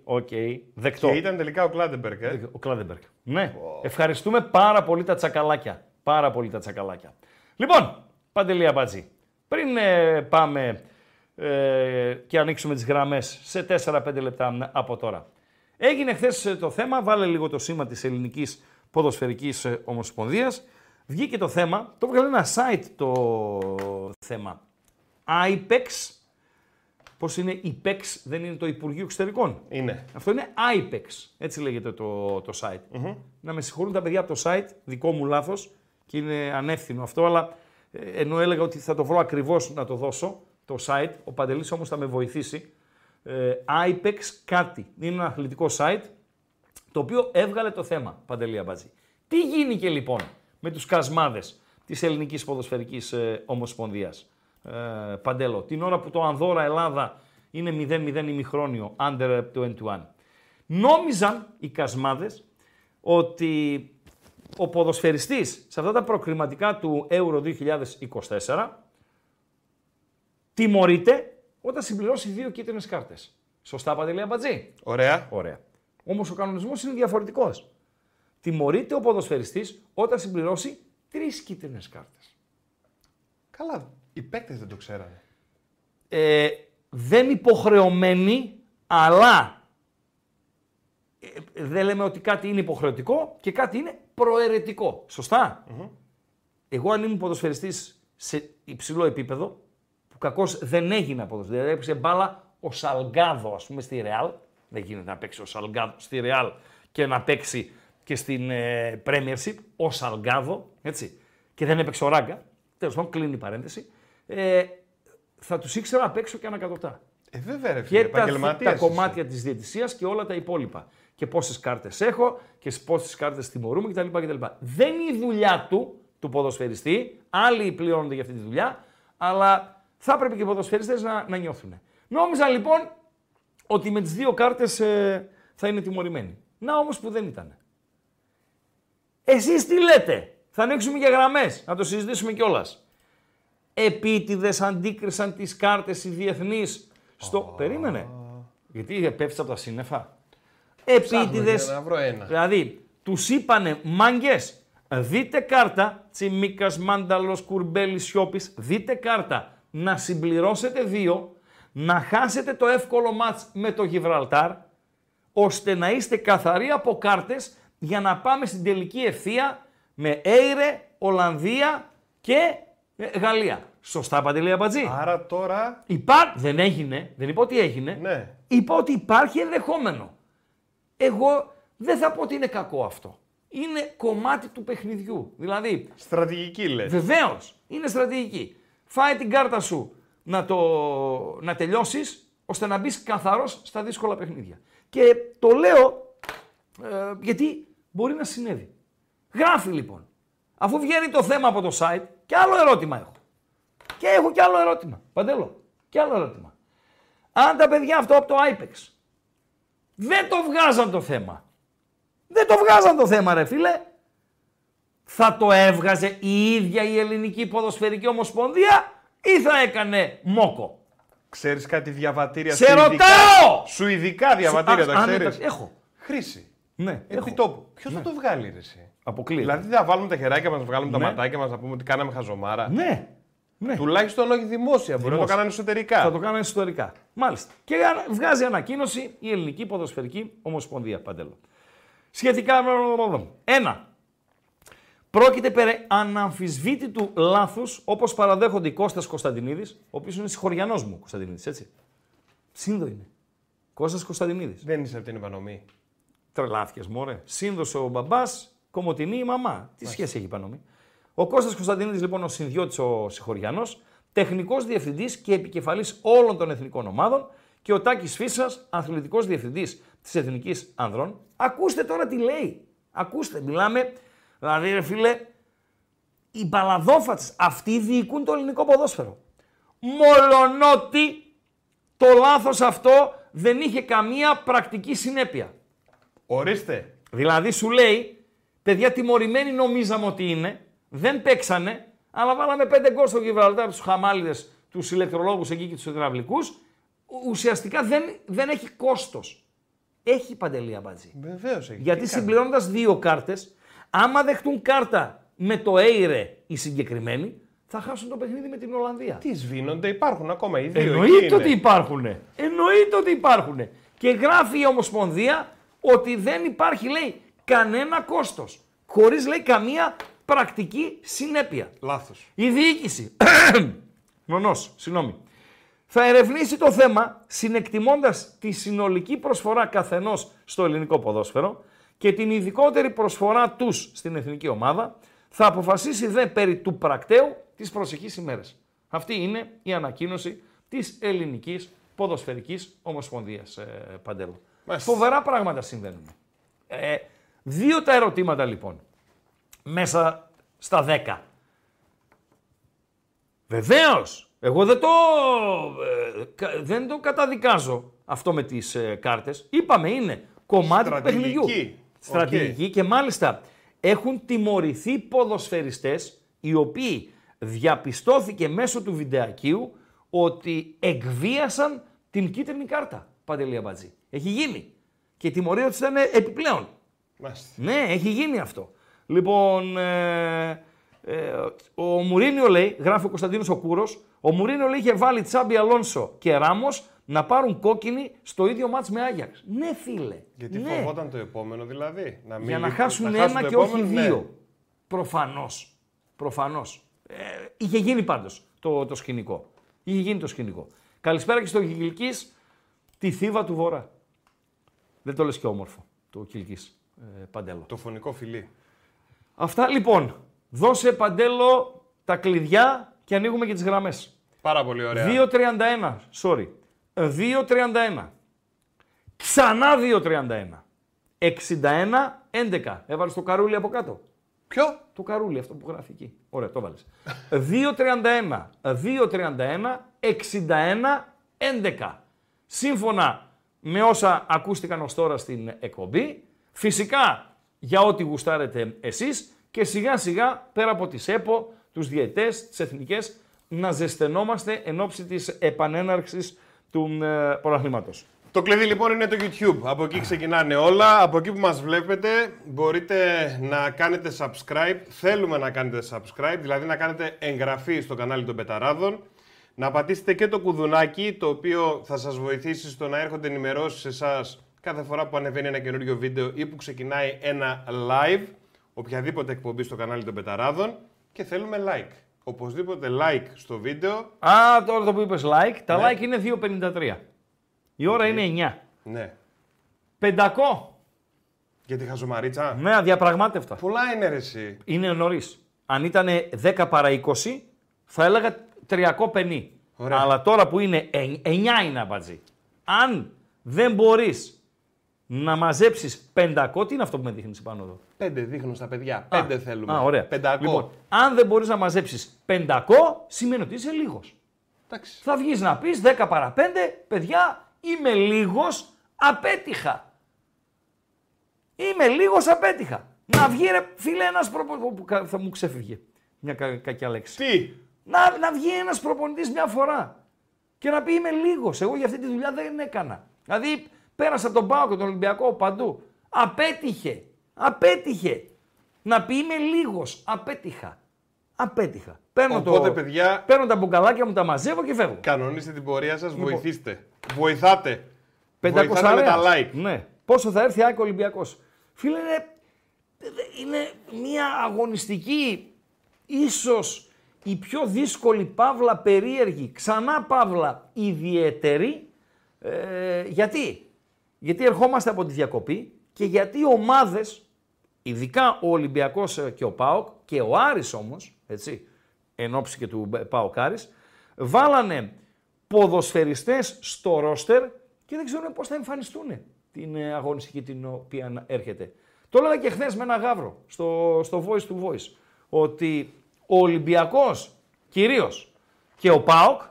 Οκ. Δεκτό. Και ήταν τελικά ο Κλάντεμπεργκ, Ο Κλάντεμπεργκ. Ναι. Wow. Ευχαριστούμε πάρα πολύ τα τσακαλάκια. Λοιπόν, Παντελή Αμπατζή, πριν πάμε και ανοίξουμε τις γραμμές σε 4-5 λεπτά από τώρα. Έγινε χθες το θέμα, βάλε λίγο το σήμα της Ελληνικής Ποδοσφαιρικής Ομοσπονδίας. Βγήκε το θέμα, το βγάλε ένα site το θέμα. IPEX, πώς είναι IPEX, δεν είναι το Υπουργείο Εξωτερικών. Είναι. Αυτό είναι IPEX, έτσι λέγεται το site. Mm-hmm. Να με συγχωρούν τα παιδιά από το site, δικό μου λάθος και είναι ανεύθυνο αυτό, αλλά ενώ έλεγα ότι θα το βρω ακριβώς να το δώσω, το site, ο Παντελής όμως θα με βοηθήσει. IPEX κάτι. Είναι ένα αθλητικό site το οποίο έβγαλε το θέμα, Παντελή Αμπατζή. Τι γίνηκε λοιπόν με τους κασμάδες της Ελληνικής Ποδοσφαιρικής Ομοσπονδίας, Παντέλο, την ώρα που το Ανδόρα Ελλάδα είναι 0-0 ημιχρόνιο, under 21. Νόμιζαν οι κασμάδες ότι ο ποδοσφαιριστής σε αυτά τα προκριματικά του Euro 2024 τιμωρείται όταν συμπληρώσει 2 κίτρινες κάρτες. Σωστά, Παντελή Αμπατζή. Ωραία. Όμως ο κανονισμός είναι διαφορετικός. Τιμωρείται ο ποδοσφαιριστής όταν συμπληρώσει 3 κίτρινες κάρτες. Καλά, οι παίκτες δεν το ξέρανε. Δεν υποχρεωμένοι, αλλά δεν λέμε ότι κάτι είναι υποχρεωτικό και κάτι είναι προαιρετικό. Σωστά. Mm-hmm. Εγώ αν ήμουν ποδοσφαιριστής σε υψηλό επίπεδο, που κακώς δεν έγινε από εδώ. Δηλαδή έπαιξε μπάλα ο Σαλγκάδο, ας πούμε, στη Ρεάλ. Δεν γίνεται να παίξει ο Σαλγκάδο στη Ρεάλ και να παίξει και στην Premiership. Ο Σαλγκάδο, έτσι. Και δεν έπαιξε ο Ράγκα. Τέλος πάντων, κλείνει η παρένθεση. Θα τους ήξερα να παίξω και ανακατοτά. Βέβαια, ρε φίλε, επαγγελματίας. Και τα κομμάτια της διαιτησίας και όλα τα υπόλοιπα. Και πόσες κάρτες έχω και πόσες κάρτες τιμωρούμε κτλ. Δεν είναι η δουλειά του ποδοσφαιριστή. Άλλοι πληρώνονται για αυτή τη δουλειά, αλλά. Θα πρέπει και οι ποδοσφαιριστές να νιώθουν. Νόμιζα λοιπόν ότι με τις 2 κάρτες θα είναι τιμωρημένοι. Να όμως που δεν ήταν. Εσείς τι λέτε, θα ανοίξουμε και γραμμές, να το συζητήσουμε κιόλας. Επίτηδες αντίκρισαν τις κάρτες οι διεθνείς στο... Περίμενε, γιατί πέφτει από τα σύννεφα. Επίτηδες, δηλαδή τους είπανε μάγκες, δείτε κάρτα, Τσιμίκας, Μάνταλος, Κουρμπέλης, Σιώπης, δείτε κάρτα. Να συμπληρώσετε 2, να χάσετε το εύκολο μάτς με το Γιβραλτάρ, ώστε να είστε καθαροί από κάρτες για να πάμε στην τελική ευθεία με Έιρε, Ολλανδία και Γαλλία. Σωστά, Παντελή Αμπατζή. Άρα τώρα... Δεν έγινε, δεν είπα ότι έγινε. Ναι. Είπα ότι υπάρχει ενδεχόμενο. Εγώ δεν θα πω ότι είναι κακό αυτό. Είναι κομμάτι του παιχνιδιού. Δηλαδή... Στρατηγική λες. Βεβαίως, είναι στρατηγική. Φάει την κάρτα σου να τελειώσεις, ώστε να μπεις καθαρός στα δύσκολα παιχνίδια. Και το λέω γιατί μπορεί να συνέβη. Γράφει λοιπόν. Αφού βγαίνει το θέμα από το site, και άλλο ερώτημα έχω. Και έχω και άλλο ερώτημα. Παντέλο, και άλλο ερώτημα. Αν τα παιδιά αυτό από το IPEX δεν το βγάζαν το θέμα. Δεν το βγάζαν το θέμα, ρε φίλε. Θα το έβγαζε η ίδια η Ελληνική Ποδοσφαιρική Ομοσπονδία ή θα έκανε μόκο. Ξέρεις κάτι διαβατήρια σε σουηδικά. Ρωτάω! Σουηδικά διαβατήρια τα ξέρεις. Έχω. Χρήση. Ναι, επιτόπου. Ποιος θα το βγάλει, ρε, εσύ. Αποκλείεται. Δηλαδή θα βάλουμε τα χεράκια μας, θα βγάλουμε τα ματάκια μας, να πούμε ότι κάναμε χαζομάρα. Ναι. Ναι. Τουλάχιστον όχι δημόσια. Μπορεί να το κάνανε εσωτερικά. Θα το κάνανε εσωτερικά. Μάλιστα. Και βγάζει ανακοίνωση η Ελληνική Ποδοσφαιρική Ομοσπονδία, Παντέλο. Σχετικά με ένα. Πρόκειται περί αναμφισβήτητου λάθους, όπως παραδέχονται οι Κώστας Κωνσταντινίδης, ο οποίος είναι συγχωριανός μου, Κωνσταντινίδης, έτσι. Σύνδο είναι. Κώστας Κωνσταντινίδης. Δεν είσαι από την Επανομή. Τρελάθηκες, μωρέ. Σύνδος ο μπαμπάς, Κομωτινή η μαμά. Τι σχέση έχει η Επανομή. Ο Κώστας Κωνσταντινίδης, λοιπόν, ο Συνδιώτης, ο συγχωριανός, τεχνικός διευθυντής και επικεφαλής όλων των εθνικών ομάδων, και ο Τάκης Φίσας, αθλητικός διευθυντής της Εθνικής Ανδρών. Ακούστε τώρα τι λέει. Ακούστε, μιλάμε. Δηλαδή, ρε φίλε, οι μπαλαδόφατες αυτοί διοικούν το ελληνικό ποδόσφαιρο. Μολονότι το λάθος αυτό δεν είχε καμία πρακτική συνέπεια. Ορίστε. Δηλαδή σου λέει, παιδιά τιμωρημένοι νομίζαμε ότι είναι, δεν παίξανε, αλλά βάλαμε 5 γκολ στο Γιβραλτάρ, τους χαμάλιδες, τους ηλεκτρολόγους εκεί και τους υδραυλικούς. Ουσιαστικά δεν έχει κόστος. Έχει, Παντελή Αμπατζή. Βεβαίως έχει. Γιατί συμπληρώνοντας 2 κάρτες, άμα δεχτούν κάρτα με το Έιρε οι συγκεκριμένοι, θα χάσουν το παιχνίδι με την Ολλανδία. Τι σβήνονται, υπάρχουν ακόμα οι δύο. Εννοείται ότι υπάρχουν. Εννοείται ότι υπάρχουν. Και γράφει η Ομοσπονδία ότι δεν υπάρχει, λέει, κανένα κόστος. Χωρίς, λέει, καμία πρακτική συνέπεια. Λάθος. Η διοίκηση. Νονός, συγγνώμη. Θα ερευνήσει το θέμα συνεκτιμώντας τη συνολική προσφορά καθενός στο ελληνικό ποδόσφαιρο και την ειδικότερη προσφορά τους στην εθνική ομάδα, θα αποφασίσει δε περί του πρακτέου τις προσεχείς ημέρες. Αυτή είναι η ανακοίνωση της Ελληνικής Ποδοσφαιρικής Ομοσπονδίας, Παντέλο. Φοβερά πράγματα συμβαίνουν. Δύο τα ερωτήματα λοιπόν, μέσα στα 10. Βεβαίως, εγώ δεν το καταδικάζω αυτό με τις κάρτες. Είπαμε, είναι κομμάτι του παιχνιδιού. Στρατηγική. Okay. Και μάλιστα έχουν τιμωρηθεί ποδοσφαιριστές οι οποίοι διαπιστώθηκε μέσω του βιντεακίου ότι εκβίασαν την κίτρινη κάρτα, Παντελή Αμπατζή. Έχει γίνει. Και η τιμωρία τους ήταν επιπλέον. Μάλιστα. Ναι, έχει γίνει αυτό. Λοιπόν, ο Μουρίνιο λέει, γράφει ο Κωνσταντίνος ο Κούρος, ο Μουρίνιο λέει είχε βάλει Τσάμπι Αλόνσο και Ράμος να πάρουν κόκκινη στο ίδιο μάτς με Άγιαξ. Ναι, φίλε. Γιατί φοβόταν το επόμενο, δηλαδή. Για να χάσουν ένα και όχι δύο. Ναι. Προφανώς. Προφανώς. Είχε γίνει πάντως το σκηνικό. Είχε γίνει το σκηνικό. Καλησπέρα και στο Κιλκής, τη θύβα του Βορρά. Δεν το λες και όμορφο, το Κιλκής, Παντέλο. Το φωνικό φιλί. Αυτά λοιπόν. Δώσε, Παντέλο, τα κλειδιά και ανοίγουμε και τις γραμμές. Πάρα πολύ ωραία. 2.31, sorry. 2.31. Ξανά 2.31. 61.11. Έβαλες το καρούλι από κάτω. Ποιο? Το καρούλι, αυτό που γράφει εκεί. Ωραία, το έβαλες. 2.31. 61.11. Σύμφωνα με όσα ακούστηκαν ως τώρα στην εκπομπή, φυσικά για ό,τι γουστάρετε εσείς και σιγά σιγά πέρα από τις ΕΠΟ, τους διαιτές, τις εθνικές, να ζεσθενόμαστε εν ώψη της επανέναρξης του πρωταθλήματος. Το κλειδί λοιπόν είναι το YouTube. Από εκεί ξεκινάνε όλα. Από εκεί που μας βλέπετε μπορείτε να κάνετε subscribe. Θέλουμε να κάνετε subscribe, δηλαδή να κάνετε εγγραφή στο κανάλι των Πεταράδων. Να πατήσετε και το κουδουνάκι, το οποίο θα σας βοηθήσει στο να έρχονται ενημερώσεις σε εσάς κάθε φορά που ανεβαίνει ένα καινούριο βίντεο ή που ξεκινάει ένα live, οποιαδήποτε εκπομπή στο κανάλι των Πεταράδων. Και θέλουμε like. Οπωσδήποτε like στο βίντεο. Α, τώρα το που είπες like. Τα ναι. Like είναι 2.53. Η ώρα είναι 9. Ναι. 500. Για τη χαζομαρίτσα. Ναι, αδιαπραγμάτευτα. Πολλά είναι ρε εσύ. Είναι νωρίς. Αν ήταν 10 παρά 20, θα έλεγα 350. Ωραία. Αλλά τώρα που είναι 9 είναι Αμπατζή. Αν δεν μπορείς να μαζέψεις 500, τι είναι αυτό που με δείχνεις πάνω εδώ. 5 δείχνω στα παιδιά. 5 θέλουμε. Α, ωραία. 500. Λοιπόν, αν δεν μπορείς να μαζέψεις 500, σημαίνει ότι είσαι λίγος. Εντάξει. Θα βγεις να πεις 10 παρα 5, παιδιά, είμαι λίγος, απέτυχα. Είμαι λίγος, απέτυχα. Να βγει ρε φίλε ένας προπονητής. Θα μου ξέφυγε μια κακιά λέξη. Τι. Να βγει ένας προπονητής μια φορά. και να πει είμαι λίγος. Εγώ για αυτή τη δουλειά δεν έκανα. Δηλαδή πέρασα τον ΠΑΟΚ και τον Ολυμπιακό παντού. Απέτυχε. Να πει είμαι λίγος. Απέτυχα. Οπότε, παιδιά, παίρνω τα μπουκαλάκια μου, τα μαζεύω και φεύγω. Κανονίστε την πορεία σας, λοιπόν, βοηθήστε. Βοηθάτε. 500 με τα like. Ναι. Πόσο θα έρθει ΑΕΚ Ολυμπιακός. Φίλε, είναι μια αγωνιστική, ίσως η πιο δύσκολη, παύλα περίεργη, ξανά παύλα ιδιαίτερη. Γιατί ερχόμαστε από τη διακοπή και γιατί οι ομάδες, ειδικά ο Ολυμπιακός και ο ΠΑΟΚ και ο Άρης όμως, έτσι, εν ώψη και του ΠΑΟΚ Άρης, βάλανε ποδοσφαιριστές στο ρόστερ και δεν ξέρουν πώς θα εμφανιστούν την αγωνιστική την οποία έρχεται. Το έλεγα και χθες με ένα γάβρο στο Voice to Voice, ότι ο Ολυμπιακός κυρίως και ο ΠΑΟΚ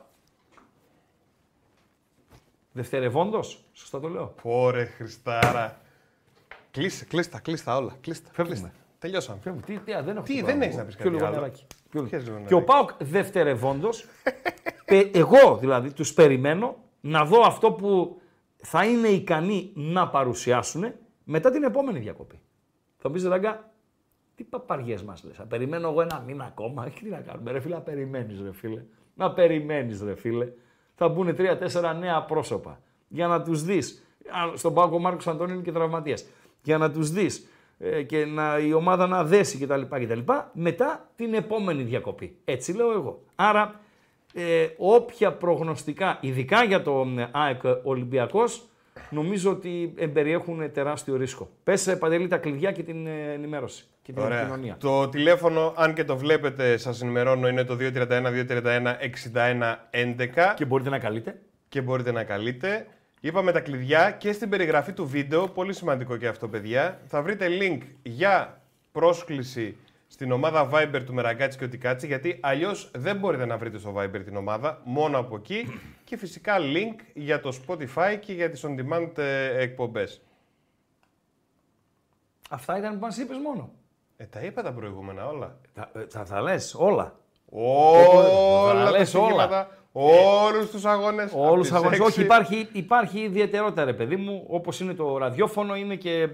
δευτερευόντος, σωστά το λέω. Πόρε Χριστάρα. Κλείστα όλα. Φεύγουμε. Τελειώσαμε. Δεν έχεις να πεις κάτι άλλο. Και ο ΠΑΟΚ δευτερευόντος, εγώ δηλαδή τους περιμένω να δω αυτό που θα είναι ικανοί να παρουσιάσουν μετά την επόμενη διακοπή. Θα μου πεις, Ράγκα, τι παπαριές μας λες. Θα περιμένω εγώ ένα μήνα ακόμα. Τι να κάνουμε, ρε φίλε, να περιμένεις, ρε φίλε. Θα μπουν 3-4 νέα πρόσωπα για να τους δεις. Στον ΠΑΟΚ ο Μάρκος Αντώνης είναι και τραυματίας. Για να τους δεις και η ομάδα να δέσει κτλ. Μετά την επόμενη διακοπή. Έτσι λέω εγώ. Άρα όποια προγνωστικά, ειδικά για το ΑΕΚ Ολυμπιακός, νομίζω ότι περιέχουν τεράστιο ρίσκο. Πες, Παντελή, τα κλειδιά και την ενημέρωση και την επικοινωνία. Το τηλέφωνο, αν και το βλέπετε, σας ενημερώνω, είναι το 231-231-6111. Και μπορείτε να καλείτε. Είπαμε τα κλειδιά και στην περιγραφή του βίντεο, πολύ σημαντικό και αυτό, παιδιά, θα βρείτε link για πρόσκληση στην ομάδα Viber του Μεραγκάτση και Οτικάτση, γιατί αλλιώς δεν μπορείτε να βρείτε στο Viber την ομάδα, μόνο από εκεί, και φυσικά link για το Spotify και για τις on-demand εκπομπές. Αυτά ήταν που μας είπες μόνο. Τα είπα τα προηγούμενα όλα. Θα λες όλα. Όλους τους αγώνες. Όχι, υπάρχει ιδιαιτερότητα, ρε παιδί μου, όπως είναι το ραδιόφωνο, είναι και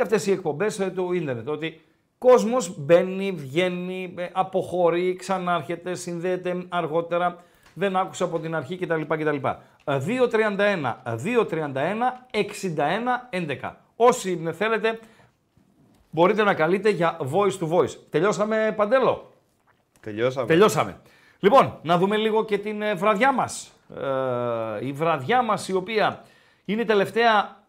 αυτές οι εκπομπές του ίντερνετ. Ότι κόσμος μπαίνει, βγαίνει, αποχωρεί, ξανάρχεται, συνδέεται αργότερα, δεν άκουσα από την αρχή κτλ. 231-231-6111. Όσοι θέλετε, μπορείτε να καλείτε για voice to voice. Τελειώσαμε, Παντέλο. Τελειώσαμε. Λοιπόν, να δούμε λίγο και την βραδιά μας. Η βραδιά μας, η οποία είναι τελευταία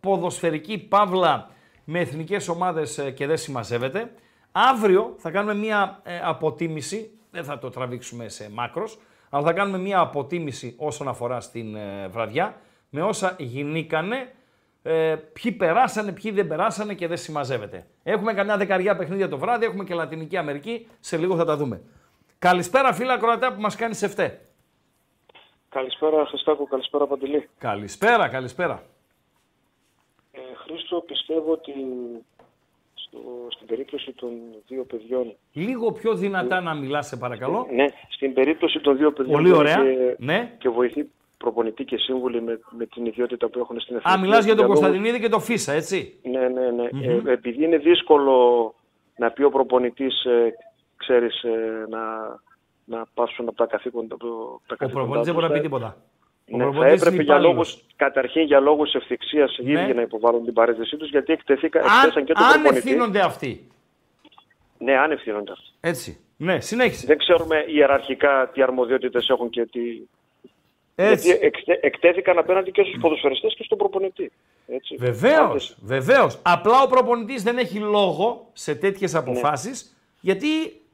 ποδοσφαιρική παύλα με εθνικές ομάδες και δεν συμμαζεύεται. Αύριο θα κάνουμε μία αποτίμηση, δεν θα το τραβήξουμε σε μάκρος, αλλά θα κάνουμε μία αποτίμηση όσον αφορά στην βραδιά, με όσα γινήκανε, ποιοι περάσανε, ποιοι δεν περάσανε και δεν συμμαζεύεται. Έχουμε καμιά δεκαριά παιχνίδια το βράδυ, έχουμε και Λατινική Αμερική, σε λίγο θα τα δούμε. Καλησπέρα, φίλα ακροατά που μας κάνεις ευτέ. Καλησπέρα, Χριστάκο, καλησπέρα, Παντελή. Καλησπέρα. Χρήστο, πιστεύω ότι στην περίπτωση των δύο παιδιών... Λίγο πιο δυνατά να μιλάς, σε παρακαλώ. Ναι, στην περίπτωση των δύο παιδιών... Πολύ ωραία. Και βοηθεί προπονητή και σύμβουλοι με την ιδιότητα που έχουν στην εθνική. Α, μιλάς για τον Κωνσταντινίδη και τον Φίσα, έτσι. Ναι. Mm-hmm. Επειδή είναι δύσκολο να πει ο προπονητής... Ξέρεις να πάσουν από τα καθήκοντα. Ο προπονητής δεν μπορεί να πει τίποτα. Θα έπρεπε καταρχήν για λόγους ευθυξίας οι ίδιοι να υποβάλουν την παρέτησή τους, γιατί εκτέθηκαν και τον προπονητή. Αν ευθύνονται αυτοί. Ναι, αν ευθύνονται αυτοί. Έτσι. Ναι, συνέχισε. Δεν ξέρουμε ιεραρχικά τι αρμοδιότητες έχουν και τι. Έτσι. Γιατί εκτέθηκαν απέναντι και στους ποδοσφαιριστές και στον προπονητή. Βεβαίως. Απλά ο προπονητής δεν έχει λόγο σε τέτοιες αποφάσεις. Γιατί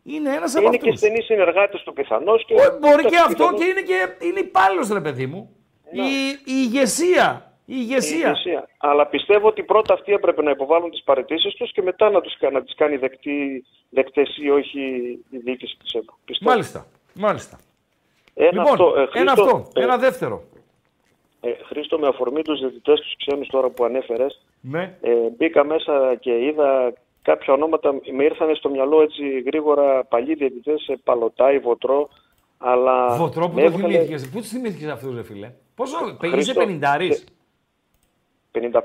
είναι ένας από αυτούς. Είναι και στενοί συνεργάτες του πιθανώς. Μπορεί και αυτό πιθανώς. Και είναι υπάλληλος, ρε παιδί μου. Η ηγεσία. Αλλά πιστεύω ότι πρώτα αυτοί έπρεπε να υποβάλουν τις παραιτήσεις τους και μετά να τις κάνει δεκτές ή όχι η διοίκηση της ΕΠΟ. Μάλιστα. Ένα δεύτερο. Χρήστο, με αφορμή τους διαιτητές τους ξένους τώρα που ανέφερες, μπήκα μέσα και είδα... Κάποια ονόματα με ήρθαν στο μυαλό έτσι γρήγορα, παλιοί διαιτητές, Παλωτάι, Βοτρό, Αλλά Βοτρόπου το θυμήθηκες. Πού τους θυμήθηκες αυτούς, ρε φίλε? Πόσο, είσαι 50'ρις? 55.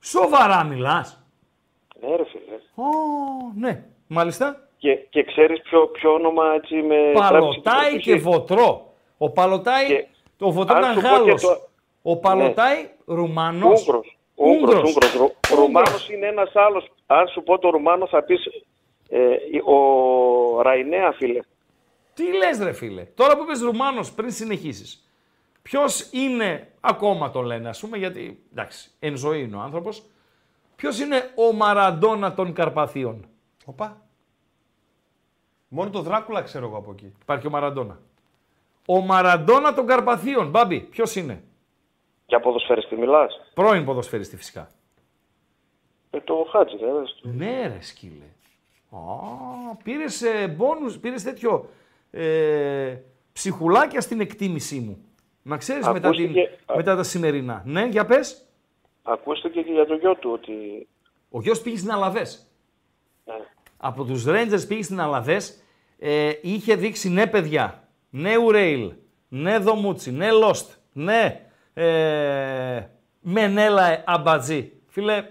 Σοβαρά μιλάς? Ναι, ρε φίλε. Ναι, μάλιστα. Και ξέρεις ποιο όνομα έτσι με... Παλωτάι και Βοτρό. Ο Παλωτάι, και... ο Βοτρό ήταν Γάλλος. Ο Παλωτάι, ναι. Ρουμάνος. Ούγκρος. Ο Ρουμάνος είναι ένας άλλος. Αν σου πω το Ρουμάνο θα πεις ο Ραϊνέα, φίλε. Τι λες, ρε φίλε? Τώρα που είπες Ρουμάνος, πριν συνεχίσεις. Ποιος είναι, ακόμα το λένε ας πούμε, γιατί εντάξει, εν ζωή είναι ο άνθρωπος. Ποιος είναι ο Μαραντόνα των Καρπαθίων? Οπα. Μόνο το Δράκουλα ξέρω εγώ από εκεί. Υπάρχει και ο Μαραντόνα. Ο Μαραντόνα των Καρπαθίων, Μπάμπη, ποιος είναι? Για ποδοσφαιριστή μιλάς? Πρώην ποδοσφαιριστή φυσικά. Το Χάτζη, ναι, ρε σκύλε. Πήρες μπόνους, πήρες τέτοιο ψυχουλάκια στην εκτίμησή μου. Να ξέρεις μετά τα σημερινά. Ναι, για πες. Ακούστηκε και για το γιο του ότι... Ο γιος πήγε στην Αλαβές. Ναι. Από τους Rangers πήγε στην Αλαβές. Είχε δείξει ναι παιδιά, ναι Ουρέιλ, ναι Δομούτσι, ναι Λόστ, ναι Μενέλα Αμπατζή. Φίλε,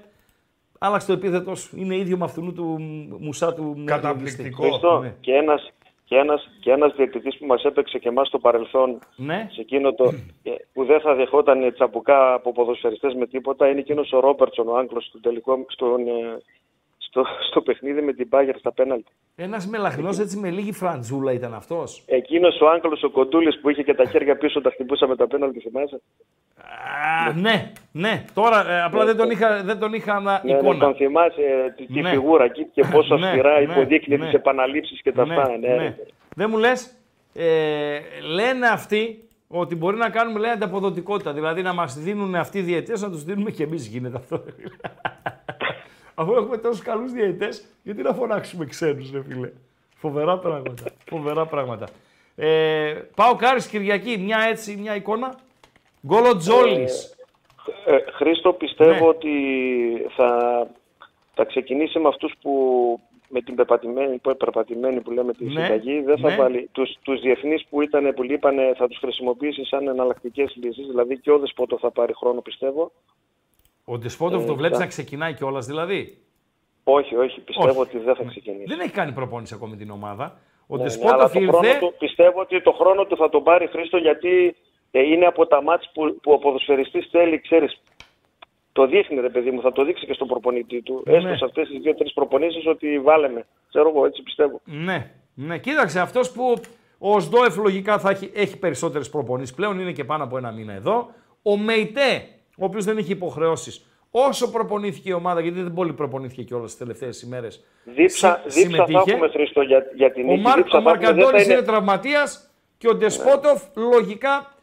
άλλαξε το επίθετο σου. Είναι ίδιο με αυτού του Μουσά του. Καταπληκτικό. Ναι. Και ένας διαιτητής που μας έπαιξε και εμάς στο παρελθόν, ναι, σε εκείνο το, που δεν θα δεχόταν τσαμπουκά από ποδοσφαιριστές με τίποτα, είναι εκείνος ο Ρόπερτσον, ο Άγγλος, στο παιχνίδι με την Μπάγερ στα πέναλτι. Ένας μελαχρινός έτσι με λίγη φραντζούλα ήταν αυτός. Εκείνος ο Άγγλος, ο Κοντούλης που είχε και τα χέρια πίσω, τα χτυπούσαμε τα πέναλτι, θυμάσαι? Ναι. Τώρα απλά δεν τον είχα εικόνα. Ναι, τον θυμάσαι τη φιγούρα εκεί και πόσο αυστηρά υποδείχνει τις επαναλήψεις και τα αυτά. Ναι. Δεν μου λες, λένε αυτοί ότι μπορεί να κάνουμε, λένε, ανταποδοτικότητα. Δηλαδή να μας δίνουν αυτοί οι διαιτές, να τους δίνουμε και εμείς, γίνεται αυτό. Αφού έχουμε τόσους καλούς διαιτές, γιατί να φωνάξουμε ξένους, ρε φίλε? Φοβερά πράγματα. Πάω Κάρις Κυριακή, μια εικόνα. Γκόλο Τζόλης. Χρήστο, πιστεύω ότι θα ξεκινήσει με αυτούς που με την περπατημένη που λέμε τη συνταγή. Δεν θα βάλει τους διεθνείς που λείπανε, θα τους χρησιμοποιήσει σαν εναλλακτικές λύσεις. Δηλαδή και ο Δεσπότο θα πάρει χρόνο, πιστεύω. Ο Ντεσπότοφ το βλέπεις να ξεκινάει κιόλας, δηλαδή? Όχι, πιστεύω ότι δεν θα ξεκινήσει. Δεν έχει κάνει προπόνηση ακόμη την ομάδα. Ο Ντεσπότοφ ήρθε... Πιστεύω ότι το χρόνο του θα τον πάρει, Χρήστο, γιατί είναι από τα μάτς που ο ποδοσφαιριστής θέλει, ξέρεις, το δείχνει, ρε παιδί μου, θα το δείξει και στον προπονητή του. Ναι. Έστω σε αυτές τις 2-3 προπονήσεις ότι βάλεμε. Ξέρω εγώ, έτσι πιστεύω. Ναι. Κοίταξε, αυτός που ο ΣΔΟΕΦ λογικά θα έχει περισσότερες προπονήσεις πλέον, είναι και πάνω από ένα μήνα εδώ. Ο ΜΕΙΤΕ, ο οποίος δεν έχει υποχρεώσεις. Όσο προπονήθηκε η ομάδα, γιατί δεν πολύ προπονήθηκε κιόλας τις τελευταίες ημέρες. Δίψα θα έχουμε, Χρήστο, για την νίκη. Ο Μαρκαντώνης είναι τραυματίας και ο Ντεσπότοφ λογικά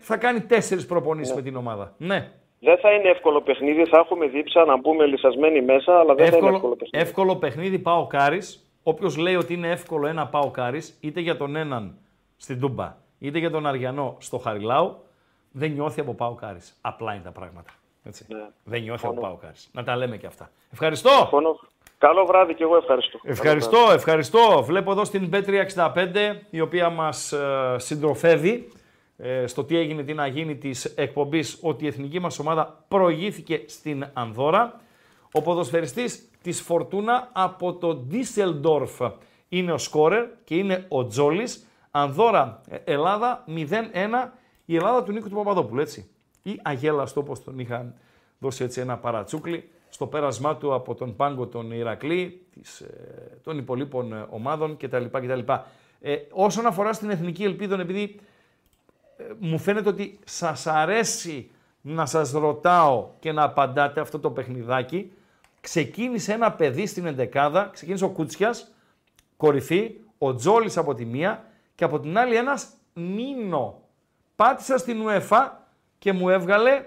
θα κάνει 4 προπονήσεις με την ομάδα. Ναι. Δεν θα είναι εύκολο παιχνίδι, θα έχουμε δίψα να μπούμε λυσασμένοι μέσα, αλλά δεν θα είναι εύκολο παιχνίδι. Εύκολο παιχνίδι πάω Κάρις. Όποιος λέει ότι είναι εύκολο ένα πάω Κάρις, είτε για τον έναν στην Τούμπα, είτε για τον Αριανό στο Χαριλάου, δεν νιώθει από πάω Κάρις. Απλά είναι τα πράγματα. Έτσι. Ναι. Δεν νιώθει από πάω Κάρις. Να τα λέμε και αυτά. Ευχαριστώ. Καλό βράδυ και εγώ ευχαριστώ. Ευχαριστώ. Βλέπω εδώ στην Bet365, η οποία μας συντροφεύει στο τι έγινε, τι να γίνει της εκπομπής, ότι η εθνική μας ομάδα προηγήθηκε στην Ανδόρα. Ο ποδοσφαιριστής της Φορτούνα από το Düsseldorf είναι ο σκόρερ και είναι ο Τζόλης. Ανδόρα, Ελλάδα 0-1. Η Ελλάδα του Νίκου του Παπαδόπουλου, έτσι. Ή αγέλαστο, όπως τον είχαν δώσει έτσι ένα παρατσούκλι, στο πέρασμά του από τον πάγκο των Ηρακλή, των υπολείπων ομάδων κτλ. Όσον αφορά στην Εθνική Ελπίδων, επειδή μου φαίνεται ότι σας αρέσει να σας ρωτάω και να απαντάτε αυτό το παιχνιδάκι, ξεκίνησε ένα παιδί στην εντεκάδα, ξεκίνησε ο Κούτσιας, κορυφή, ο Τζόλης από τη μία και από την άλλη ένας Μίνο. Πάτησα στην UEFA και μου έβγαλε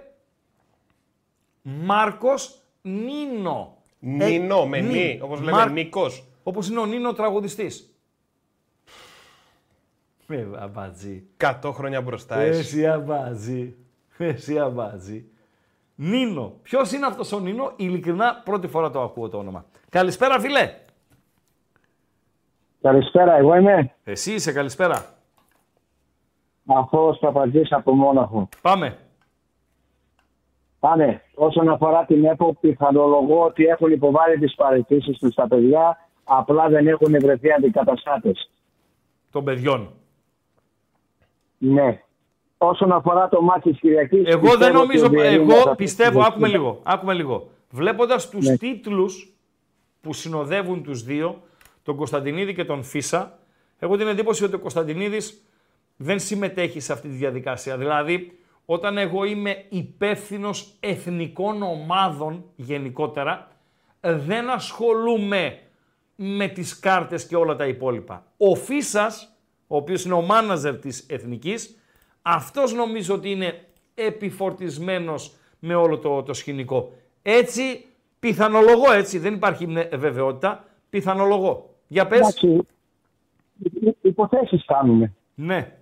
Μάρκος Νίνο. Νίνο, με νι, όπως λέμε, Νίκος. Όπως είναι ο Νίνο τραγουδιστής. Με αμπατζή. 100 χρόνια μπροστά εσύ. Εσύ αμπατζή. Νίνο. Ποιος είναι αυτός ο Νίνο? Ειλικρινά πρώτη φορά το ακούω το όνομα. Καλησπέρα φίλε. Καλησπέρα, εγώ είμαι. Εσύ είσαι, καλησπέρα. Αφός Παπατζής από Μόναχο. Πάμε. Πάνε. Όσον αφορά την ΕΠΟ, πιθανολογώ ότι έχουν υποβάλει τις παραιτήσεις τους στα παιδιά, απλά δεν έχουν βρεθεί αντικαταστάτες. Των παιδιών. Ναι. Όσον αφορά το μάτι της Κυριακής... Εγώ δεν νομίζω... Εγώ πιστεύω... Άκουμε λίγο. Βλέποντας τους τίτλους που συνοδεύουν τους δύο, τον Κωνσταντινίδη και τον Φίσα, έχω την εντύπωση ότι ο Κωνσταντινίδης δεν συμμετέχει σε αυτή τη διαδικασία. Δηλαδή, όταν εγώ είμαι υπεύθυνος εθνικών ομάδων γενικότερα, δεν ασχολούμαι με τις κάρτες και όλα τα υπόλοιπα. Ο Φίσας, ο οποίος είναι ο μάναζερ της εθνικής, αυτός νομίζω ότι είναι επιφορτισμένος με όλο το σκηνικό. Έτσι, πιθανολογώ έτσι, δεν υπάρχει βεβαιότητα, πιθανολογώ. Για πες. Εντάξει, υποθέσεις κάνουμε. Ναι.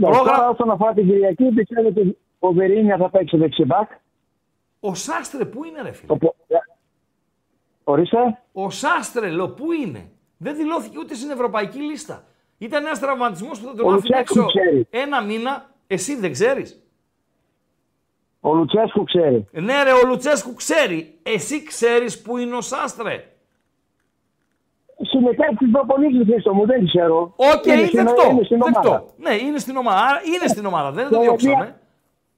Τώρα όσον αφορά την Κυριακή, πιστεύω ότι ο Βερίνια θα παίξει δεξιμπάκ. Ο Σάστρε πού είναι, ρε φίλε? Ορίστε. Ο Σάστρε, λέω, πού είναι? Δεν δηλώθηκε ούτε στην ευρωπαϊκή λίστα. Ήταν ένας τραυματισμός που θα τον άφηνε έξω ένα μήνα. Εσύ δεν ξέρεις? Ο Λουτσέσκου ξέρει. Ναι ρε, ο Λουτσέσκου ξέρει. Εσύ ξέρεις που είναι ο Σάστρε? Συμμετέχει στην προπονήση, Χρήστο μου, δεν ξέρω. Οκ, είναι δεκτό. Ναι, είναι στην ομάδα. Άρα είναι στην ομάδα, δεν το διώξαμε.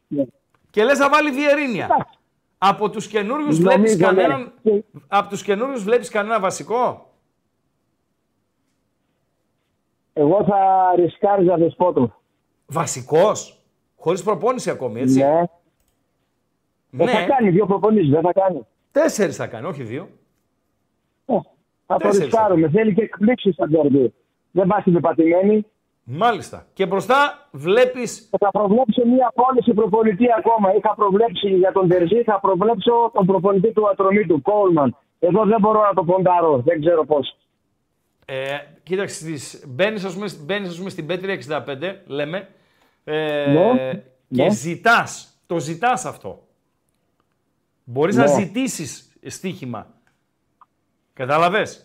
Ναι. Και λες να βάλει Βιερίνια. Από τους καινούριους βλέπεις κανέναν... βασικό? Εγώ θα ρισκάριζα Δεσπότοφ. Βασικός? Χωρίς προπόνηση ακόμη, έτσι? Ναι. Ναι. Δεν θα κάνει 2 προπονήσεις, δεν θα κάνει. 4 θα κάνει, όχι 2. Θα το ρισκάρουμε. Θέλει και εκπλήξεις στα ντέρμπι. Δεν βάζει με πατημένη. Μάλιστα. Και μπροστά βλέπεις... Θα προβλέψω μία πώληση προπονητή ακόμα. Είχα προβλέψει για τον Τερζή, θα προβλέψω τον προπονητή του Ατρομήτου, Κόλμαν. Εδώ δεν μπορώ να το ποντάρω. Δεν ξέρω πώς. Κοίταξε, μπαίνεις στην Πέτρια 65, λέμε, και ζητάς. Το ζητάς αυτό. Μπορείς να ζητήσεις στοίχημα. Κατάλαβες.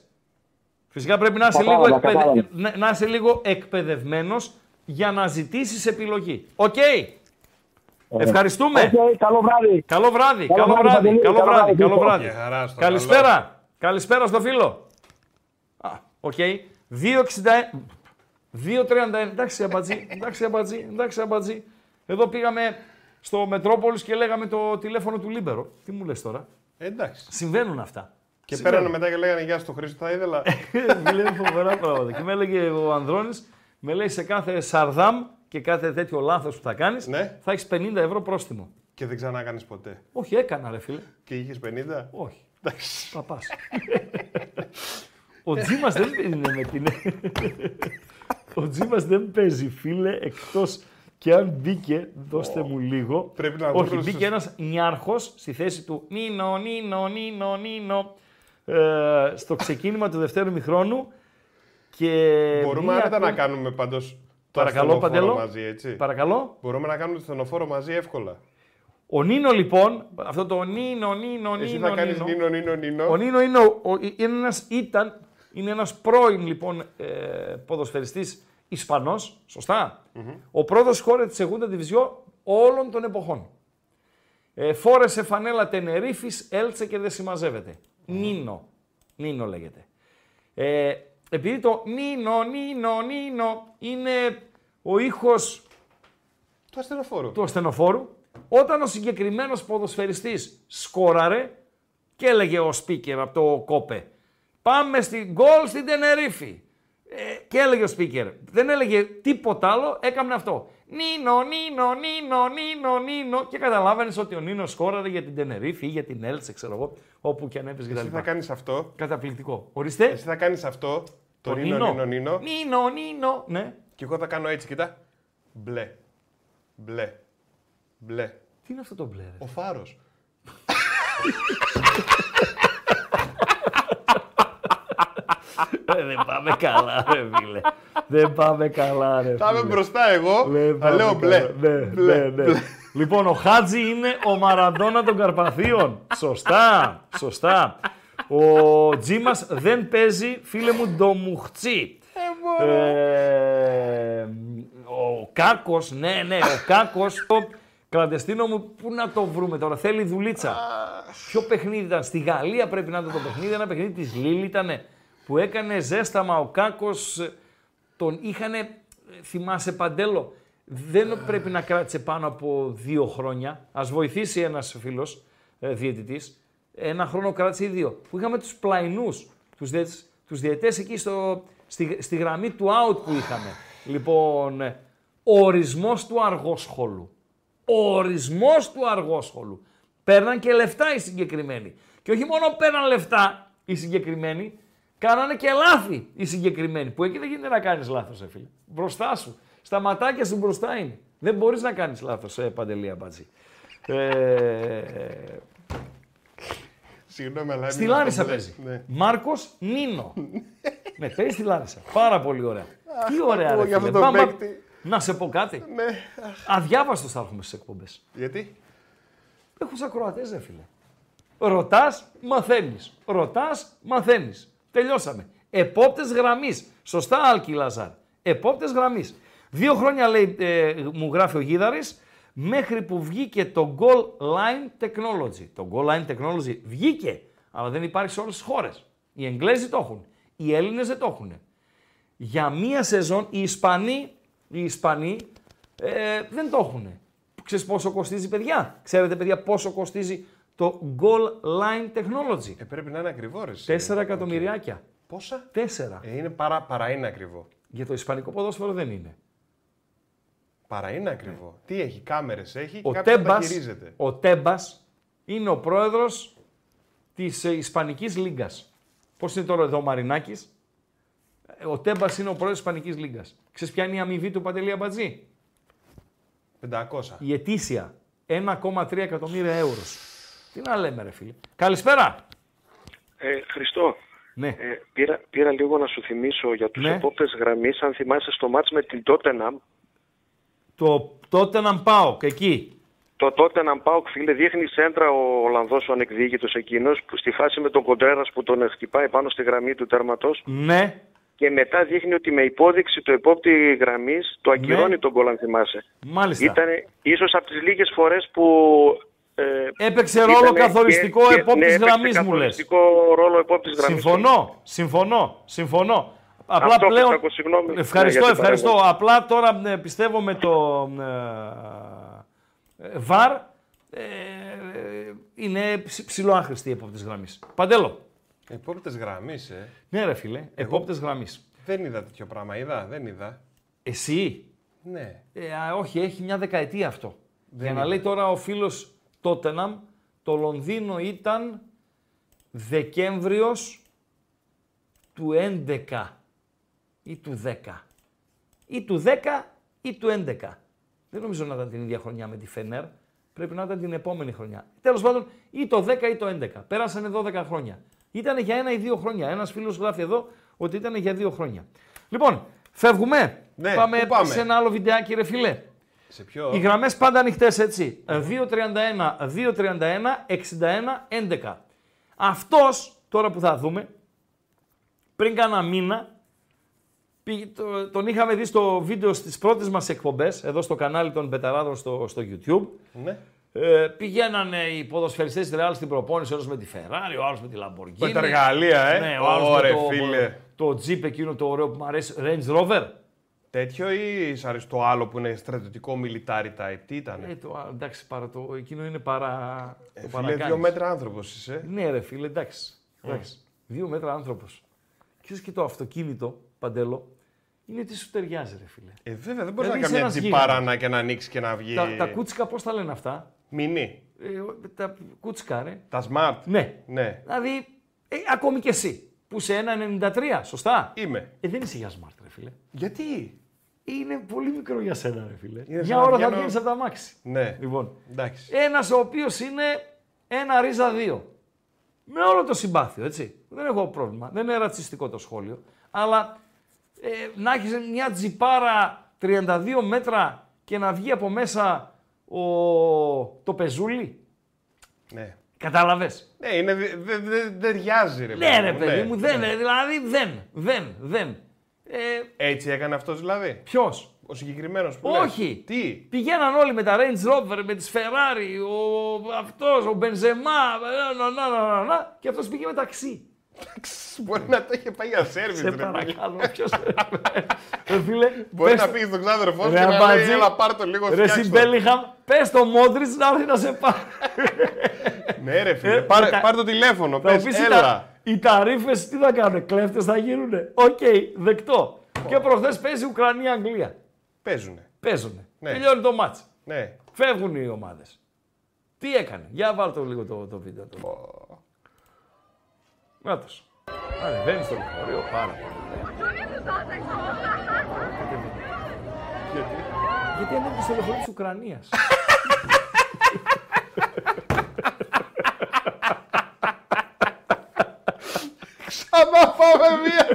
Φυσικά πρέπει να είσαι λίγο εκπαιδευμένος για να ζητήσεις επιλογή. Οκ. Ευχαριστούμε. Καλό βράδυ. Καλό βράδυ. Καλησπέρα. Καλησπέρα στο φίλο. Οκ. 2.31. Εντάξει, Αμπατζή. Εδώ πήγαμε στο Μετρόπολης και λέγαμε το τηλέφωνο του Λίμπερο. Τι μου λες τώρα? Εντάξει. Συμβαίνουν αυτά. Και πέρανε μετά και λέγανε «Γεια στο Χρήστο, θα ήθελα». Μιλάει φοβερά πράγματα. Και με έλεγε ο Ανδρώνης, με λέει σε κάθε σαρδάμ και κάθε τέτοιο λάθος που θα κάνεις, ναι, θα έχεις 50 ευρώ πρόστιμο. Και δεν ξανά κάνεις ποτέ. Όχι, έκανα ρε φίλε. Και είχες 50. Όχι. Εντάξει. Παπάς. Ο Τζίμας δεν παίζει με την... Ο Τζίμας δεν παίζει, φίλε, εκτός... Και αν μπήκε, δώστε μου λίγο. Πρέπει να όχι, μπήκε ένας νιάρχος στη θέση του Νίνο στο ξεκίνημα του δευτέρου ημιχρόνου. Και μπορούμε άνετα να κάνουμε πάντως το ασθενοφόρο μαζί, έτσι. Παρακαλώ. Μπορούμε να κάνουμε το ασθενοφόρο μαζί εύκολα. Ο Νίνο λοιπόν, αυτό το Νίνο. Εσύ θα κάνεις Νίνο. Ο Νίνο είναι ένας πρώην λοιπόν ποδοσφαιριστής Ισπανός, σωστά. Mm-hmm. Ο πρώτος χώρε της Segunda Division όλων των εποχών. Φόρεσε φανέλα Τενερίφης, Έλτσε και δεν συμμαζεύεται. Νίνο. Νίνο λέγεται. Επειδή το Νίνο είναι ο ήχος του ασθενοφόρου. Όταν ο συγκεκριμένος ποδοσφαιριστής σκόραρε και έλεγε ο σπίκερ από το κόπε «Πάμε στην γκολ στην Τενερίφη». Και έλεγε ο σπίκερ, δεν έλεγε τίποτα άλλο, έκαμε αυτό. Νίνο. Και καταλάβαινες ότι ο Νίνο σκόραρε για την Τενερίφη ή για την Έλτσε, ξέρω εγώ, όπου και αν έπαιζε. Εσύ θα κάνεις αυτό. Καταπληκτικό. Ορίστε. Εσύ θα κάνεις αυτό. Το Νίνο. Ναι. Και εγώ θα κάνω έτσι, κοιτά. Μπλε. Τι είναι αυτό το μπλε? Ρε? Ο φάρος. Δεν πάμε καλά, ρε φίλε. Θα είμαι μπροστά εγώ, θα λέω μπλε. Λοιπόν, ο Χάτζη είναι ο Μαραντόνα των Καρπαθίων. Σωστά. Ο Τζίμας δεν παίζει, φίλε μου, ντομουχτσί. Ο Κάκος, ναι, ο Κάκος. Κλαντεστίνο μου, πού να το βρούμε τώρα, θέλει δουλίτσα. Ποιο παιχνίδι ήταν, στη Γαλλία πρέπει να ήταν το παιχνίδι, ένα παιχνίδι της Λίλη ήταν που έκανε ζέσταμα ο Κάκος, τον είχανε, θυμάσαι Παντέλο, δεν πρέπει να κράτησε πάνω από 2 χρόνια, ας βοηθήσει ένας φίλος διαιτητής, 1 χρόνο κράτησε ή 2, που είχαμε τους πλαϊνούς, τους διαιτές εκεί στη γραμμή του out που είχαμε. Λοιπόν, ο ορισμός του αργόσχολου. Ο ορισμός του αργόσχολου. Παίρναν και λεφτά οι συγκεκριμένοι. Και όχι μόνο παίρναν λεφτά οι συγκεκριμένοι, κάνανε και λάθη οι συγκεκριμένοι. Που εκεί δεν γίνεται να κάνεις λάθος, φίλε. Μπροστά σου. Στα ματάκια σου μπροστά είναι. Δεν μπορείς να κάνεις λάθος, Παντελή Αμπατζή. Συγγνώμη, αλλά στη Λάρισα παίζει. Ναι. Μάρκος Νίνο. Ναι, παίζει στη Λάρισα. Πάρα πολύ ωραία. Τι ωραία, ρε φίλε. Να σε πω κάτι. Ναι. Αδιάβαστος θα έρχομαι στις εκπομπές. Γιατί? Έχω τους ακροατές, ρε φίλε. Ρωτάς, μαθαίνεις. Ρωτάς, μαθαίνεις. Τελειώσαμε. Επόπτες γραμμής. Σωστά, Άλκη Λαζάρ. Επόπτες γραμμής. 2 χρόνια, λέει, μου γράφει ο Γίδαρης, μέχρι που βγήκε το Goal Line Technology. Το Goal Line Technology βγήκε, αλλά δεν υπάρχει σε όλες τις χώρες. Οι Εγγλέζοι το έχουν. Οι Έλληνες δεν το έχουν. Για μία σεζόν οι Ισπανοί δεν το έχουν. Ξέρεις πόσο κοστίζει, παιδιά. Ξέρετε, παιδιά, πόσο κοστίζει το Goal Line Technology. Πρέπει να είναι ακριβό, ρε. 4 εκατομμυριάκια. Πόσα? 4. Είναι παρά είναι ακριβό. Για το ισπανικό ποδόσφαιρο δεν είναι. Παρά είναι ακριβό. Yeah. Τι έχει, κάμερες έχει, κάποιος τα χειρίζεται. Ο Τέμπας είναι ο πρόεδρος της Ισπανικής Λίγκας. Πώς είναι τώρα εδώ ο Μαρινάκης. Ο Τέμπας είναι ο πρόεδρος της Ισπανικής Λίγκας. Ξέρεις ποια είναι η αμοιβή του, Παντελή Αμπατζή? 500. Η ετήσια. 1,3 εκατομμύρια ευρώ. Τι να λέμε, ρε φίλε. Καλησπέρα. Χριστό. Ναι. Πήρα λίγο να σου θυμίσω για τους επόπτες γραμμής, αν θυμάσαι στο μάτς με την Τότεναμ. Το Τότεναμ ΠΑΟΚ, εκεί. Το Τότεναμ ΠΑΟΚ, φίλε, δείχνει σέντρα ο Ολλανδός, ο ανεκδίκητος εκείνος, που στη φάση με τον Κοντρέρας που τον χτυπάει πάνω στη γραμμή του τέρματος. Ναι. Και μετά δείχνει ότι με υπόδειξη του επόπτη γραμμής το ακυρώνει τον γκολ, αν θυμάσαι. Μάλιστα. Ήταν ίσως από τις λίγες φορές που. Έπαιξε ρόλο καθοριστικό επόπτης γραμμής, μου λες. Συμφωνώ. Απλά αυτό πλέον. Ευχαριστώ. Απλά τώρα πιστεύω με το VAR είναι ψηλοάχρηστη η επόπτης γραμμής. Παντέλο. Επόπτης γραμμής, Ναι, ρε φίλε, επόπτης γραμμής. Δεν είδα τέτοιο πράγμα, δεν είδα. Εσύ. Ναι. Όχι, έχει μια δεκαετία αυτό. Για να λέει τώρα ο φίλος. Τότεναμ, το Λονδίνο ήταν Δεκέμβριος του 11 ή του 10. Δεν νομίζω να ήταν την ίδια χρονιά με τη Φενέρ, πρέπει να ήταν την επόμενη χρονιά. Τέλος πάντων, ή το 10 ή το 11. Πέρασανε 12 χρόνια. Ήτανε για 1 ή 2 χρόνια. Ένας φίλος γράφει εδώ ότι ήτανε για 2 χρόνια. Λοιπόν, φεύγουμε. Ναι, πάμε σε ένα άλλο βιντεάκι, ρε φίλε. Σε ποιο? Οι γραμμές πάντα ανοιχτές, έτσι. 2-31, 2-31, 61, 11. Αυτός, τώρα που θα δούμε, πριν κάνα μήνα, τον είχαμε δει στο βίντεο στις πρώτες μας εκπομπές, εδώ στο κανάλι των Μπεταράδων στο YouTube. Ναι. Πηγαίνανε οι ποδοσφαιριστές της Real στην προπόνηση, ο ένας με τη Ferrari, ο άλλος με τη Lamborghini. Με τα εργαλεία, Ναι, ο άλλος με το Jeep εκείνο το ωραίο που μου αρέσει, Range Rover. Τέτοιο ή σ' αρέσει το άλλο που είναι στρατιωτικό μιλιτάρι type, τι ήταν? Εντάξει, εκείνο είναι παρά. Φίλε, 2 μέτρα άνθρωπος είσαι. Ναι, ρε φίλε, εντάξει. 2 μέτρα άνθρωπος. Ξέρεις και το αυτοκίνητο, Παντέλο, είναι τι σου ταιριάζει, ρε φίλε. Βέβαια, δεν μπορεί να κάνει μια τσιπάρανα και να ανοίξει και να βγει. Τα κούτσικα πώς τα λένε αυτά? Μινί. Τα κούτσικα, ρε. Τα smart. Ναι. Δηλαδή, ακόμη κι εσύ. Που είσαι 1,93, σωστά. Είμαι. Δεν είσαι για smart, ρε φίλε. Γιατί? Είναι πολύ μικρό για σένα, ρε φίλε. Μια ώρα θα βγαίνεις από τα μάξι. Ναι. Λοιπόν, ένας ο οποίος είναι 1,2 ρίζα. Με όλο το συμπάθειο, έτσι. Δεν έχω πρόβλημα. Δεν είναι ρατσιστικό το σχόλιο. Αλλά να έχεις μια τζιπάρα 32 μέτρα και να βγει από μέσα το πεζούλι. Ναι. Κατάλαβες. Ναι, είναι. Δεν ταιριάζει, ρε παιδί μου. Ναι, ρε παιδί μου, δεν. Δηλαδή δεν. Έτσι έκανε αυτός δηλαδή. Ποιος? Ο συγκεκριμένος που λέει. Όχι. Τι. Πηγαίναν όλοι με τα Range Rover, με τις Ferrari, ο Μπενζεμά. Να. Και αυτός πήγε με ταξί. Μπορεί να το είχε πάει για σέρβις, ρε. Σε παρακαλώ, ποιος. Μπορεί να πήγε στον ξάδερφό σου και να λέει, έλα πάρ' το λίγο, φτιάξ' το. Ρε Μπέλιγχαμ, πες το Μόντριτς να έρθει να σε πάρει. Ναι ρε φίλε, πάρ' το τηλέφωνο, πες, έλα. Οι ταρίφες τι θα κάνουν, κλέφτες θα γίνουνε. Οκ, δεκτό. Και προχθές παίζει Ουκρανία-Αγγλία. Παίζουνε. Τελειώνει το μάτς. Φεύγουν οι ομάδες. Τι έκανε, για βάλ' το λίγο το βίντεο. Νάτος. Ανεβαίνει στο λεωφορείο πάρα πολύ. Γιατί ανέβηκε στο λεωφορείο της Ουκρανίας. Ξανά πάμε μία.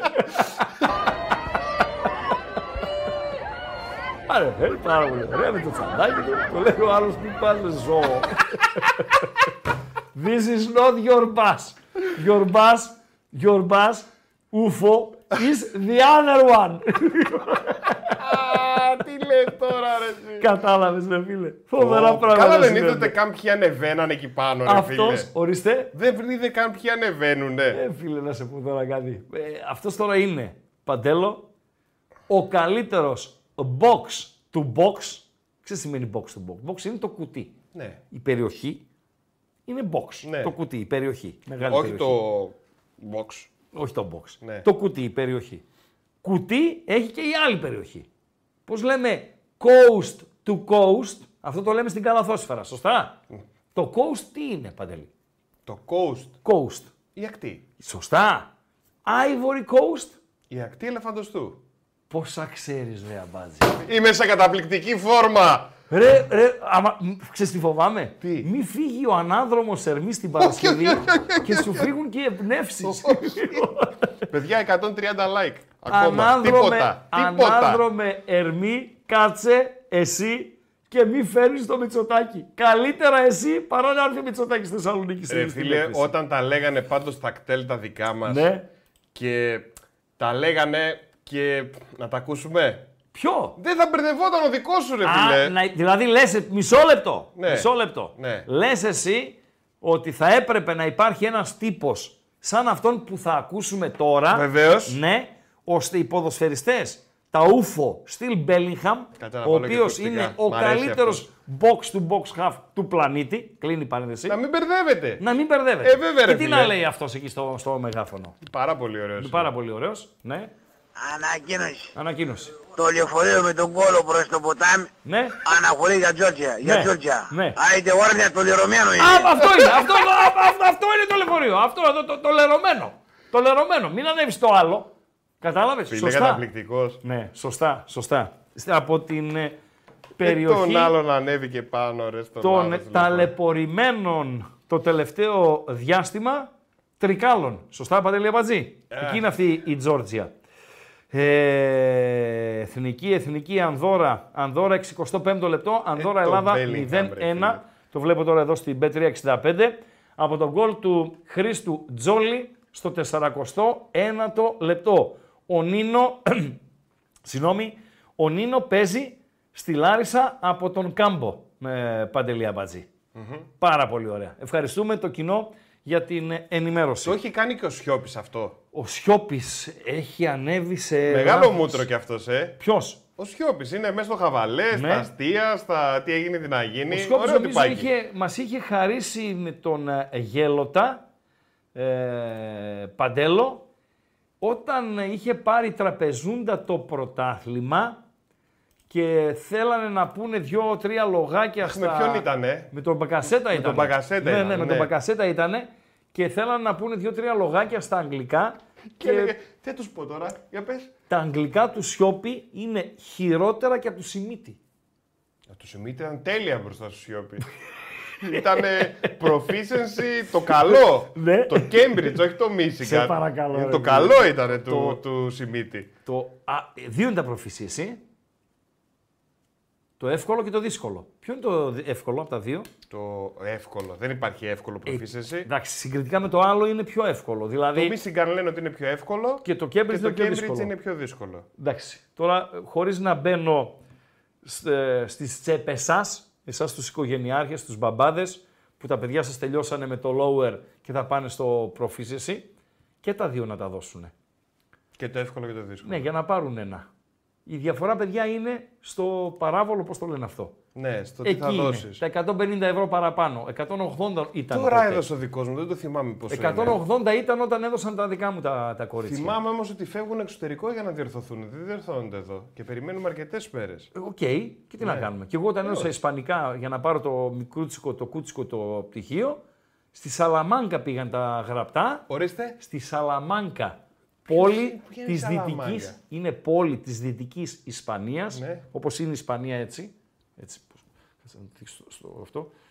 Ανεβαίνει πάρα πολύ. Ρε με το τσαντάκι του, το λέει ο άλλος τι πας ζώο. This is not your bus. Your bus, UFO, is the other one. Τι λέει τώρα, ρε. Κατάλαβες, ρε φίλε. Φοβερά πράγματα. Καλά δεν είδατε καν ποιοι ανεβαίναν εκεί πάνω, ρε φίλε. Αυτός, ορίστε. Δεν είδε καν ποιοι ανεβαίνουν, ναι. Φίλε, να σε πω τώρα κάτι. Αυτός τώρα είναι, Παντέλο, ο καλύτερος box to box. Ξέρεις τι σημαίνει box to box. Box είναι το κουτί. Ναι. Η περιοχή. Είναι box, ναι. Το κουτί, η περιοχή. Μεγάλη όχι περιοχή. Το box. Όχι το box. Ναι. Το κουτί, η περιοχή. Κουτί έχει και η άλλη περιοχή. Πώς λέμε coast to coast, αυτό το λέμε στην καλαθόσφαιρα, σωστά. Mm. Το coast τι είναι, Παντελή? Το coast. Coast. Η ακτή. Σωστά. Ivory coast. Η ακτή ελεφαντοστού. Πόσα ξέρεις, ρε αμπάτζη. Είμαι σε καταπληκτική φόρμα. Ρε, άμα, ξέρεις τι φοβάμαι. Τι? Μη φύγει ο ανάδρομος Ερμής στην Παρασκευή και σου φύγουν και οι εμπνεύσεις. Παιδιά, 130 like ακόμα. Τίποτα. Ανάδρομε Ερμή, κάτσε εσύ και μη φέρνεις το Μητσοτάκη. Καλύτερα εσύ παρά να έρθει ο Μητσοτάκης στη Θεσσαλονίκη. Ρε φίλε, όταν τα λέγανε πάντως τα κτέλ τα δικά μας και τα λέγανε και να τα ακούσουμε. Ποιο? Δεν θα μπερδευόταν ο δικός σου, ρε φίλε. Δηλαδή λες, μισό λεπτό. Ναι. Λες εσύ ότι θα έπρεπε να υπάρχει ένας τύπος σαν αυτόν που θα ακούσουμε τώρα. Βεβαίως. Ναι, ώστε οι ποδοσφαιριστές, τα ούφο, στυλ Μπέλιγχαμ, ο οποίος είναι ο καλύτερος box-to-box half του πλανήτη, κλείνει παρένθεση. Να μην μπερδεύεται. Βέβαια, και τι να λέει αυτός εκεί στο μεγάφωνο. Πάρα πολύ ωραίος. Ναι. Ανακοίνωση. Το λεωφορείο με τον κόλο προς το ποτάμι αναχωρεί για Τζόρτζια. Άιντε όρθια, το λερωμένο είναι. Αυτό είναι το λεωφορείο. Αυτό το λερωμένο. Το λερωμένο. Μην ανέβεις το άλλο. Κατάλαβες. Φίλε, καταπληκτικός. Ναι, σωστά. Από την περιοχή. Τον άλλον ανέβηκε πάνω, ρε, των ταλαιπωρημένων το τελευταίο διάστημα Τρικάλων. Σωστά, Παντελή Αμπατζή. Εκεί είναι αυτή η Τζόρτζια. Εθνική Ανδώρα 65 λεπτό, Ανδώρα Ελλάδα 0-1. Το βλέπω τώρα εδώ στην Bet365. Από τον γκολ του Χρήστου Τζόλι στο 41ο λεπτό. Ο Νίνο παίζει στη Λάρισα από τον Κάμπο, Παντελή Αμπατζή. Mm-hmm. Πάρα πολύ ωραία. Ευχαριστούμε το κοινό για την ενημέρωση. Το έχει κάνει και ο Σιώπης αυτό. Ο Σιώπης έχει ανέβει σε... Μεγάλο μούτρο κι αυτός, Ποιος? Ο Σιώπης είναι μέσα στο χαβαλέ, στα αστεία, στα τι έγινε, τι να γίνει. Ο Σιώπης νομίζω μας είχε χαρίσει με τον Γέλοτα, Παντέλο, όταν είχε πάρει τραπεζούντα το πρωτάθλημα και θέλανε να πούνε 2-3 λογάκια στα... Με ποιον ήτανε? Με τον Μπακασέτα ήτανε. Με τον Μπακασέτα ήτανε. Και θέλανε να πούνε 2-3 λογάκια στα αγγλικά. Και έλεγε, τι θα τους πω τώρα, για πες. Τα αγγλικά του Σιώπη είναι χειρότερα και από του Σιμίτη. Από του Σιμίτη ήταν τέλεια μπροστά στο Σιώπη. Ήτανε proficiency το καλό. Το Cambridge, όχι το Michigan. Σε παρακαλώ. Το καλό ήτανε του Σιμίτη. Δύο είναι τα proficiency. Το εύκολο και το δύσκολο. Ποιο είναι το εύκολο από τα δύο? Το εύκολο. Δεν υπάρχει εύκολο προφύσεση. Εντάξει, συγκριτικά με το άλλο είναι πιο εύκολο. Δηλαδή... Το Michigan λένε ότι είναι πιο εύκολο και το Cambridge, και το Cambridge είναι πιο δύσκολο. Εντάξει. Τώρα, χωρίς να μπαίνω στις τσέπες σας, εσάς τους οικογενειάρχες, τους μπαμπάδες, που τα παιδιά σας τελειώσανε με το lower και θα πάνε στο proficiency, και τα δύο να τα δώσουν. Και το εύκολο και το δύσκολο. Ναι, για να πάρουν ένα. Η διαφορά, παιδιά, είναι στο παράβολο, πώς το λένε αυτό. Ναι, στο τι θα δώσεις. Τα 150 ευρώ παραπάνω. 180 ήταν. Τώρα έδωσε ο δικός μου, δεν το θυμάμαι πώς λένε. 180 ήταν όταν έδωσαν τα δικά μου τα κορίτσια. Θυμάμαι όμως ότι φεύγουν εξωτερικό για να διορθωθούν. Δεν διορθώνονται εδώ. Και περιμένουμε αρκετές μέρες. Οκ, και τι να κάνουμε. Και εγώ όταν έδωσα ισπανικά για να πάρω το μικρούτσικο, το κούτσικο το πτυχίο, στη Σαλαμάνκα πήγαν τα γραπτά. Ορίστε. Στη Σαλαμάνκα. Πόλη της δυτικής, είναι πόλη της δυτικής Ισπανίας, ναι. Όπως είναι η Ισπανία έτσι. Έτσι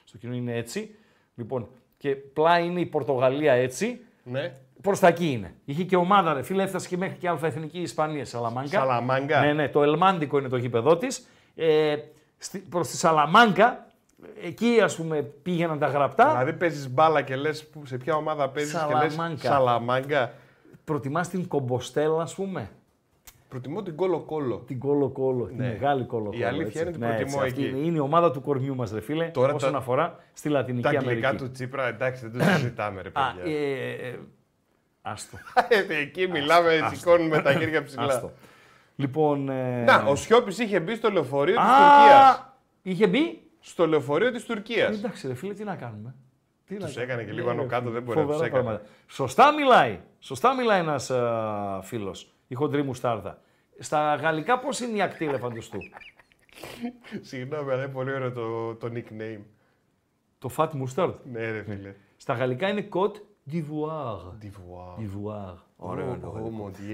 στο κοινό είναι έτσι. Λοιπόν, και πλάι είναι η Πορτογαλία έτσι. Ναι. Προς τα εκεί είναι. Είχε και ομάδα, ρε φίλε, έφτασε και μέχρι και αλφαεθνική Ισπανία, Σαλαμάνκα. Σαλαμάνκα. Ναι, ναι, το Ελμάντικο είναι το γήπεδό της. Προς τη Σαλαμάνκα, εκεί ας πούμε πήγαιναν τα γραπτά. Δηλαδή παίζεις μπάλα και λες σε ποια ομάδα παίζεις και λες Σαλαμάνκα. Προτιμάς την Κομποστέλα, ας πούμε. Προτιμώ την Κόλο-Κόλο. Την Κόλο-Κόλο, ναι. Την μεγάλη Κόλο-Κόλο. Η αλήθεια έτσι. Είναι ότι ναι, προτιμώ έτσι, εκεί. Είναι η ομάδα του κορμιού μας, ρε φίλε, τώρα όσον αφορά στη Λατινική Αμερική. Τα αγγλικά Αμερική. Του Τσίπρα, εντάξει, δεν το συζητάμε, ρε παιδιά. Άστο. Εκεί μιλάμε, σηκώνουμε τα χέρια ψηλά. Άστο. Λοιπόν... Να, ο Σιώπης είχε μπει στο λεωφορείο της Τουρκίας. Είχε μπει. Στο λεωφορείο της Τουρκίας. Εντάξει, ρε φίλε, τι να κάνουμε. Τους έκανε και λίγο άνω κάτω, δεν μπορεί να τους έκανε. Σωστά μιλάει. Σωστά μιλάει ένας φίλος, η χοντρή μουστάρδα. Στα γαλλικά πώς είναι η ακτή ελεφαντος του? Συγγνώμη, αλλά είναι πολύ ωραίο το nickname. Το fat mustard. Ναι, ρε φίλε. Στα γαλλικά είναι Côte d'Ivoire. Ωραίο.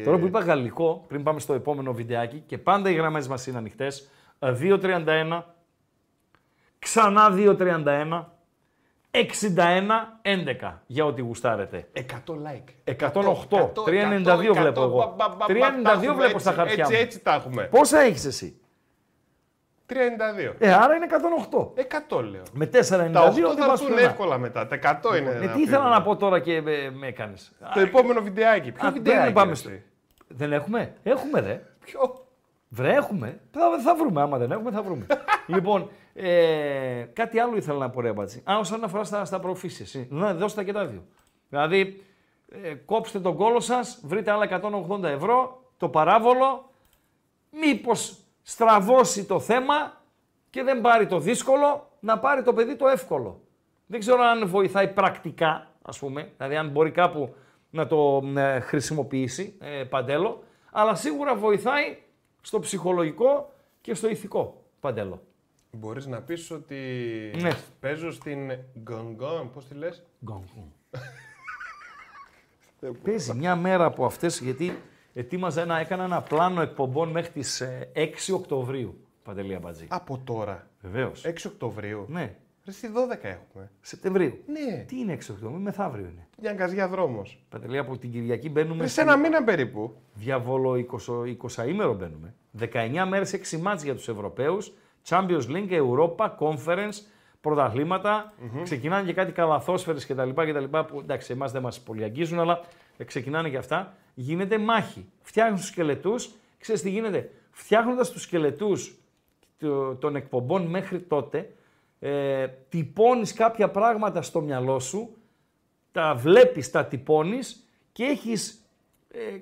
Τώρα που είπα γαλλικό, πριν πάμε στο επόμενο βιντεάκι, και πάντα οι γραμμές μας είναι ανοιχτές, 2.31, ξανά 2.31, 61-11 για ό,τι γουστάρετε. 100 like. 108. 392 βλέπω εγώ. 392 βλέπω στα χαρτιά μου. Έτσι τα έχουμε. Πόσα έχεις εσύ? 32. Άρα είναι 108. 100 λέω. Με 492 τα 8 θα έρθουν εύκολα μετά. Τα 100 είναι. Τι ήθελα να πω τώρα και με έκανες. Το επόμενο βιντεάκι. Ποιο βιντεάκι πάμε στο? Δεν έχουμε. Έχουμε ρε. Ποιο? Βρε έχουμε. Θα βρούμε. Άμα δεν έχουμε θα βρούμε. Λοιπόν, κάτι άλλο ήθελα να πω, ρε Μπατζή. Όσον αφορά στα προφήσεις, να δώσετε και τα δύο. Δηλαδή, κόψτε τον κόλο σας, βρείτε άλλα 180 ευρώ, το παράβολο, μήπως στραβώσει το θέμα και δεν πάρει το δύσκολο, να πάρει το παιδί το εύκολο. Δεν ξέρω αν βοηθάει πρακτικά, ας πούμε, δηλαδή αν μπορεί κάπου να το χρησιμοποιήσει, Παντέλο, αλλά σίγουρα βοηθάει στο ψυχολογικό και στο ηθικό, Παντέλο. Μπορείς να πεις ότι ναι. Παίζω στην Γκονγκόν, πώς τη λες? Γκονγκόν. Παίζει μια μέρα από αυτές, γιατί έκανα ένα πλάνο εκπομπών μέχρι τις 6 Οκτωβρίου, Παντελή Αμπατζή. Από τώρα. Βεβαίως. 6 Οκτωβρίου. Ναι. Ρε, στη 12 έχουμε. Σεπτεμβρίου. Ναι. Τι είναι 6 Οκτωβρίου, μεθαύριο είναι. Μια αγκαζιά δρόμος. Παντελή, από την Κυριακή μπαίνουμε. Σε ένα μήνα περίπου. Διαβόλο 20ημερο μπαίνουμε. 19 μέρες, 6 μάτς για τους Ευρωπαίους. Champions League, Europa, Conference, πρωταθλήματα, ξεκινάνε και κάτι καλαθόσφαιρες κτλ. Που εντάξει, εμάς δεν μας πολύ αγγίζουν, αλλά ξεκινάνε και αυτά. Γίνεται μάχη. Φτιάχνουν τους σκελετούς. Ξέρεις τι γίνεται? Φτιάχνοντας τους σκελετούς των εκπομπών μέχρι τότε, τυπώνεις κάποια πράγματα στο μυαλό σου, τα βλέπεις, τα τυπώνεις και έχεις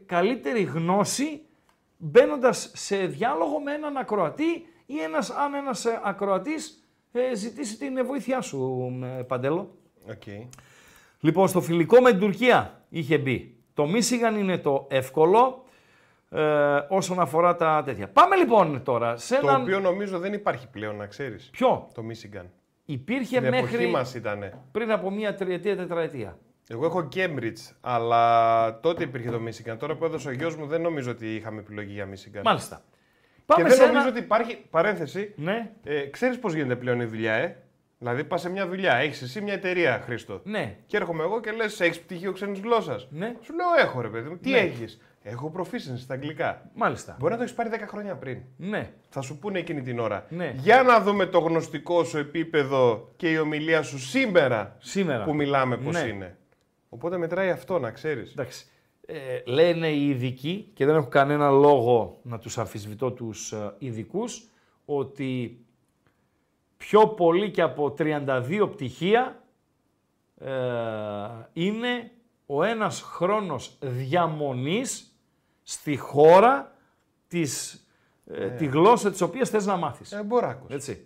καλύτερη γνώση μπαίνοντας σε διάλογο με έναν ακροατή. Ή αν ένας ακροατής ζητήσει την βοήθειά σου, Παντέλο. Okay. Λοιπόν, στο φιλικό με την Τουρκία είχε μπει. Το Μίσιγαν είναι το εύκολο όσον αφορά τα τέτοια. Πάμε λοιπόν τώρα σε έναν... Το οποίο νομίζω δεν υπάρχει πλέον, να ξέρεις. Ποιο? Το Μίσιγαν. Υπήρχε στην εποχή μας ήτανε. Πριν από μία τετραετία. Εγώ έχω Cambridge, αλλά τότε υπήρχε το Μίσιγαν. Τώρα που έδωσε ο γιος μου δεν νομίζω ότι είχαμε επιλογή για Μίσιγαν. Μάλιστα. Πάμε και δεν νομίζω ότι υπάρχει, παρένθεση, ναι. Ξέρεις πώς γίνεται πλέον η δουλειά, Δηλαδή πας σε μια δουλειά, έχεις εσύ μια εταιρεία, Χρήστο. Ναι. Και έρχομαι εγώ και λες, έχεις πτυχίο ξένης γλώσσας. Ναι. Σου λέω, έχω ρε παιδί μου, τι έχεις. Έχω proficiency στα αγγλικά. Μάλιστα. Μπορεί να το έχει πάρει 10 χρόνια πριν. Ναι. Θα σου πούνε εκείνη την ώρα. Ναι. Για να δούμε το γνωστικό σου επίπεδο και η ομιλία σου σήμερα. Που μιλάμε πώς είναι. Οπότε μετράει αυτό, να ξέρεις. Εντάξει. Λένε οι ειδικοί, και δεν έχω κανένα λόγο να τους αμφισβητώ τους ειδικούς, ότι πιο πολύ και από 32 πτυχία είναι ο ένας χρόνος διαμονής στη χώρα, τη γλώσσα της οποίας θες να μάθεις. Εμποράκος. Έτσι.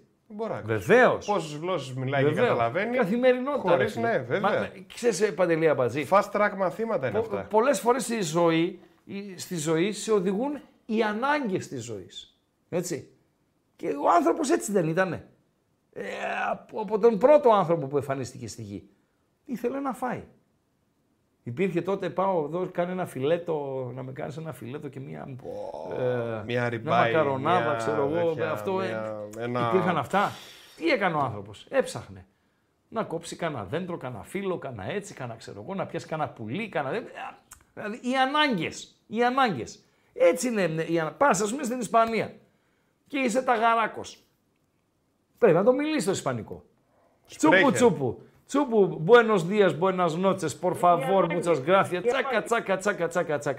Βεβαίως. Πόσες γλώσσες μιλάει και καταλαβαίνει. Καθημερινότητα. Χωρίς, ναι, βέβαια. Ξέρεις, Παντελή Αμπατζή. Fast track μαθήματα είναι αυτά. Πολλές φορές στη ζωή σε οδηγούν οι ανάγκες της ζωής. Έτσι. Και ο άνθρωπος έτσι δεν ήτανε. Από τον πρώτο άνθρωπο που εμφανίστηκε στη γη. Ήθελε να φάει. Υπήρχε τότε, πάω εδώ, κάνε ένα φιλέτο, να με κάνεις ένα φιλέτο και μια ριμπάι, μια μακαρονάδα, ξέρω εγώ, υπήρχαν αυτά. Τι έκανε ο άνθρωπος, έψαχνε. Να κόψει κανένα δέντρο, κανένα φύλλο, κανένα έτσι, κανένα ξέρω εγώ, να πιάσει κανένα πουλί, δηλαδή οι ανάγκες. Έτσι είναι, πας ας πούμε στην Ισπανία και είσαι ταγαράκος. Πρέπει να το μιλήσεις το ισπανικό. Τσούπου. Τσούπου, buenos días, buenas noches, por favor, muchas gracias,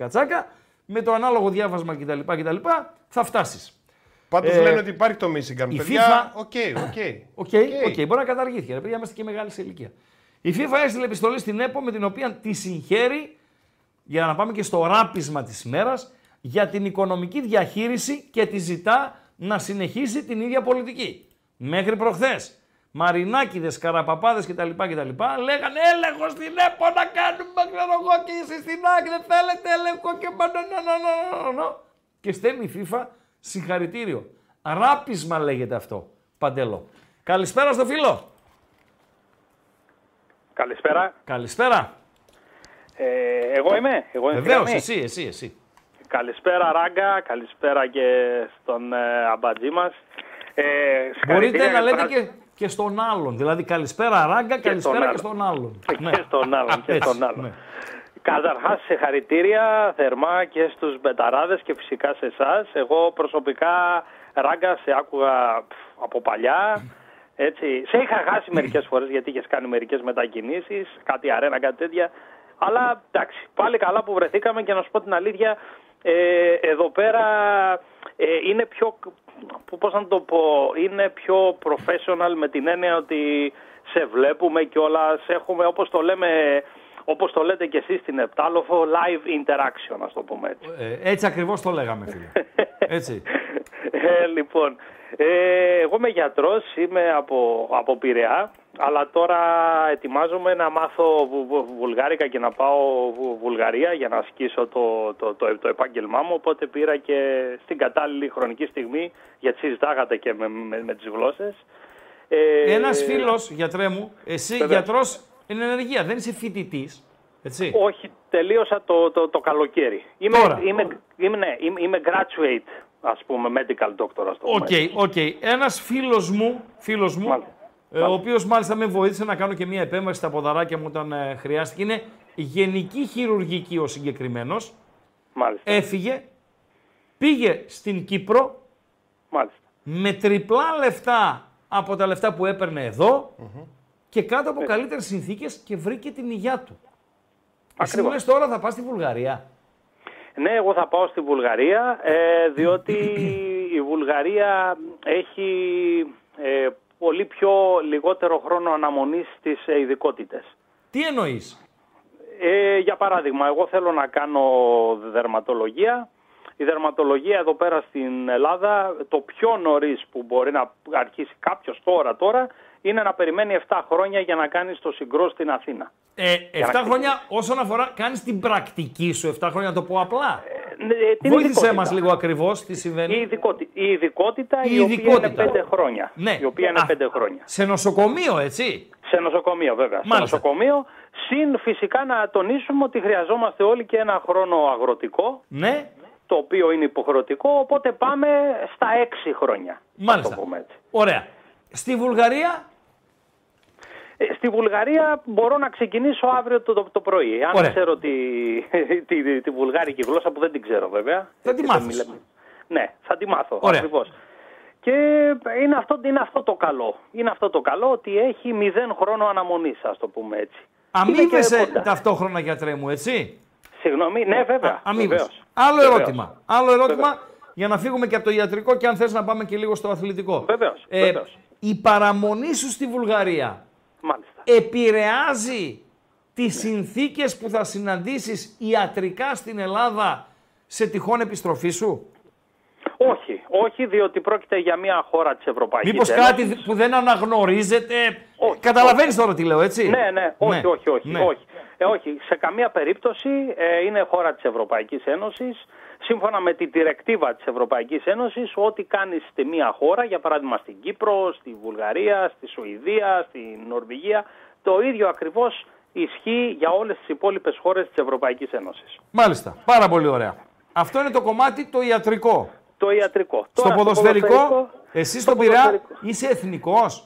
τσάκα, με το ανάλογο διάβασμα κτλ. Θα φτάσεις. Πάντως λένε ότι υπάρχει το Michigan, παιδιά. Οκ, μπορεί να καταργήθηκε, επειδή είμαστε και μεγάλη σε ηλικία. Η FIFA έστειλε επιστολή στην ΕΠΟ με την οποία τη συγχαίρει, για να πάμε και στο ράπισμα της ημέρας, για την οικονομική διαχείριση και τη ζητά να συνεχίσει την ίδια πολιτική. Μέχρι προχθές. Μαρινάκηδες, καραπαπάδες κτλ. Λέγανε έλεγχο στην ΕΠΟ να κάνουμε, ξέρω εγώ, και εσείς στην άκρη δεν θέλετε έλεγχο και Και στέλνει η FIFA συγχαρητήριο. Ράπισμα λέγεται αυτό, Παντέλο. Καλησπέρα στο φίλο. Καλησπέρα. Εγώ είμαι. Βεβαίως, εσύ. Καλησπέρα Ράγκα, καλησπέρα και στον Αμπατζή μας. Μπορείτε να λέτε και στον άλλον. Δηλαδή, καλησπέρα Ράγκα, καλησπέρα και στον άλλον. Και στον άλλον. Καταρχάς, συγχαρητήρια θερμά και στους μπεταράδες και φυσικά σε εσάς. Εγώ προσωπικά, Ράγκα, σε άκουγα από παλιά. Έτσι. Σε είχα χάσει μερικές φορές γιατί είχες κάνει μερικές μετακινήσεις, κάτι αρένα, κάτι τέτοια. Αλλά εντάξει, πάλι καλά που βρεθήκαμε και να σου πω την αλήθεια, εδώ πέρα είναι πιο... Πώς να το πω, είναι πιο professional με την έννοια ότι σε βλέπουμε κιόλας, έχουμε όπως το λέτε κι εσείς στην Επτάλοφο, live interaction, ας το πούμε έτσι. Έτσι ακριβώς το λέγαμε, φίλε. Έτσι. Λοιπόν, εγώ είμαι γιατρός, είμαι από Πειραιά, αλλά τώρα ετοιμάζομαι να μάθω βουλγάρικα και να πάω Βουλγαρία για να ασκήσω το επάγγελμά μου, οπότε πήρα και στην κατάλληλη χρονική στιγμή, γιατί συζητάγατε και με τις γλώσσες. Ένας φίλος, γιατρέ μου, εσύ παιδε... γιατρός εν ενεργεία, δεν είσαι φοιτητής. Έτσι. Όχι, τελείωσα το καλοκαίρι. Είμαι graduate, ας πούμε, medical doctor, ας το πούμε. Οκ. Ένας φίλος μου ο οποίος μάλιστα με βοήθησε να κάνω και μία επέμβαση στα ποδαράκια μου όταν χρειάστηκε, είναι γενική χειρουργική ο συγκεκριμένος. Μάλιστα. Έφυγε, πήγε στην Κύπρο, μάλιστα, με τριπλά λεφτά από τα λεφτά που έπαιρνε εδώ, mm-hmm, και κάτω από καλύτερες συνθήκες, και βρήκε την υγειά του. Εσύ μου λες τώρα θα πας στη Βουλγαρία. Ναι, εγώ θα πάω στη Βουλγαρία, διότι η Βουλγαρία έχει πολύ λιγότερο χρόνο αναμονής στις ειδικότητες. Τι εννοείς? Για παράδειγμα, εγώ θέλω να κάνω δερματολογία. Η δερματολογία εδώ πέρα στην Ελλάδα, το πιο νωρίς που μπορεί να αρχίσει κάποιος τώρα, είναι να περιμένει 7 χρόνια για να κάνεις το συγκρό στην Αθήνα. 7 χρόνια όσον αφορά, κάνεις την πρακτική σου, 7 χρόνια να το πω απλά. Βοήθησέ μας λίγο ακριβώς τι συμβαίνει. Η ειδικότητα. Οποία είναι 5 χρόνια. Ναι. Η οποία είναι 5 χρόνια. Σε νοσοκομείο, έτσι. Σε νοσοκομείο, βέβαια. Μάλιστα. Σε νοσοκομείο, συν φυσικά να τονίσουμε ότι χρειαζόμαστε όλοι και ένα χρόνο αγροτικό. Ναι. Το οποίο είναι υποχρεωτικό, οπότε πάμε στα 6 χρόνια. Μάλιστα. Ωραία. Στη Βουλγαρία... Στη Βουλγαρία μπορώ να ξεκινήσω αύριο το πρωί. Αν ξέρω τη βουλγάρικη γλώσσα, που δεν την ξέρω βέβαια. Θα τη μάθεις. Ναι, θα τη μάθω. Ακριβώς. Και είναι αυτό το καλό. Είναι αυτό το καλό, ότι έχει 0 χρόνο αναμονής, ας το πούμε έτσι. Αμείβεσαι ταυτόχρονα, γιατρέ μου, έτσι. Συγγνώμη, ναι, βέβαια. Αμείβεσαι. Άλλο ερώτημα για να φύγουμε και από το ιατρικό και αν θες να πάμε και λίγο στο αθλητικό. Βεβαίως. Η παραμονή σου στη Βουλγαρία, μάλιστα, επηρεάζει τις συνθήκες που θα συναντήσεις ιατρικά στην Ελλάδα σε τυχόν επιστροφή σου? Όχι, διότι πρόκειται για μια χώρα της Ευρωπαϊκής Ένωσης. Μήπως κάτι που δεν αναγνωρίζεται? Καταλαβαίνεις τώρα τι λέω, έτσι. Ναι, όχι. Όχι, σε καμία περίπτωση. Είναι χώρα της Ευρωπαϊκής Ένωσης. Σύμφωνα με τη διρεκτίβα της Ευρωπαϊκής Ένωσης, ό,τι κάνεις στη μία χώρα, για παράδειγμα στην Κύπρο, στη Βουλγαρία, στη Σουηδία, στη Νορβηγία, το ίδιο ακριβώς ισχύει για όλες τις υπόλοιπες χώρες της Ευρωπαϊκής Ένωσης. Μάλιστα. Πάρα πολύ ωραία. Αυτό είναι το κομμάτι το ιατρικό. Στο ποδοσφαιρικό, εσύ στον Πειραιά είσαι εθνικός?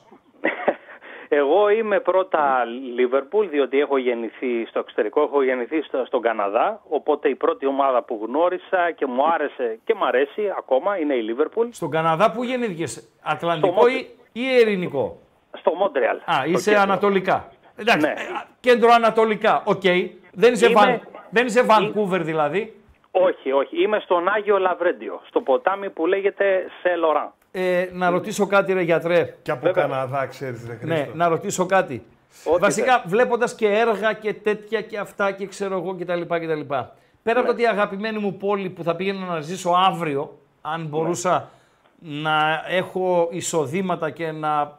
Εγώ είμαι πρώτα Λίβερπουλ, διότι έχω γεννηθεί στο εξωτερικό, έχω γεννηθεί στον Καναδά, οπότε η πρώτη ομάδα που γνώρισα και μου άρεσε και μου αρέσει ακόμα είναι η Λίβερπουλ. Στον Καναδά που γεννήθηκες, Ατλαντικό ή Ειρηνικό? Στο Μόντρεαλ. Είσαι κέντρο. Ανατολικά. Εντάξει, ναι. Κέντρο Ανατολικά, οκ. Δεν είσαι Βανκούβερ δηλαδή. Όχι. Είμαι στον Άγιο Λαβρέντιο, στο ποτάμι που λέγεται Σελοράν. Να ρωτήσω κάτι, ρε γιατρέ. Και από Καναδά, ξέρεις, ρε Χρήστο. Ναι, να ρωτήσω κάτι. Βασικά, βλέποντας και έργα και τέτοια και αυτά και ξέρω εγώ κτλ. Πέρα από το ότι η αγαπημένη μου πόλη που θα πήγαινα να ζήσω αύριο, αν μπορούσα να έχω εισοδήματα και να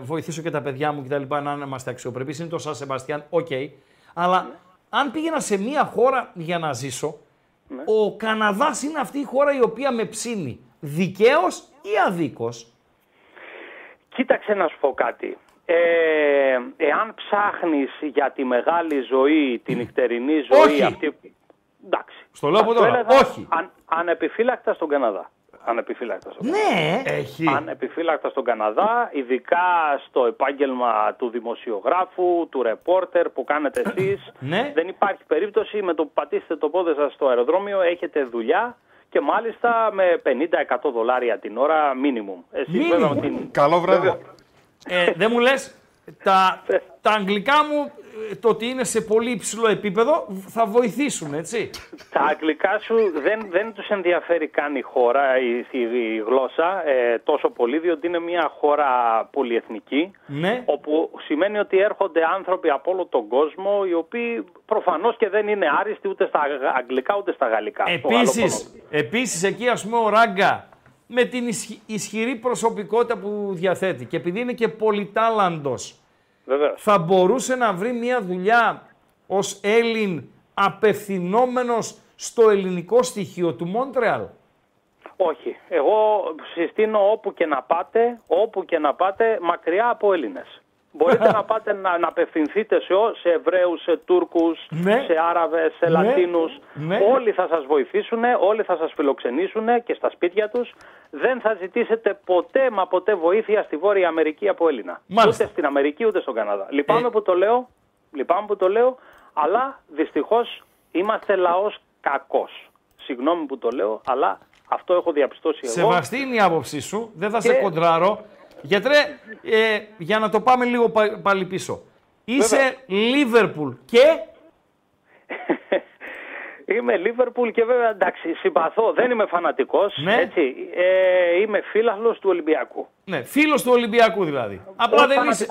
βοηθήσω και τα παιδιά μου κτλ. Να είμαστε αξιοπρεπείς, είναι το Σαν Σεμπαστιάν, οκ. Αλλά αν πήγαινα σε μία χώρα για να ζήσω, ο Καναδάς είναι αυτή η χώρα η οποία με ψήνει. Δικαίως ή αδίκως? Κοίταξε να σου πω κάτι. Εάν ψάχνεις για τη μεγάλη ζωή, τη νυχτερινή ζωή... Όχι. Αυτή... Εντάξει. Στο λέω από τώρα. Όχι. Ανεπιφύλακτα στον Καναδά. Ναι. Έχει. Ανεπιφύλακτα στον Καναδά, ειδικά στο επάγγελμα του δημοσιογράφου, του ρεπόρτερ που κάνετε εσείς. Ναι. Δεν υπάρχει περίπτωση, με το που πατήσετε το πόδι σας στο αεροδρόμιο έχετε δουλειά. Και μάλιστα με $50-$100 την ώρα μίνιμουμ. Καλό βράδυ. Δεν μου λες, τα αγγλικά μου, το ότι είναι σε πολύ υψηλό επίπεδο, θα βοηθήσουν, έτσι. Τα αγγλικά σου δεν τους ενδιαφέρει καν η χώρα, η γλώσσα τόσο πολύ, διότι είναι μια χώρα πολυεθνική, ναι, όπου σημαίνει ότι έρχονται άνθρωποι από όλο τον κόσμο, οι οποίοι προφανώς και δεν είναι άριστοι ούτε στα αγγλικά ούτε στα γαλλικά. Επίσης εκεί, ας πούμε, ο Ράγκα, με την ισχυρή προσωπικότητα που διαθέτει και επειδή είναι και πολυτάλαντος, θα μπορούσε να βρει μια δουλειά ως Έλλην απευθυνόμενος στο ελληνικό στοιχείο του Μόντρεαλ? Όχι. Εγώ συστήνω όπου και να πάτε μακριά από Έλληνες. Μπορείτε να πάτε να απευθυνθείτε σε Εβραίους, σε Τούρκους, σε Άραβες, σε Λατίνους. Όλοι θα σας βοηθήσουν, όλοι θα σας φιλοξενήσουν και στα σπίτια τους. Δεν θα ζητήσετε ποτέ βοήθεια στη Βόρεια Αμερική από Έλληνα. Μάλιστα. Ούτε στην Αμερική ούτε στον Καναδά. Λυπάμαι που το λέω, αλλά δυστυχώς είμαστε λαός κακός. Συγγνώμη που το λέω, αλλά αυτό έχω διαπιστώσει εγώ. Σεβαστή είναι η άποψή σου, δεν θα σε κοντράρω. Γιατρέ, για να το πάμε λίγο πάλι πίσω. Είσαι Λίβερπουλ και... Είμαι Λίβερπουλ και βέβαια, εντάξει, συμπαθώ, δεν είμαι φανατικός, έτσι. Είμαι φίλαθλος του Ολυμπιακού. Ναι, φίλος του Ολυμπιακού δηλαδή. Απλά δεν είσαι...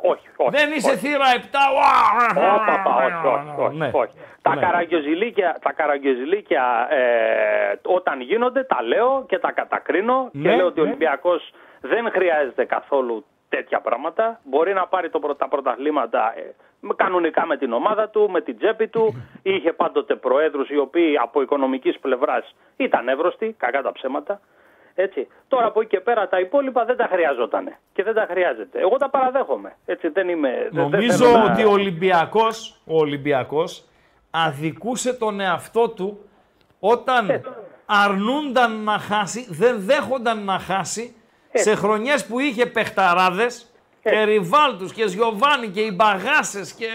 Όχι. Δεν είσαι θύρα 7. Όχι. Τα καραγκιοζηλίκια όταν γίνονται τα λέω και τα κατακρίνω και λέω ότι ο Ολυμπιακός δεν χρειάζεται καθόλου τέτοια πράγματα. Μπορεί να πάρει τα πρωταθλήματα κανονικά με την ομάδα του, με την τσέπη του. Είχε πάντοτε προέδρους οι οποίοι από οικονομικής πλευράς ήταν εύρωστοι, κακά τα ψέματα. Έτσι. Τώρα από εκεί και πέρα τα υπόλοιπα δεν τα χρειάζοτανε και δεν τα χρειάζεται. Εγώ τα παραδέχομαι. Έτσι, δεν είμαι, νομίζω δεν ότι ο Ολυμπιακός αδικούσε τον εαυτό του όταν αρνούνταν να χάσει, δεν δέχονταν να χάσει. Σε χρονιές που είχε παιχταράδες και Ριβάλτους και Ζιοβάνι και οι Μπαγάσες και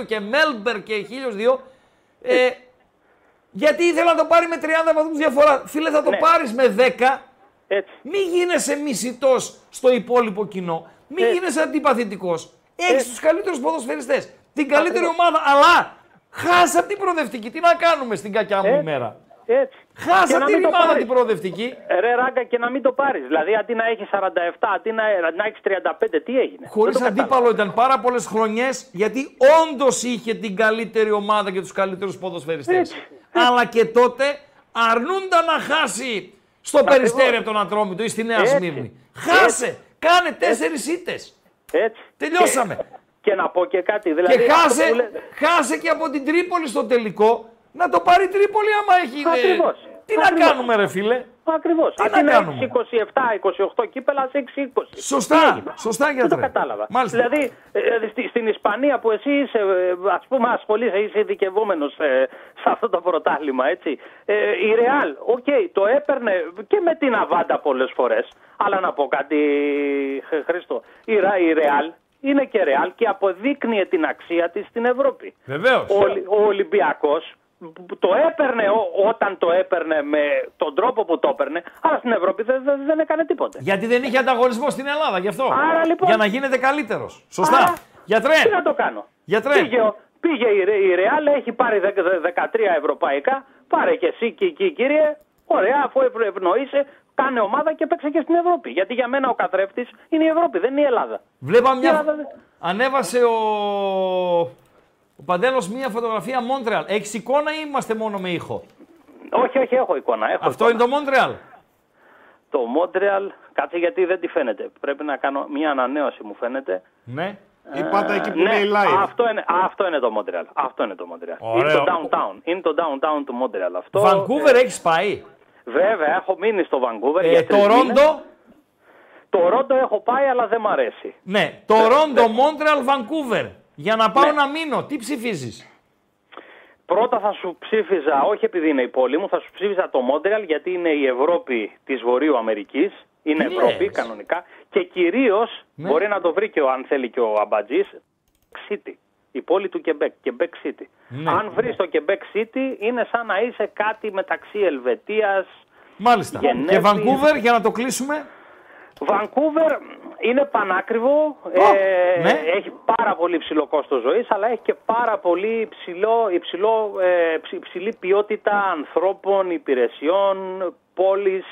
1002 και Μέλμπερ και 1002. Γιατί ήθελα να το πάρει με 30 βαθμούς διαφορά. Φίλε, θα το πάρεις με 10. Έτσι. Μην γίνεσαι μισητός στο υπόλοιπο κοινό. Μην γίνεσαι αντιπαθητικός. Έχεις τους καλύτερους ποδοσφαιριστές, την καλύτερη ομάδα, αλλά χάσε από την προοδευτική. Τι να κάνουμε στην κακιά μου ημέρα. Έτσι. Χάσε την ομάδα την προοδευτική. Ρε Ράγκα, και να μην το πάρεις. Δηλαδή αντί να έχεις 47, αντί να έχεις 35, τι έγινε. Χωρίς αντίπαλο ήταν πάρα πολλές χρονιές, γιατί όντως είχε την καλύτερη ομάδα και τους καλύτερους ποδοσφαιριστές. Αλλά και τότε αρνούνταν να χάσει στο Περιστέρι από τον Ατρόμητο ή στη Νέα Σμύρνη. Χάσε! Κάνε 4 ήττες. Τελειώσαμε. Και να πω και κάτι. Δηλαδή, και χάσε και από την Τρίπολη στο τελικό. Να το πάρει η Τρίπολη άμα έχει... Ακριβώς. Τι να κάνουμε ρε φίλε. Ακριβώς. Αντί να έχεις 27-28 κύπελα, σε 6-20. Σωστά. Σωστά γιατρέ. Δεν το κατάλαβα. Μάλιστα. Δηλαδή στην Ισπανία που εσύ είσαι, ας πούμε, ασχολείσαι, είσαι ειδικευόμενος σε αυτό το πρωτάθλημα, έτσι. Η Ρεάλ, το έπαιρνε και με την Αβάντα πολλές φορές. Αλλά να πω κάτι, Χρήστο. Η Ρεάλ είναι και Ρεάλ και αποδείκνυε την αξία της στην Ευρώπη. Βεβαίως. Ο Ολυμπιακός το έπαιρνε όταν το έπαιρνε με τον τρόπο που το έπαιρνε, αλλά στην Ευρώπη δεν έκανε τίποτα. Γιατί δεν είχε ανταγωνισμό στην Ελλάδα, γι' αυτό. Άρα, λοιπόν, για να γίνεται καλύτερος. Σωστά. Άρα, γιατρέ. Τι να το κάνω. Γιατρέ. Πήγε η Ρεάλ, έχει πάρει 13 ευρωπαϊκά. Πάρε και εσύ και κύριε. Ωραία, αφού ευνοείσαι, κάνε ομάδα και παίξε και στην Ευρώπη. Γιατί για μένα ο καθρέφτης είναι η Ευρώπη, δεν είναι η Ελλάδα. Βλέπα μια... Ελλάδα... Ανέβασε ο Παντέλος μία φωτογραφία Μόντρεαλ. Έχεις εικόνα ή είμαστε μόνο με ήχο? Όχι, έχω εικόνα. Αυτό είναι το Μόντρεαλ. Το Μόντρεαλ, κάτσε γιατί δεν τη φαίνεται. Πρέπει να κάνω μία ανανέωση, μου φαίνεται. Ναι. Ή πάτα εκεί που λέει live. Αυτό είναι το Μόντρεαλ. Είναι το downtown. Είναι το downtown του Μόντρεαλ. Βανκούβερ έχεις πάει? Βέβαια, έχω μείνει στο Βανκούβερ. Τορόντο έχω πάει, αλλά δεν μ' αρέσει. Ναι. Τορόντο, Μόντρεαλ, Βανκούβερ. Για να πάω να μείνω, τι ψηφίζεις? Πρώτα θα σου ψήφιζα, όχι επειδή είναι η πόλη μου, θα σου ψήφιζα το Μόντρεαλ, γιατί είναι η Ευρώπη της Βορείου Αμερικής. Είναι Ευρώπη κανονικά. Και κυρίως μπορεί να το βρει και αν θέλει και ο Αμπατζής, City. Η πόλη του Κεμπέκ, Quebec City. Ναι. Αν βρεις το Quebec City, είναι σαν να είσαι κάτι μεταξύ Ελβετίας. Μάλιστα. Γενέφη. Και Vancouver, για να το κλείσουμε. Vancouver είναι πανάκριβο, έχει πάρα πολύ υψηλό κόστος ζωής, αλλά έχει και πάρα πολύ υψηλή ποιότητα ανθρώπων, υπηρεσιών, πόλης,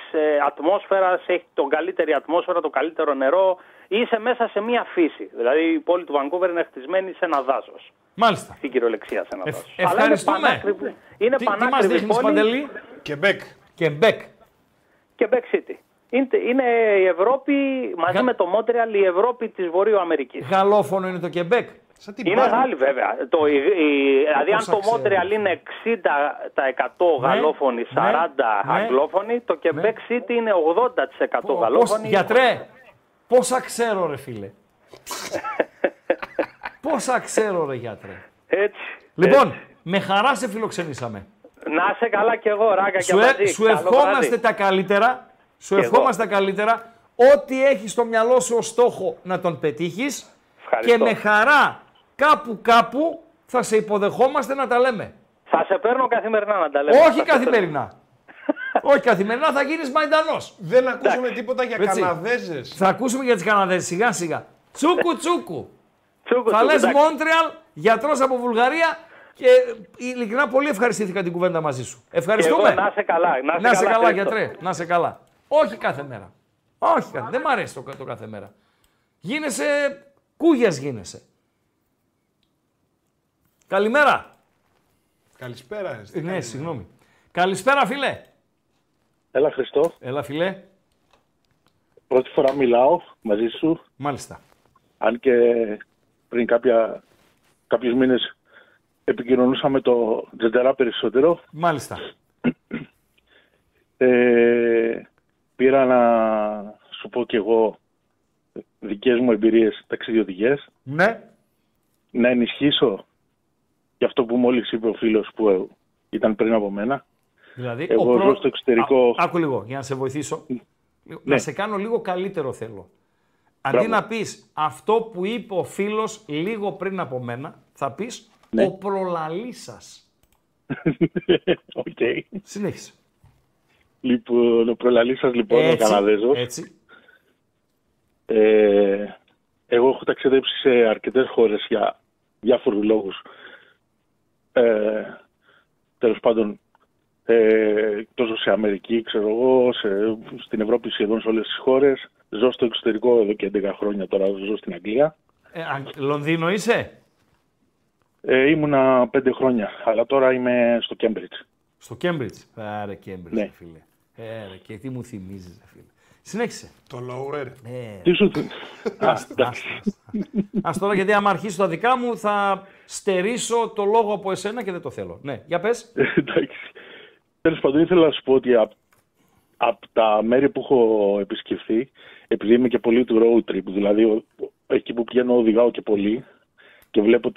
ατμόσφαιρας, έχει τον καλύτερη ατμόσφαιρα, το καλύτερο νερό. Είσαι μέσα σε μία φύση, δηλαδή η πόλη του Vancouver είναι χτισμένη σε ένα δάσος. Μάλιστα. Στην κυριολεξία σε ένα δάσος. Ευχαριστούμε. Είναι πανάκριβη πόλη. Παντελή? Quebec City. Είναι η Ευρώπη, μαζί με το Μόντρεαλ, η Ευρώπη της Βορείου Αμερικής. Γαλλόφωνο είναι το Κεμπέκ. Είναι Γάλλοι βέβαια. Δηλαδή αν το Μόντρεαλ είναι 60% γαλλόφωνοι, 40% αγγλόφωνοι, το Quebec City είναι 80% γαλλόφωνοι. Γιατρέ, πόσα ξέρω ρε φίλε. Πόσα ξέρω ρε γιατρέ. Έτσι. Λοιπόν, με χαρά σε φιλοξενήσαμε. Να είσαι καλά κι εγώ Ράγκα και μαζί. Σου ευχόμαστε τα καλύτερα. Σου ευχόμαστε τα καλύτερα, ό,τι έχεις στο μυαλό σου ως στόχο να τον πετύχεις. Ευχαριστώ. Και με χαρά κάπου θα σε υποδεχόμαστε να τα λέμε. Θα σε παίρνω καθημερινά να τα λέμε. Όχι καθημερινά. Όχι καθημερινά, θα γίνεις μαϊντανός. Δεν ακούσουμε τίποτα για Καναδέζες. Θα ακούσουμε για τις Καναδέζες σιγά σιγά. Τσούκου τσούκου. Θα λες Μόντρεαλ, γιατρός από Βουλγαρία. Και ειλικρινά πολύ ευχαριστήθηκα την κουβέντα μαζί σου. Ευχαριστούμε. Να είσαι καλά, γιατρέ. Να είσαι καλά. Όχι κάθε μέρα. Όχι, δεν μ' αρέσει το κάθε μέρα. Γίνεσαι, κούγιας γίνεσαι. Καλημέρα. Καλησπέρα. Ναι, συγγνώμη. Καλησπέρα φίλε. Έλα Χριστό. Έλα φίλε. Πρώτη φορά μιλάω μαζί σου. Μάλιστα. Αν και πριν κάποιους μήνες επικοινωνούσαμε το Τζεντερά περισσότερο. Μάλιστα. Πήρα να σου πω κι εγώ δικές μου εμπειρίες ταξιδιωτικές. Ναι. Να ενισχύσω και αυτό που μόλις είπε ο φίλος που ήταν πριν από μένα. Δηλαδή, εγώ ζω στο εξωτερικό... Άκου λίγο για να σε βοηθήσω. Ναι. Να σε κάνω λίγο καλύτερο θέλω. Αντί να πεις αυτό που είπε ο φίλος λίγο πριν από μένα, θα πεις ναι. Ο προλαλής σας. Okay. Συνέχισε. Λοιπόν, ο προλαλής σας λοιπόν, ο Καναδέζος. Έτσι. Εγώ έχω ταξιδέψει σε αρκετές χώρες για διάφορους λόγους. Τέλος πάντων, τόσο σε Αμερική, ξέρω εγώ, στην Ευρώπη σχεδόν σε όλες τις χώρες. Ζω στο εξωτερικό εδώ και 11 χρόνια τώρα, ζω στην Αγγλία. Λονδίνο είσαι? Ήμουνα 5 χρόνια, αλλά τώρα είμαι στο Cambridge. Στο Cambridge? Άρα Cambridge, ναι. Φίλε. Και τι μου θυμίζεις, φίλε. Συνέχισε. Το lower. Τι σου θυμίζεις. Ας τώρα, γιατί άμα αρχίσω τα δικά μου θα στερήσω το λόγο από εσένα και δεν το θέλω. Ναι, για πες. Εντάξει. Τέλος πάντων, ήθελα να σου πω ότι από τα μέρη που έχω επισκεφθεί, επειδή είμαι και πολύ του road trip, δηλαδή εκεί που πηγαίνω οδηγάω και πολύ και βλέπω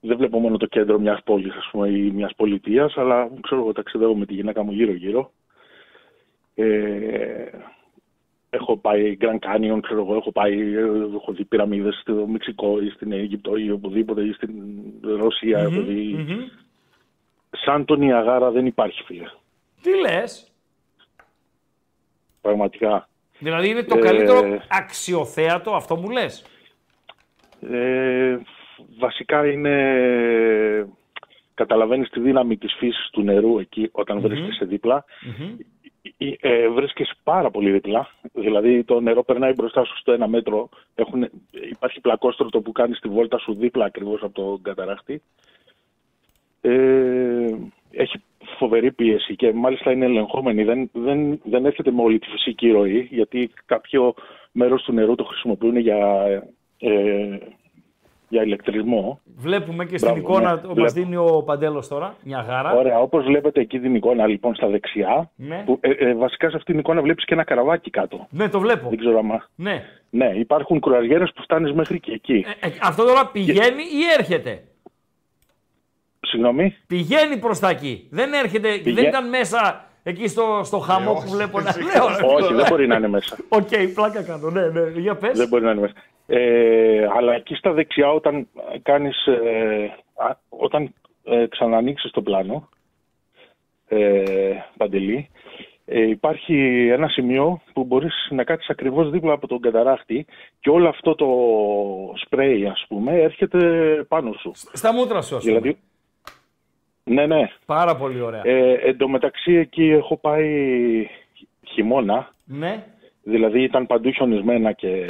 δεν βλέπω μόνο το κέντρο μιας πόλης, ας πούμε, ή μιας πολιτείας, αλλά ξέρω εγώ ταξιδεύω με τη γυναίκα μου γύρω-γύρω. Έχω πάει Grand Canyon, ξέρω εγώ, έχω δει πυραμίδες στο Μεξικό ή στην Αίγυπτο ή οπουδήποτε ή στην Ρωσία, έχω δει. Σαν τον Ιαγάρα δεν υπάρχει, φίλε. Τι λες? Πραγματικά. Δηλαδή είναι το καλύτερο αξιοθέατο, αυτό μου λες. Βασικά είναι... Καταλαβαίνεις τη δύναμη της φύσης του νερού εκεί όταν βρίσκεσαι δίπλα. Βρίσκεσαι πάρα πολύ δίπλα. Δηλαδή το νερό περνάει μπροστά σου στο ένα μέτρο. Υπάρχει πλακόστρωτο που κάνεις τη βόλτα σου δίπλα ακριβώς από τον καταράχτη. Έχει φοβερή πίεση και μάλιστα είναι ελεγχόμενη. Δεν έρχεται με όλη τη φυσική ροή, γιατί κάποιο μέρος του νερού το χρησιμοποιούν για ηλεκτρισμό. Βλέπουμε και στην εικόνα που μας δίνει ο Παντέλος τώρα, μια γάρα. Ωραία, όπως βλέπετε εκεί την εικόνα λοιπόν στα δεξιά, ναι. Που, βασικά σε αυτή την εικόνα βλέπεις και ένα καραβάκι κάτω. Ναι, το βλέπω. Δεν ξέρω άμα. Ναι. Ναι, υπάρχουν κρουαζιέρες που φτάνεις μέχρι και εκεί. Αυτό τώρα πηγαίνει ή έρχεται? Συγγνώμη. Πηγαίνει προς τα εκεί. Δεν έρχεται, δεν ήταν μέσα εκεί στο χαμό που βλέπω να λέω. Όχι, δεν μπορεί να είναι μέσα. Οκ, πλάκα κάνω. Ναι, ναι, για πες. Δεν μπορεί να είναι μέσα. Αλλά εκεί στα δεξιά όταν ξανανοίξεις το πλάνο, Παντελή, υπάρχει ένα σημείο που μπορείς να κάτσεις ακριβώς δίπλα από τον καταράχτη και όλο αυτό το σπρέι, ας πούμε, έρχεται πάνω σου. Στα μούτρα σου, ας πούμε. Δηλαδή... Ναι, ναι. Πάρα πολύ ωραία. Εν τω μεταξύ εκεί έχω πάει χειμώνα. Ναι. Δηλαδή ήταν παντού χιονισμένα και...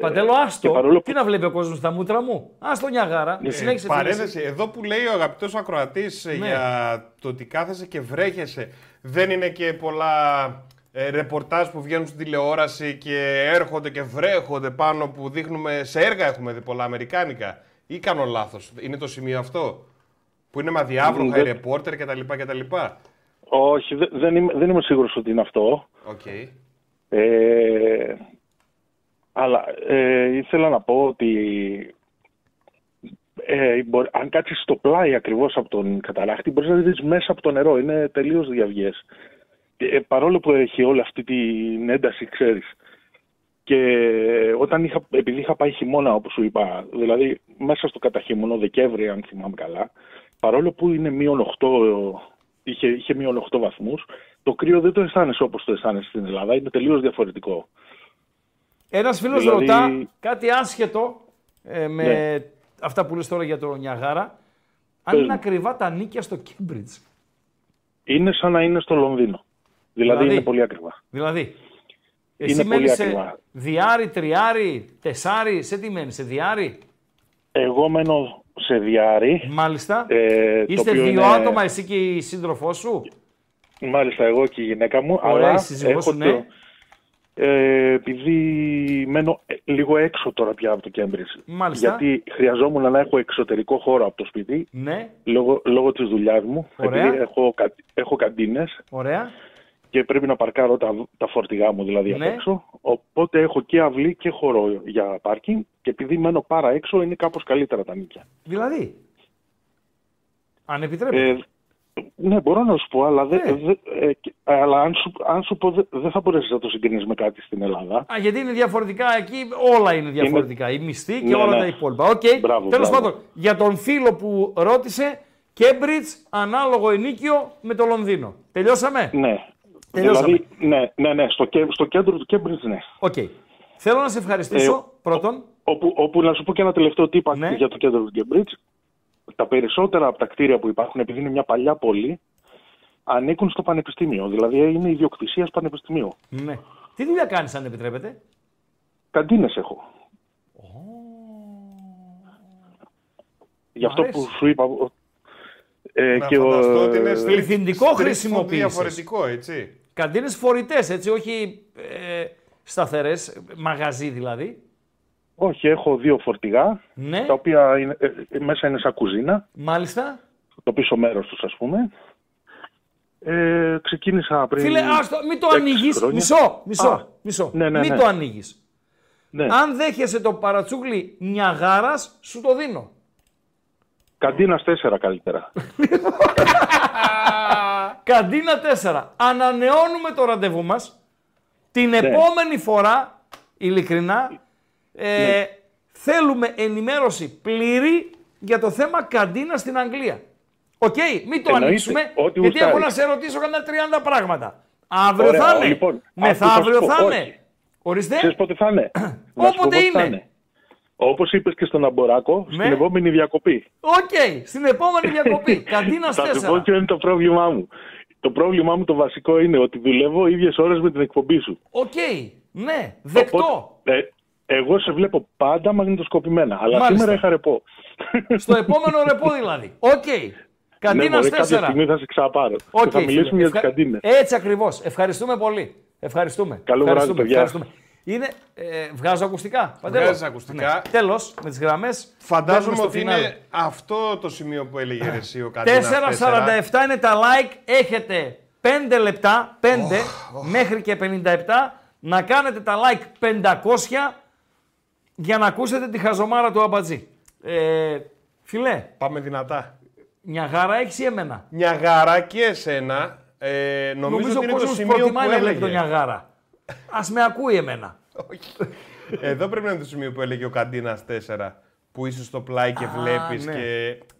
Παντέλο, άστο. Παρόλο... Τι να βλέπει ο κόσμος στα μούτρα μου. Άστο μια γάρα. Παρένθεση. Εδώ που λέει ο αγαπητός ακροατής για το ότι κάθεσαι και βρέχεσαι, δεν είναι και πολλά ρεπορτάζ που βγαίνουν στην τηλεόραση και έρχονται και βρέχονται πάνω που δείχνουμε. Σε έργα έχουμε δει πολλά αμερικάνικα. Ή κάνω λάθος? Είναι το σημείο αυτό που είναι με αδιάβροχα οι ρεπόρτερ κτλ. Όχι, δεν είμαι σίγουρος ότι είναι αυτό. Okay. Αλλά ήθελα να πω ότι αν κάτσεις στο πλάι ακριβώς από τον καταράχτη, μπορείς να δεις μέσα από το νερό. Είναι τελείως διαυγές. Παρόλο που έχει όλη αυτή την ένταση, ξέρεις. Και επειδή είχα πάει χειμώνα, όπως σου είπα, δηλαδή μέσα στο καταχειμωνό Δεκέμβρη, αν θυμάμαι καλά, παρόλο που είναι είχε μείον 8 βαθμούς, το κρύο δεν το αισθάνεσαι όπως το αισθάνεσαι στην Ελλάδα. Είναι τελείως διαφορετικό. Ένας φίλος ρωτά κάτι άσχετο με αυτά που λες τώρα για τον Νιαγάρα. Αν είναι ακριβά τα νίκια στο Cambridge. Είναι σαν να είναι στο Λονδίνο. Δηλαδή είναι πολύ ακριβά. Δηλαδή, εσύ μένεις σε διάρι, τριάρι, τεσάρι, σε τι μένεις, σε διάρι? Εγώ μένω σε διάρι. Μάλιστα. Είστε δύο άτομα, εσύ και η σύντροφός σου. Μάλιστα, εγώ και η γυναίκα μου. Ωραία, αλλά συζυγός, ναι. Επειδή μένω λίγο έξω τώρα πια από το Κέμπριτζ. Γιατί χρειαζόμουν να έχω εξωτερικό χώρο από το σπίτι, ναι. λόγω της δουλειάς μου. Ωραία. Επειδή έχω καντίνες. Ωραία. Και πρέπει να παρκάρω τα φορτηγά μου, δηλαδή, ναι. απ' έξω. Οπότε έχω και αυλή και χώρο για πάρκινγκ. Και επειδή μένω πάρα έξω, είναι κάπως καλύτερα τα νίκια. Δηλαδή, αν επιτρέπετε. Ναι, μπορώ να σου πω, αλλά, αλλά αν σου πω δεν θα μπορέσεις να το συγκρίνεις με κάτι στην Ελλάδα. Α, γιατί είναι διαφορετικά εκεί, όλα είναι διαφορετικά. Είναι... Η μισθή και ναι, όλα τα υπόλοιπα. Οκ, τέλος πάντων, για τον φίλο που ρώτησε, Cambridge ανάλογο ενίκιο με το Λονδίνο. Τελειώσαμε. Ναι. Δηλαδή, ναι, στο κέντρο του Cambridge, ναι. Οκ. Θέλω να σε ευχαριστήσω πρώτον. Όπου να σου πω και ένα τελευταίο τύπο για το κέντρο του Cambridge. Τα περισσότερα από τα κτίρια που υπάρχουν, επειδή είναι μια παλιά πόλη, ανήκουν στο πανεπιστήμιο. Δηλαδή είναι ιδιοκτησία πανεπιστημίου. Ναι. Τι δουλειά κάνεις, αν επιτρέπετε? Καντίνες έχω. Γι' αυτό που σου είπα. Και πληθυντικό χρησιμοποίησης. Διαφορετικό, έτσι. Καντίνες φορητές, έτσι, όχι σταθερές, μαγαζί δηλαδή. Όχι, έχω δύο φορτηγά, ναι, τα οποία είναι, μέσα είναι σαν κουζίνα. Μάλιστα. Το πίσω μέρος τους, ας πούμε. Ξεκίνησα πριν... Φίλε, μην το ανοίγεις. Μισό. Ναι. Μην το ανοίγεις. Ναι. Αν δέχεσαι το παρατσούκλι Νιαγάρας, σου το δίνω. Καντίνα 4 καλύτερα. Καντίνα 4. Ανανεώνουμε το ραντεβού μας. Την επόμενη φορά, ειλικρινά... θέλουμε ενημέρωση πλήρη για το θέμα καντίνα στην Αγγλία. Οκ, μην το ανοίξουμε, γιατί έχω να σε ρωτήσω κανένα 30 πράγματα. Αύριο θα είναι, μεθαύριο θα είναι. Ορίστε. Ξέρεις πότε θα είναι. Όποτε είναι. Όπως είπες και στον Αμποράκο, στην επόμενη διακοπή. Οκ, στην επόμενη διακοπή. Καντίνα 4. Θα σου πω ποιο είναι το πρόβλημά μου. Το πρόβλημά μου το βασικό είναι ότι δουλεύω ίδιες ώρες με την εκπομπή σου. Οκ, ναι, δεκτό. Εγώ σε βλέπω πάντα μαγνητοσκοπημένα, αλλά μάλιστα, σήμερα είχα ρεπό. Στο επόμενο ρεπό δηλαδή. Οκ. Καντίνας 4. Κάποια στιγμή θα σε ξαπάρω. Okay, θα μιλήσουμε για τις καντίνες. Έτσι ακριβώς. Ευχαριστούμε πολύ. Ευχαριστούμε. Καλό βράδυ, παιδιά. Είναι, βγάζω ακουστικά. Βγάζεις ακουστικά. Ναι. Τέλος, με τις γραμμές. Φαντάζομαι ότι είναι αυτό το σημείο που έλεγε εσύ ο Καντίνας 4.47 είναι τα like. Έχετε 5 λεπτά, 5 μέχρι και 57, να κάνετε τα like 500. Για να ακούσετε τη χαζομάρα του Αμπατζή. Φιλέ. Πάμε δυνατά. Νιαγάρα έχεις ή εμένα? Νιαγάρα και εσένα. Νομίζω ότι είναι το σημείο που έλεγε. Νιαγάρα. Ας με ακούει εμένα. Όχι. Εδώ πρέπει να είναι το σημείο που έλεγε ο Καντίνας 4. Που είσαι στο πλάι και βλέπεις. Ναι.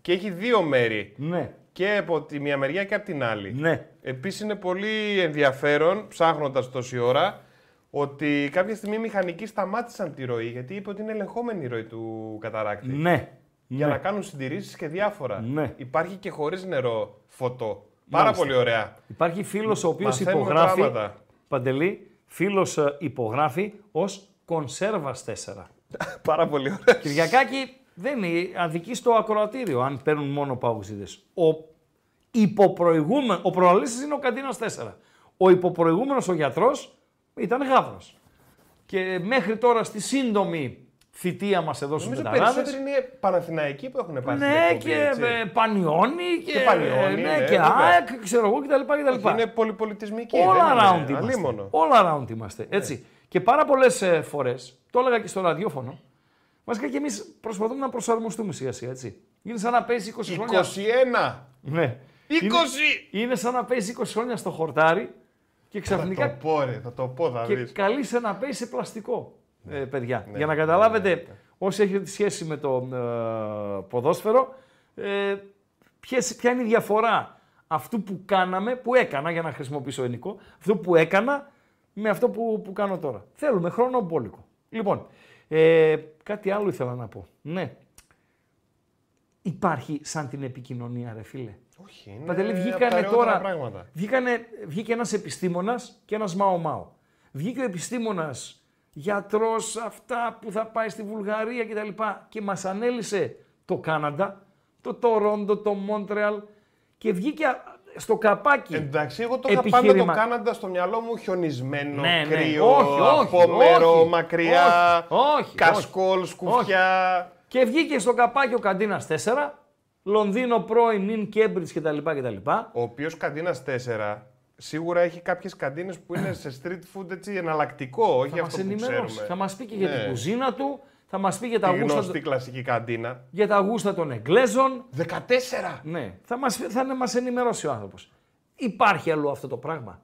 Και έχει δύο μέρη. Ναι. Και από τη μία μεριά και από την άλλη. Ναι. Επίσης είναι πολύ ενδιαφέρον, ψάχνοντας τόση ώρα, ότι κάποια στιγμή οι μηχανικοί σταμάτησαν τη ροή, γιατί είπε ότι είναι ελεγχόμενη η ροή του καταράκτη. Ναι. Για να κάνουν συντηρήσεις και διάφορα. Ναι. Υπάρχει και χωρίς νερό φωτό. Πάρα πολύ ωραία. Υπάρχει φίλος ο οποίος υπογράφει, Παντελή, φίλος υπογράφει ως Κονσέρβας 4. Πάρα πολύ ωραία. Κυριακάκη, δεν είναι αδική στο ακροατήριο, αν παίρνουν μόνο παουξίδες. Ο προαλήσης είναι ο Καντίνας 4. Ο υποπροηγούμενος ο γιατρός ήταν γάβρος. Και μέχρι τώρα στη σύντομη θητεία μας εδώ στους μεταράδες... Νομίζω περισσότεροι είναι Παναθηναϊκοί που έχουν πάει. Ναι, και Πανιώνι και ΑΕΚ, ξέρω εγώ κτλ. Είναι πολυπολιτισμική. All around είμαστε. Έτσι. Και πάρα πολλές φορές, το έλεγα και στο ραδιόφωνο, βασικά και εμείς προσπαθούμε να προσαρμοστούμε σιγά σιγά, έτσι. Είναι σαν να παίζει 20 χρόνια... 21! Ναι. 20! Είναι σαν να παίζει 20 χρόνια στο χορτάρι. Και ξαφνικά... Θα το πω, θα δεις. Καλείσαι να παίζει σε πλαστικό, παιδιά. Ναι, για να καταλάβετε, όσοι έχετε τη σχέση με το ποδόσφαιρο, ποια είναι η διαφορά αυτού που κάναμε, που έκανα, για να χρησιμοποιήσω ελληνικό, αυτό που έκανα με αυτό που κάνω τώρα. Θέλουμε χρόνο μπόλικο. Λοιπόν, κάτι άλλο ήθελα να πω. Ναι. Υπάρχει σαν την επικοινωνία, ρε φίλε. Όχι, Παντελή, βγήκανε τώρα. Βγήκε ένας επιστήμονας και ένας μαο-μαο. Βγήκε ο επιστήμονας, γιατρός, αυτά που θα πάει στη Βουλγαρία κτλ. Και μας ανέλησε το Κάναντα, το Τορόντο, το Μόντρεαλ και βγήκε στο καπάκι. Εντάξει, εγώ το είχα πάντα το Κάναντα στο μυαλό μου χιονισμένο, κρύο, απόμερο, μακριά, κασκόλ, σκουφιά. Και βγήκε στο καπάκι ο Καντίνας 4. Λονδίνο, πρώην, νυν, Κέμπριτζ κτλ. Ο οποίος Καντίνας 4 σίγουρα έχει κάποιες καντίνες που είναι σε street food, έτσι εναλλακτικό, όχι αυτό που ξέρουμε. Θα μας πει και για την κουζίνα του, Θα μας πει για τα γούστα. Γνωστή κλασική καντίνα. Για τα γούστα των Εγγλέζων. 14! Ναι. Θα μας ενημερώσει ο άνθρωπος. Υπάρχει αλλού αυτό το πράγμα.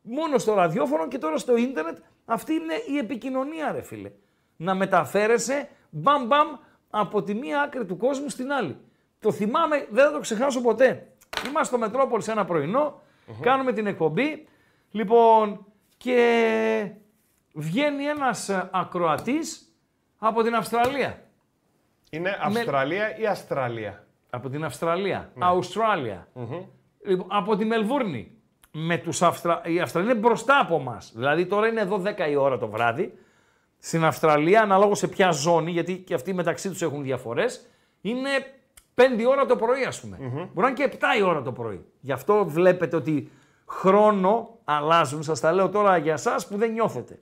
Μόνο στο ραδιόφωνο και τώρα στο ίντερνετ. Αυτή είναι η επικοινωνία, ρε φίλε. Να μεταφέρεσαι μπαμ μπαμ από τη μία άκρη του κόσμου στην άλλη. Το θυμάμαι, δεν θα το ξεχάσω ποτέ. Είμαστε στο Μετρόπολη σε ένα πρωινό, κάνουμε την εκπομπή. Λοιπόν, και βγαίνει ένας ακροατής από την Αυστραλία. Είναι Αυστραλία ή Αστραλία? Από την Αυστραλία. Ναι. Αυστραλία. Λοιπόν, από τη Μελβούρνη. Με τους οι Αυστραλοί είναι μπροστά από εμάς. Δηλαδή τώρα είναι εδώ 10 η ώρα το βράδυ. Στην Αυστραλία, αναλόγως σε ποια ζώνη, γιατί και αυτοί μεταξύ τους έχουν διαφορές, είναι 5 η ώρα το πρωί, ας πούμε. Μπορεί να είναι και 7 η ώρα το πρωί. Γι' αυτό βλέπετε ότι χρόνο αλλάζουν. Σας τα λέω τώρα για εσάς που δεν νιώθετε.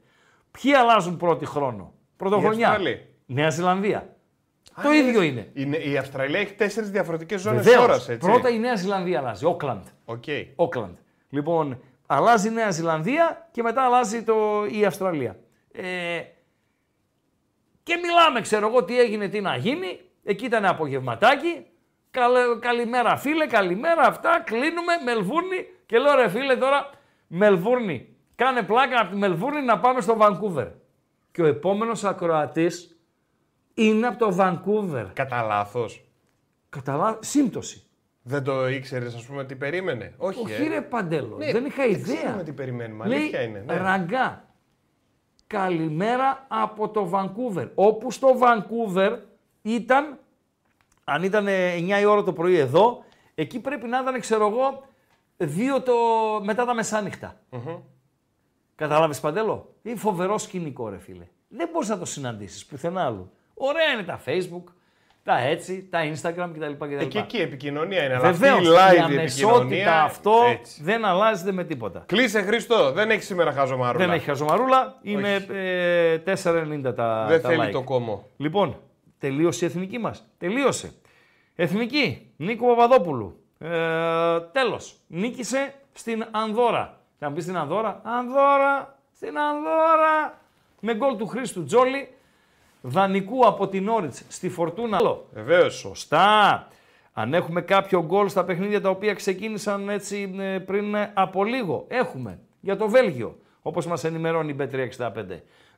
Ποιοι αλλάζουν πρώτη χρόνο? Πρωτοχρονιά. Νέα Ζηλανδία. Το ίδιο είναι. Η Αυστραλία έχει 4 διαφορετικές ζώνες ώρας, έτσι. Πρώτα η Νέα Ζηλανδία αλλάζει. Όκλαντ. Όκλαντ. Λοιπόν, αλλάζει η Νέα Ζηλανδία και μετά αλλάζει η Αυστραλία. Και μιλάμε, ξέρω εγώ, τι έγινε, τι να γίνει. Εκεί ήταν απογευματάκι. Καλημέρα, φίλε, καλημέρα. Αυτά κλείνουμε. Μελβούρνη. Και λέω, ρε φίλε, τώρα Μελβούρνη. Κάνε πλάκα από τη Μελβούρνη να πάμε στο Βανκούβερ. Και ο επόμενος ακροατής είναι από το Βανκούβερ. Κατά λάθος. Σύμπτωση. Δεν το ήξερες, ας πούμε, τι περίμενε? Όχι ρε Παντέλο, ναι, δεν είχα ιδέα. Ξέρουμε τι περιμένουμε, λέει, αλήθεια είναι. Ναι. Ραγκά, καλημέρα από το Βανκούβερ. Όπου στο Βανκούβερ ήταν, αν ήταν 9 η ώρα το πρωί εδώ, εκεί πρέπει να ήταν, ξέρω εγώ, 2 μετά τα μεσάνυχτα. Κατάλαβες, Παντέλο, είναι φοβερό σκηνικό, ρε φίλε. Δεν μπορείς να το συναντήσεις πουθενά άλλου. Ωραία είναι τα Facebook. Τα έτσι, τα Instagram κτλ. Και εκεί η επικοινωνία είναι. Βεβαίως, αλλά αυτή η live η επικοινωνία, αυτό έτσι δεν αλλάζεται με τίποτα. Κλείσε, Χρήστο, δεν έχει σήμερα χαζομαρούλα. Δεν έχει χαζομαρούλα, είναι 4,90 τα Δεν τα θέλει like. Το κόμμο. Λοιπόν, τελείωσε η εθνική μας. Τελείωσε. Εθνική, Νίκο Παπαδόπουλου. Τέλος, νίκησε στην Ανδόρα. Θα μου πεις στην Ανδόρα. Στην Ανδόρα. Με γκολ του Χρήστου Τζόλι. Δανικού από την Όριτς στη Φορτούνα. Βεβαίως. Σωστά. Αν έχουμε κάποιο γκολ στα παιχνίδια τα οποία ξεκίνησαν έτσι πριν από λίγο. Έχουμε. Για το Βέλγιο, όπως μας ενημερώνει η Bet365.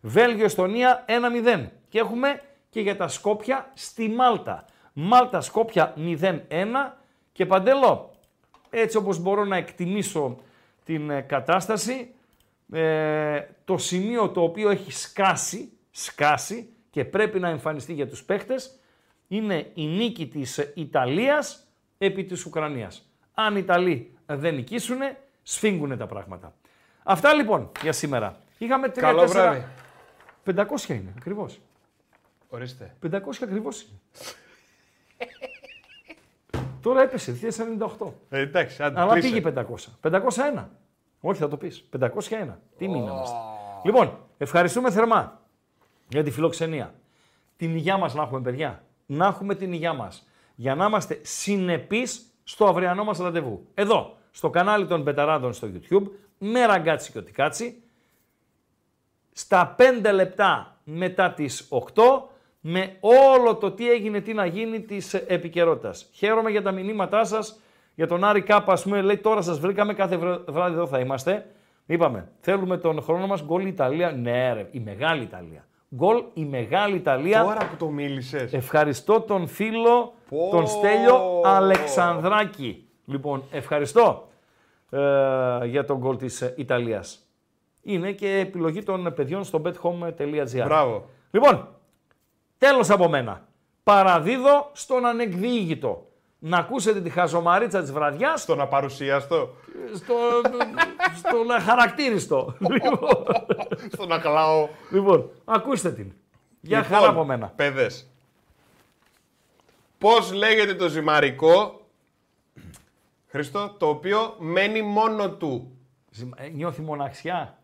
Βέλγιο-Εστονία 1-0. Και έχουμε και για τα Σκόπια στη Μάλτα. Μάλτα-Σκόπια 0-1. Και Παντελό, έτσι όπως μπορώ να εκτιμήσω την κατάσταση, το σημείο το οποίο έχει σκάσει, και πρέπει να εμφανιστεί για τους παίχτες, είναι η νίκη της Ιταλίας επί της Ουκρανίας. Αν οι Ιταλοί δεν νικήσουνε, σφίγγουνε τα πράγματα. Αυτά λοιπόν για σήμερα. Είχαμε 3-4... 500 είναι ακριβώς. Ορίστε. 500 ακριβώς είναι. Τώρα έπεσε, 1998. Εντάξει, άντε, αλλά πήγε 500. 501. Όχι, θα το πεις. 501. Τι μήνα είμαστε. Λοιπόν, ευχαριστούμε θερμά για τη φιλοξενία. Την υγειά μας να έχουμε, παιδιά. Να έχουμε την υγειά μας. Για να είμαστε συνεπείς στο αυριανό μας ραντεβού. Εδώ, στο κανάλι των Πεταράδων στο YouTube, με Ραγκάτσι και Οτικάτσι, στα 5 λεπτά μετά τις 8, με όλο το τι έγινε, τι να γίνει της επικαιρότητας. Χαίρομαι για τα μηνύματά σας, για τον Άρη Κάπα, ας πούμε, λέει τώρα σας βρήκαμε, κάθε βράδυ εδώ θα είμαστε. Είπαμε, θέλουμε τον χρόνο μας, γκολ Ιταλία. Ναι ρε, η μεγάλη Ιταλία. Γκολ η μεγάλη Ιταλία. Τώρα που το μίλησες. Ευχαριστώ τον φίλο, τον Στέλιο Αλεξανδράκη. Λοιπόν, ευχαριστώ για τον γκολ της Ιταλίας. Είναι και επιλογή των παιδιών στο bethome.gr. Μπράβο. Λοιπόν, τέλος από μένα. Παραδίδω στον ανεκδίγητο. Να ακούσετε τη χαζομαρίτσα της βραδιάς. Στον απαρουσίαστο. Στον αχαρακτήριστο. Στον ακλάο. Λοιπόν, ακούστε την. Για χαρά από μένα. Παιδες, πώς λέγεται το ζυμαρικό, Χρήστο, το οποίο μένει μόνο του? Νιώθει μοναξιά.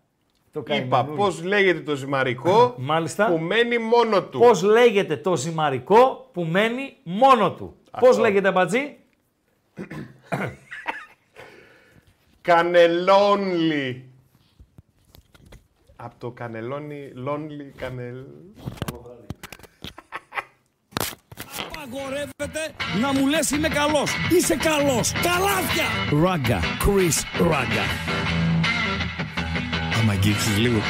Είπα, πώς λέγεται το ζυμαρικό που μένει μόνο του. Πώς λέγεται το ζυμαρικό που μένει μόνο του. Πώς λέγεται, Μπατζή? Κανελόνλι. Από το κανελόνι, lonely, κανελ... απαγορεύεται να μου λες είμαι καλός. Είσαι καλός. Καλάθια. Ράγκα. Chris Ράγκα. Άμα αγγίξεις λίγο.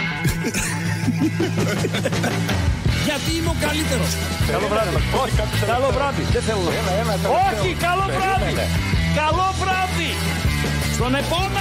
Γιατί είμαι ο καλύτερος. Καλό βράδυ. Όχι, καλό βράδυ. Δεν θέλω. Όχι, καλό βράδυ. Καλό βράδυ. Στον επόμενο.